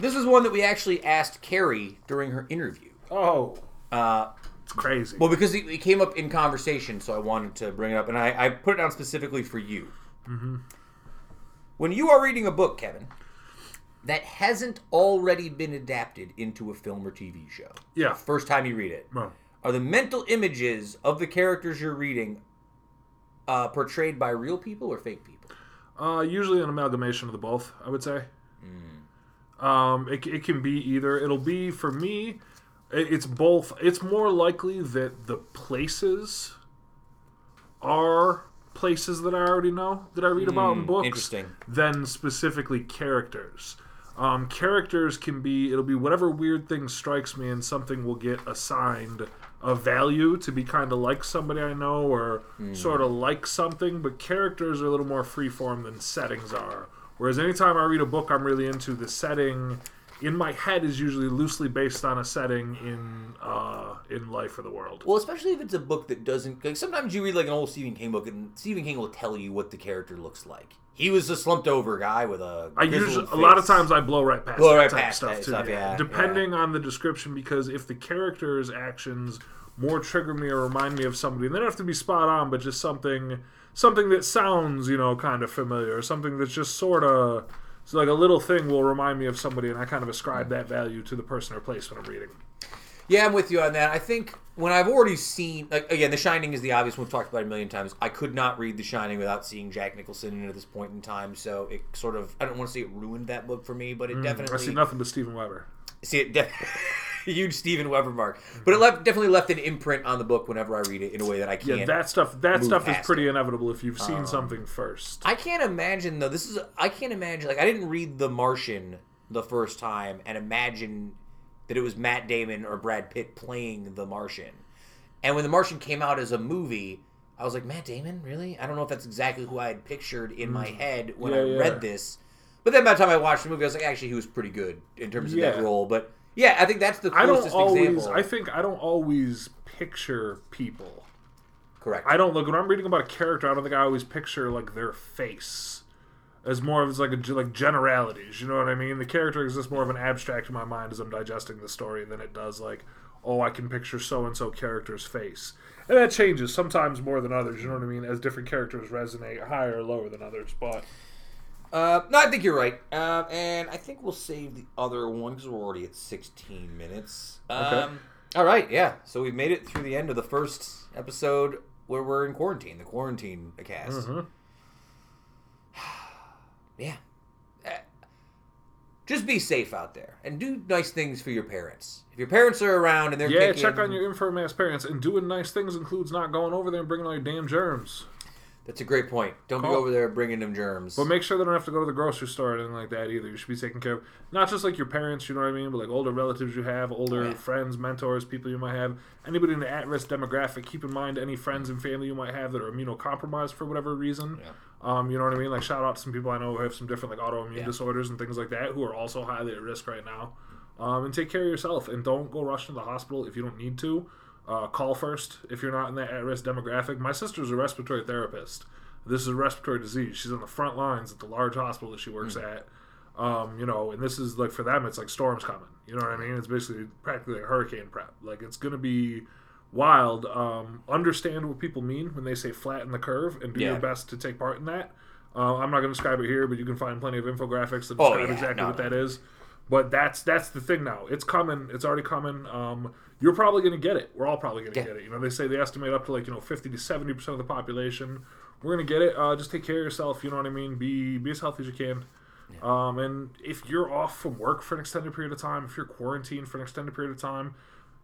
This is one that we actually asked Carrie during her interview. Oh. Uh, it's crazy. Well, because it came up in conversation, so I wanted to bring it up. And I, I put it down specifically for you. Mm-hmm. When you are reading a book, Kevin, that hasn't already been adapted into a film or T V show. Yeah. First time you read it. No. Are the mental images of the characters you're reading uh, portrayed by real people or fake people? Uh, usually an amalgamation of the both, I would say. Mm. Um, it, it can be either. It'll be, for me, it, it's both. It's more likely that the places are places that I already know, that I read mm, about in books, interesting. than specifically characters. Um, characters can be, it'll be whatever weird thing strikes me and something will get assigned a value to be kind of like somebody I know or mm. sort of like something, but characters are a little more freeform than settings are. Whereas anytime I read a book I'm really into, the setting in my head is usually loosely based on a setting in uh, in life or the world. Well, especially if it's a book that doesn't... Like, sometimes you read like an old Stephen King book, and Stephen King will tell you what the character looks like. He was a slumped-over guy with a... I usually, a lot of times I blow right past blow that right type past stuff, that too. Stuff, yeah. Yeah, Depending yeah. on the description, because if the character's actions more trigger me or remind me of somebody, and they don't have to be spot on, but just something... Something that sounds, you know, kind of familiar. Something that's just sort of, like a little thing will remind me of somebody, and I kind of ascribe that value to the person or place when I'm reading. Yeah, I'm with you on that. I think when I've already seen, like, again, The Shining is the obvious one. We've talked about it a million times. I could not read The Shining without seeing Jack Nicholson in it at this point in time. So it sort of, I don't want to say it ruined that book for me, but it mm, definitely. I see nothing but Steven Weber. See it definitely. Huge Steven Weber mark, but it left, definitely left an imprint on the book whenever I read it in a way that I can't. Yeah, that stuff. That stuff is pretty it. inevitable if you've seen um, something first. I can't imagine though. This is I can't imagine. Like I didn't read The Martian the first time and imagine that it was Matt Damon or Brad Pitt playing The Martian. And when The Martian came out as a movie, I was like, Matt Damon, really? I don't know if that's exactly who I had pictured in mm. my head when yeah, I yeah. read this. But then by the time I watched the movie, I was like, actually, he was pretty good in terms of yeah. that role, but. Yeah, I think that's the closest I don't always, example. I think I don't always picture people. Correct. I don't look when I'm reading about a character. I don't think I always picture like their face as more of like a, like generalities. You know what I mean? The character is just more of an abstract in my mind as I'm digesting the story than it does like, oh, I can picture so and so character's face, and that changes sometimes more than others. You know what I mean? As different characters resonate higher or lower than others, but. Uh, no, I think you're right. Um, and I think we'll save the other one because we're already at sixteen minutes. Um, okay. All right, yeah. So we've made it through the end of the first episode where we're in quarantine, the quarantine cast. Mm-hmm. Yeah. Uh, just be safe out there and do nice things for your parents. If your parents are around and they're yeah, kicking... Yeah, check on your infirm ass parents. And doing nice things includes not going over there and bringing all your damn germs. That's a great point. Don't cool. be over there bringing them germs. But make sure they don't have to go to the grocery store or anything like that either. You should be taking care of, not just like your parents, you know what I mean, but like older relatives you have, older yeah. friends, mentors, people you might have. Anybody in the at-risk demographic, keep in mind any friends and family you might have that are immunocompromised for whatever reason. Yeah. Um, you know what I mean? Like shout out to some people I know who have some different like autoimmune yeah. disorders and things like that who are also highly at risk right now. Um, and take care of yourself. And don't go rush to the hospital if you don't need to. Uh, call first if you're not in that at-risk demographic. My sister's a respiratory therapist. This is a respiratory disease. She's on the front lines at the large hospital that she works mm. at. Um, you know, and this is, like, for them, it's like storms coming. You know what I mean? It's basically practically like hurricane prep. Like, it's going to be wild. Um, understand what people mean when they say flatten the curve and do yeah. your best to take part in that. Uh, I'm not going to describe it here, but you can find plenty of infographics that describe oh, yeah, exactly no, what no. that is. But that's that's the thing now. It's coming. It's already coming. Um, you're probably going to get it. We're all probably going to yeah. get it. You know, they say they estimate up to like, you know, fifty to seventy percent of the population. We're going to get it. Uh, just take care of yourself. You know what I mean? Be be as healthy as you can. Yeah. Um, and if you're off from work for an extended period of time, if you're quarantined for an extended period of time,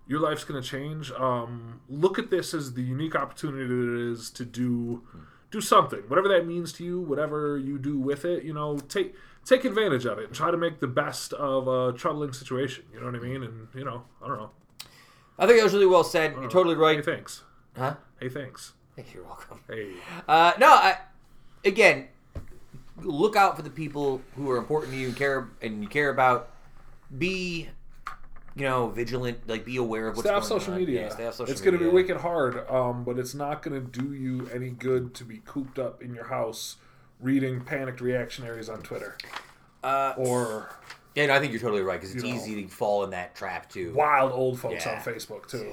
your life's going to change. Um, look at this as the unique opportunity that it is to do mm. do something. Whatever that means to you, whatever you do with it, you know, take... Take advantage of it and try to make the best of a troubling situation. You know what I mean? And, you know, I don't know. I think that was really well said. You're know. totally right. Hey, thanks. Huh? Hey, thanks. Hey, you're welcome. Hey. Uh, no, I, again, look out for the people who are important to you and care, and you care about. Be, you know, vigilant. Like, be aware of what's stay going on. Stay off social media. Yeah, stay off social it's media. It's going to be wicked hard, um, but it's not going to do you any good to be cooped up in your house reading panicked reactionaries on Twitter. Uh, or... Yeah, no, I think you're totally right, because it's easy know, to fall in that trap, too. Wild old folks yeah. on Facebook, too.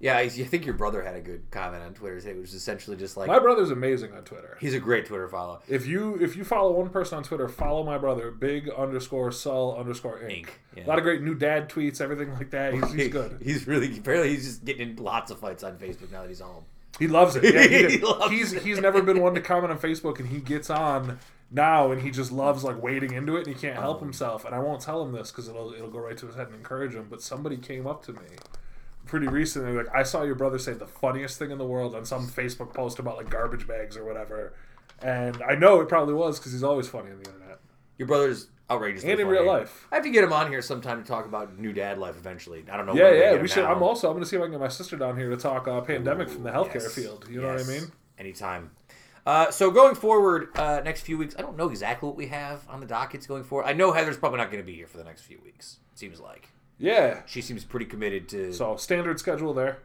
Yeah, I think your brother had a good comment on Twitter. It was essentially just like... My brother's amazing on Twitter. He's a great Twitter follow. If you if you follow one person on Twitter, follow my brother, big underscore Sull underscore Incorporated. Yeah. A lot of great new dad tweets, everything like that. He's, he's good. He's really... Apparently, he's just getting in lots of fights on Facebook now that he's home. He loves it. Yeah, he he loves he's it. He's never been one to comment on Facebook, and he gets on now, and he just loves like wading into it, and he can't help himself. And I won't tell him this because it'll it'll go right to his head and encourage him. But somebody came up to me pretty recently, like, I saw your brother say the funniest thing in the world on some Facebook post about like garbage bags or whatever, and I know it probably was because he's always funny on the internet. Your brother's outrageously and in funny. Real life. I have to get him on here sometime to talk about new dad life eventually. I don't know. Yeah, yeah. We should. Now. I'm also. I'm going to see if I can get my sister down here to talk uh, pandemic Ooh, from the healthcare yes, field. You yes. know what I mean? Anytime. Uh, so going forward, uh, next few weeks, I don't know exactly what we have on the dockets going forward. I know Heather's probably not going to be here for the next few weeks. Seems like. Yeah. She seems pretty committed to. So standard schedule there.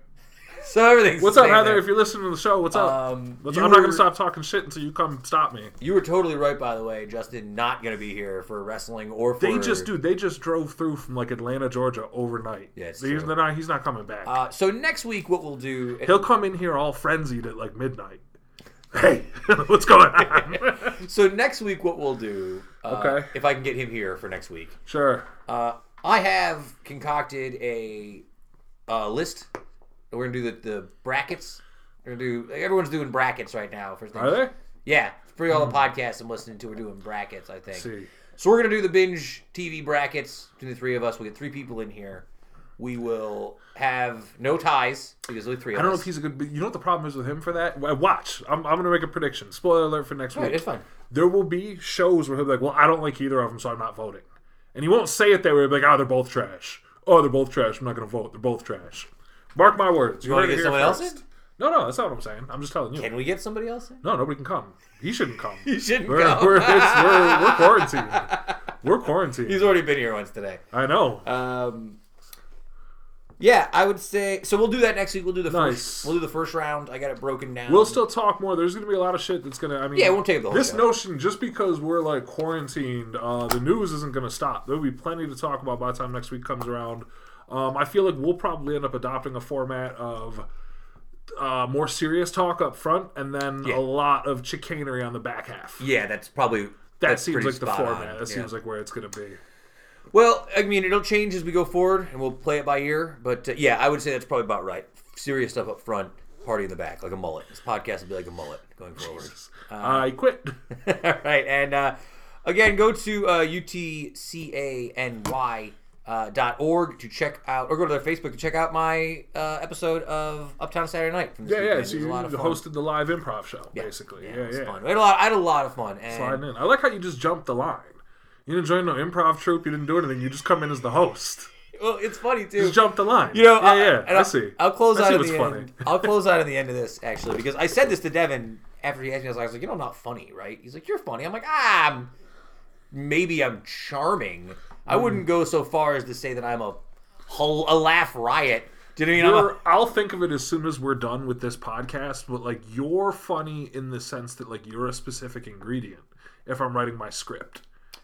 So everything's what's up, Heather? There. If you're listening to the show, what's um, up? What's up? I'm not going to stop talking shit until you come stop me. You were totally right, by the way. Justin not going to be here for wrestling or for... They just, dude, they just drove through from, like, Atlanta, Georgia overnight. Yeah, it's he's, not, he's not coming back. Uh, so next week, what we'll do... He'll come in here all frenzied at, like, midnight. Hey, what's going on? So next week, what we'll do... Uh, okay. If I can get him here for next week. Sure. Uh, I have concocted a uh, list... We're going to do the, the brackets. We're gonna do like, everyone's doing brackets right now. For things. Are they? Yeah. For all the podcasts I'm listening to, we're doing brackets, I think. See. So we're going to do the binge T V brackets. Between the three of us. We'll get three people in here. We will have no ties because only three of us. I don't us. know if he's a good... You know what the problem is with him for that? Watch. I'm, I'm going to make a prediction. Spoiler alert for next all week. Right, it's fine. There will be shows where he'll be like, well, I don't like either of them, so I'm not voting. And he won't say it that way. He'll be like, oh, they're both trash. Oh, they're both trash. I'm not going to vote. They're both trash. Mark my words. You want to get someone else in? No, no, that's not what I'm saying. I'm just telling you. Can we get somebody else in? No, nobody can come. He shouldn't come. He shouldn't we're, come. We're, it's, we're, we're quarantined. We're quarantined. He's already been here once today. I know. Um, yeah, I would say... So we'll do that next week. We'll do the nice. first We'll do the first round. I got it broken down. We'll still talk more. There's going to be a lot of shit that's going to... I mean, yeah, it won't take the whole This time. Notion, just because we're like quarantined, uh, the news isn't going to stop. There'll be plenty to talk about by the time next week comes around. Um, I feel like we'll probably end up adopting a format of uh, more serious talk up front and then yeah. a lot of chicanery on the back half. Yeah, that's probably... That that's seems like the format. On. That yeah. seems like where it's going to be. Well, I mean, it'll change as we go forward and we'll play it by ear. But uh, yeah, I would say that's probably about right. Serious stuff up front, party in the back, like a mullet. This podcast will be like a mullet going forward. Um, I quit. All right. And uh, again, go to uh, U T C A N Y dot com. Uh, dot org to check out, or go to their Facebook to check out my uh, episode of Uptown Saturday Night. From this yeah, yeah. So you hosted the live improv show, yeah. basically. Yeah, yeah. It was yeah. fun. I had a lot. I had a lot of fun. And sliding in. I like how you just jumped the line. You didn't join no improv troupe. You didn't do anything. You just come in as the host. Well, it's funny too. Just jump the line. You know, yeah, I, yeah. And I see. I'll close I out at the funny. end. I'll close out at the end of this actually because I said this to Devin after he asked me. I was like, you know, I'm not funny, right? He's like, you're funny. I'm like, ah, I'm, maybe I'm charming. I wouldn't go so far as to say that I'm a whole, a laugh riot. Do you know what I mean? A... I'll think of it as soon as we're done with this podcast, but like you're funny in the sense that like you're a specific ingredient if I'm writing my script.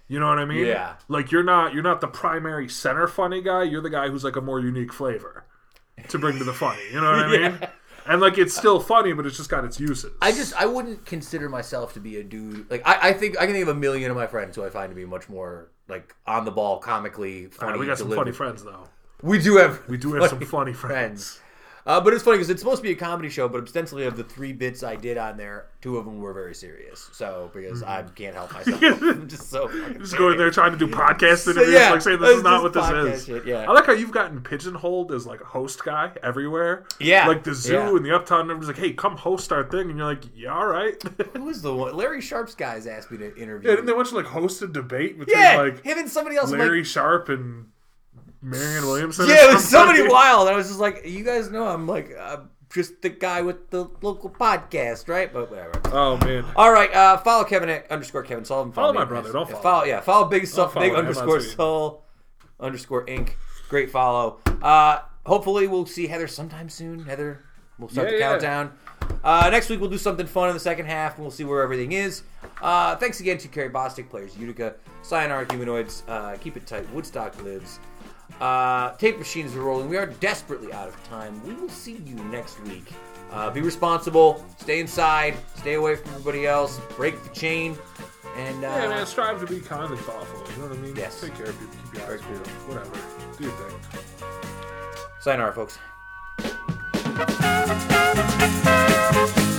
You know what I mean? Yeah. Like you're not you're not the primary center funny guy, you're the guy who's like a more unique flavor to bring to the funny. You know what I mean? Yeah. And like it's still funny, but it's just got its uses. I just I wouldn't consider myself to be a dude. Like I, I think I can think of a million of my friends who I find to be much more like on the ball, comically funny. Right, we got delivered. Some funny friends though. We do have we do have some funny friends. friends. Uh, but it's funny because it's supposed to be a comedy show, but ostensibly of the three bits I did on there, two of them were very serious. So, because mm-hmm. I can't help myself. I'm just so fucking Just going there trying to do podcast interviews, so, yeah, like saying this is not what this is. Shit, yeah. I like how you've gotten pigeonholed as like host guy everywhere. Yeah. Like the zoo yeah. and the Uptown, and just like, hey, come host our thing. And you're like, yeah, all right. Who was the one? Larry Sharp's guys asked me to interview. Yeah, didn't they want you to like host a debate between yeah, like him and somebody else? Larry like, Sharp and... Marianne Williamson. Yeah, it was somebody wild. I was just like, you guys know I'm like I'm just the guy with the local podcast, right? But whatever. Oh man. All right, uh, follow Kevin at underscore Kevin Sullivan. Follow, follow my brother. Don't follow. follow. Yeah, follow Big Stuff Big underscore Soul underscore Incorporated. Great follow. Uh, hopefully we'll see Heather sometime soon. Heather, we'll start yeah, the yeah. countdown. Uh, next week we'll do something fun in the second half, and we'll see where everything is. Uh, thanks again to Carrie Bostick, Players of Utica, Cyanara Humanoids. Uh, keep it tight. Woodstock lives. Uh, tape machines are rolling. We are desperately out of time. We will see you next week. Uh, be responsible. Stay inside. Stay away from everybody else. Break the chain. And uh, yeah, man, strive to be kind and thoughtful. You know what I mean? Yes. Take care of people. Keep your eyes cool. Whatever. Do your thing. Sayonara, folks.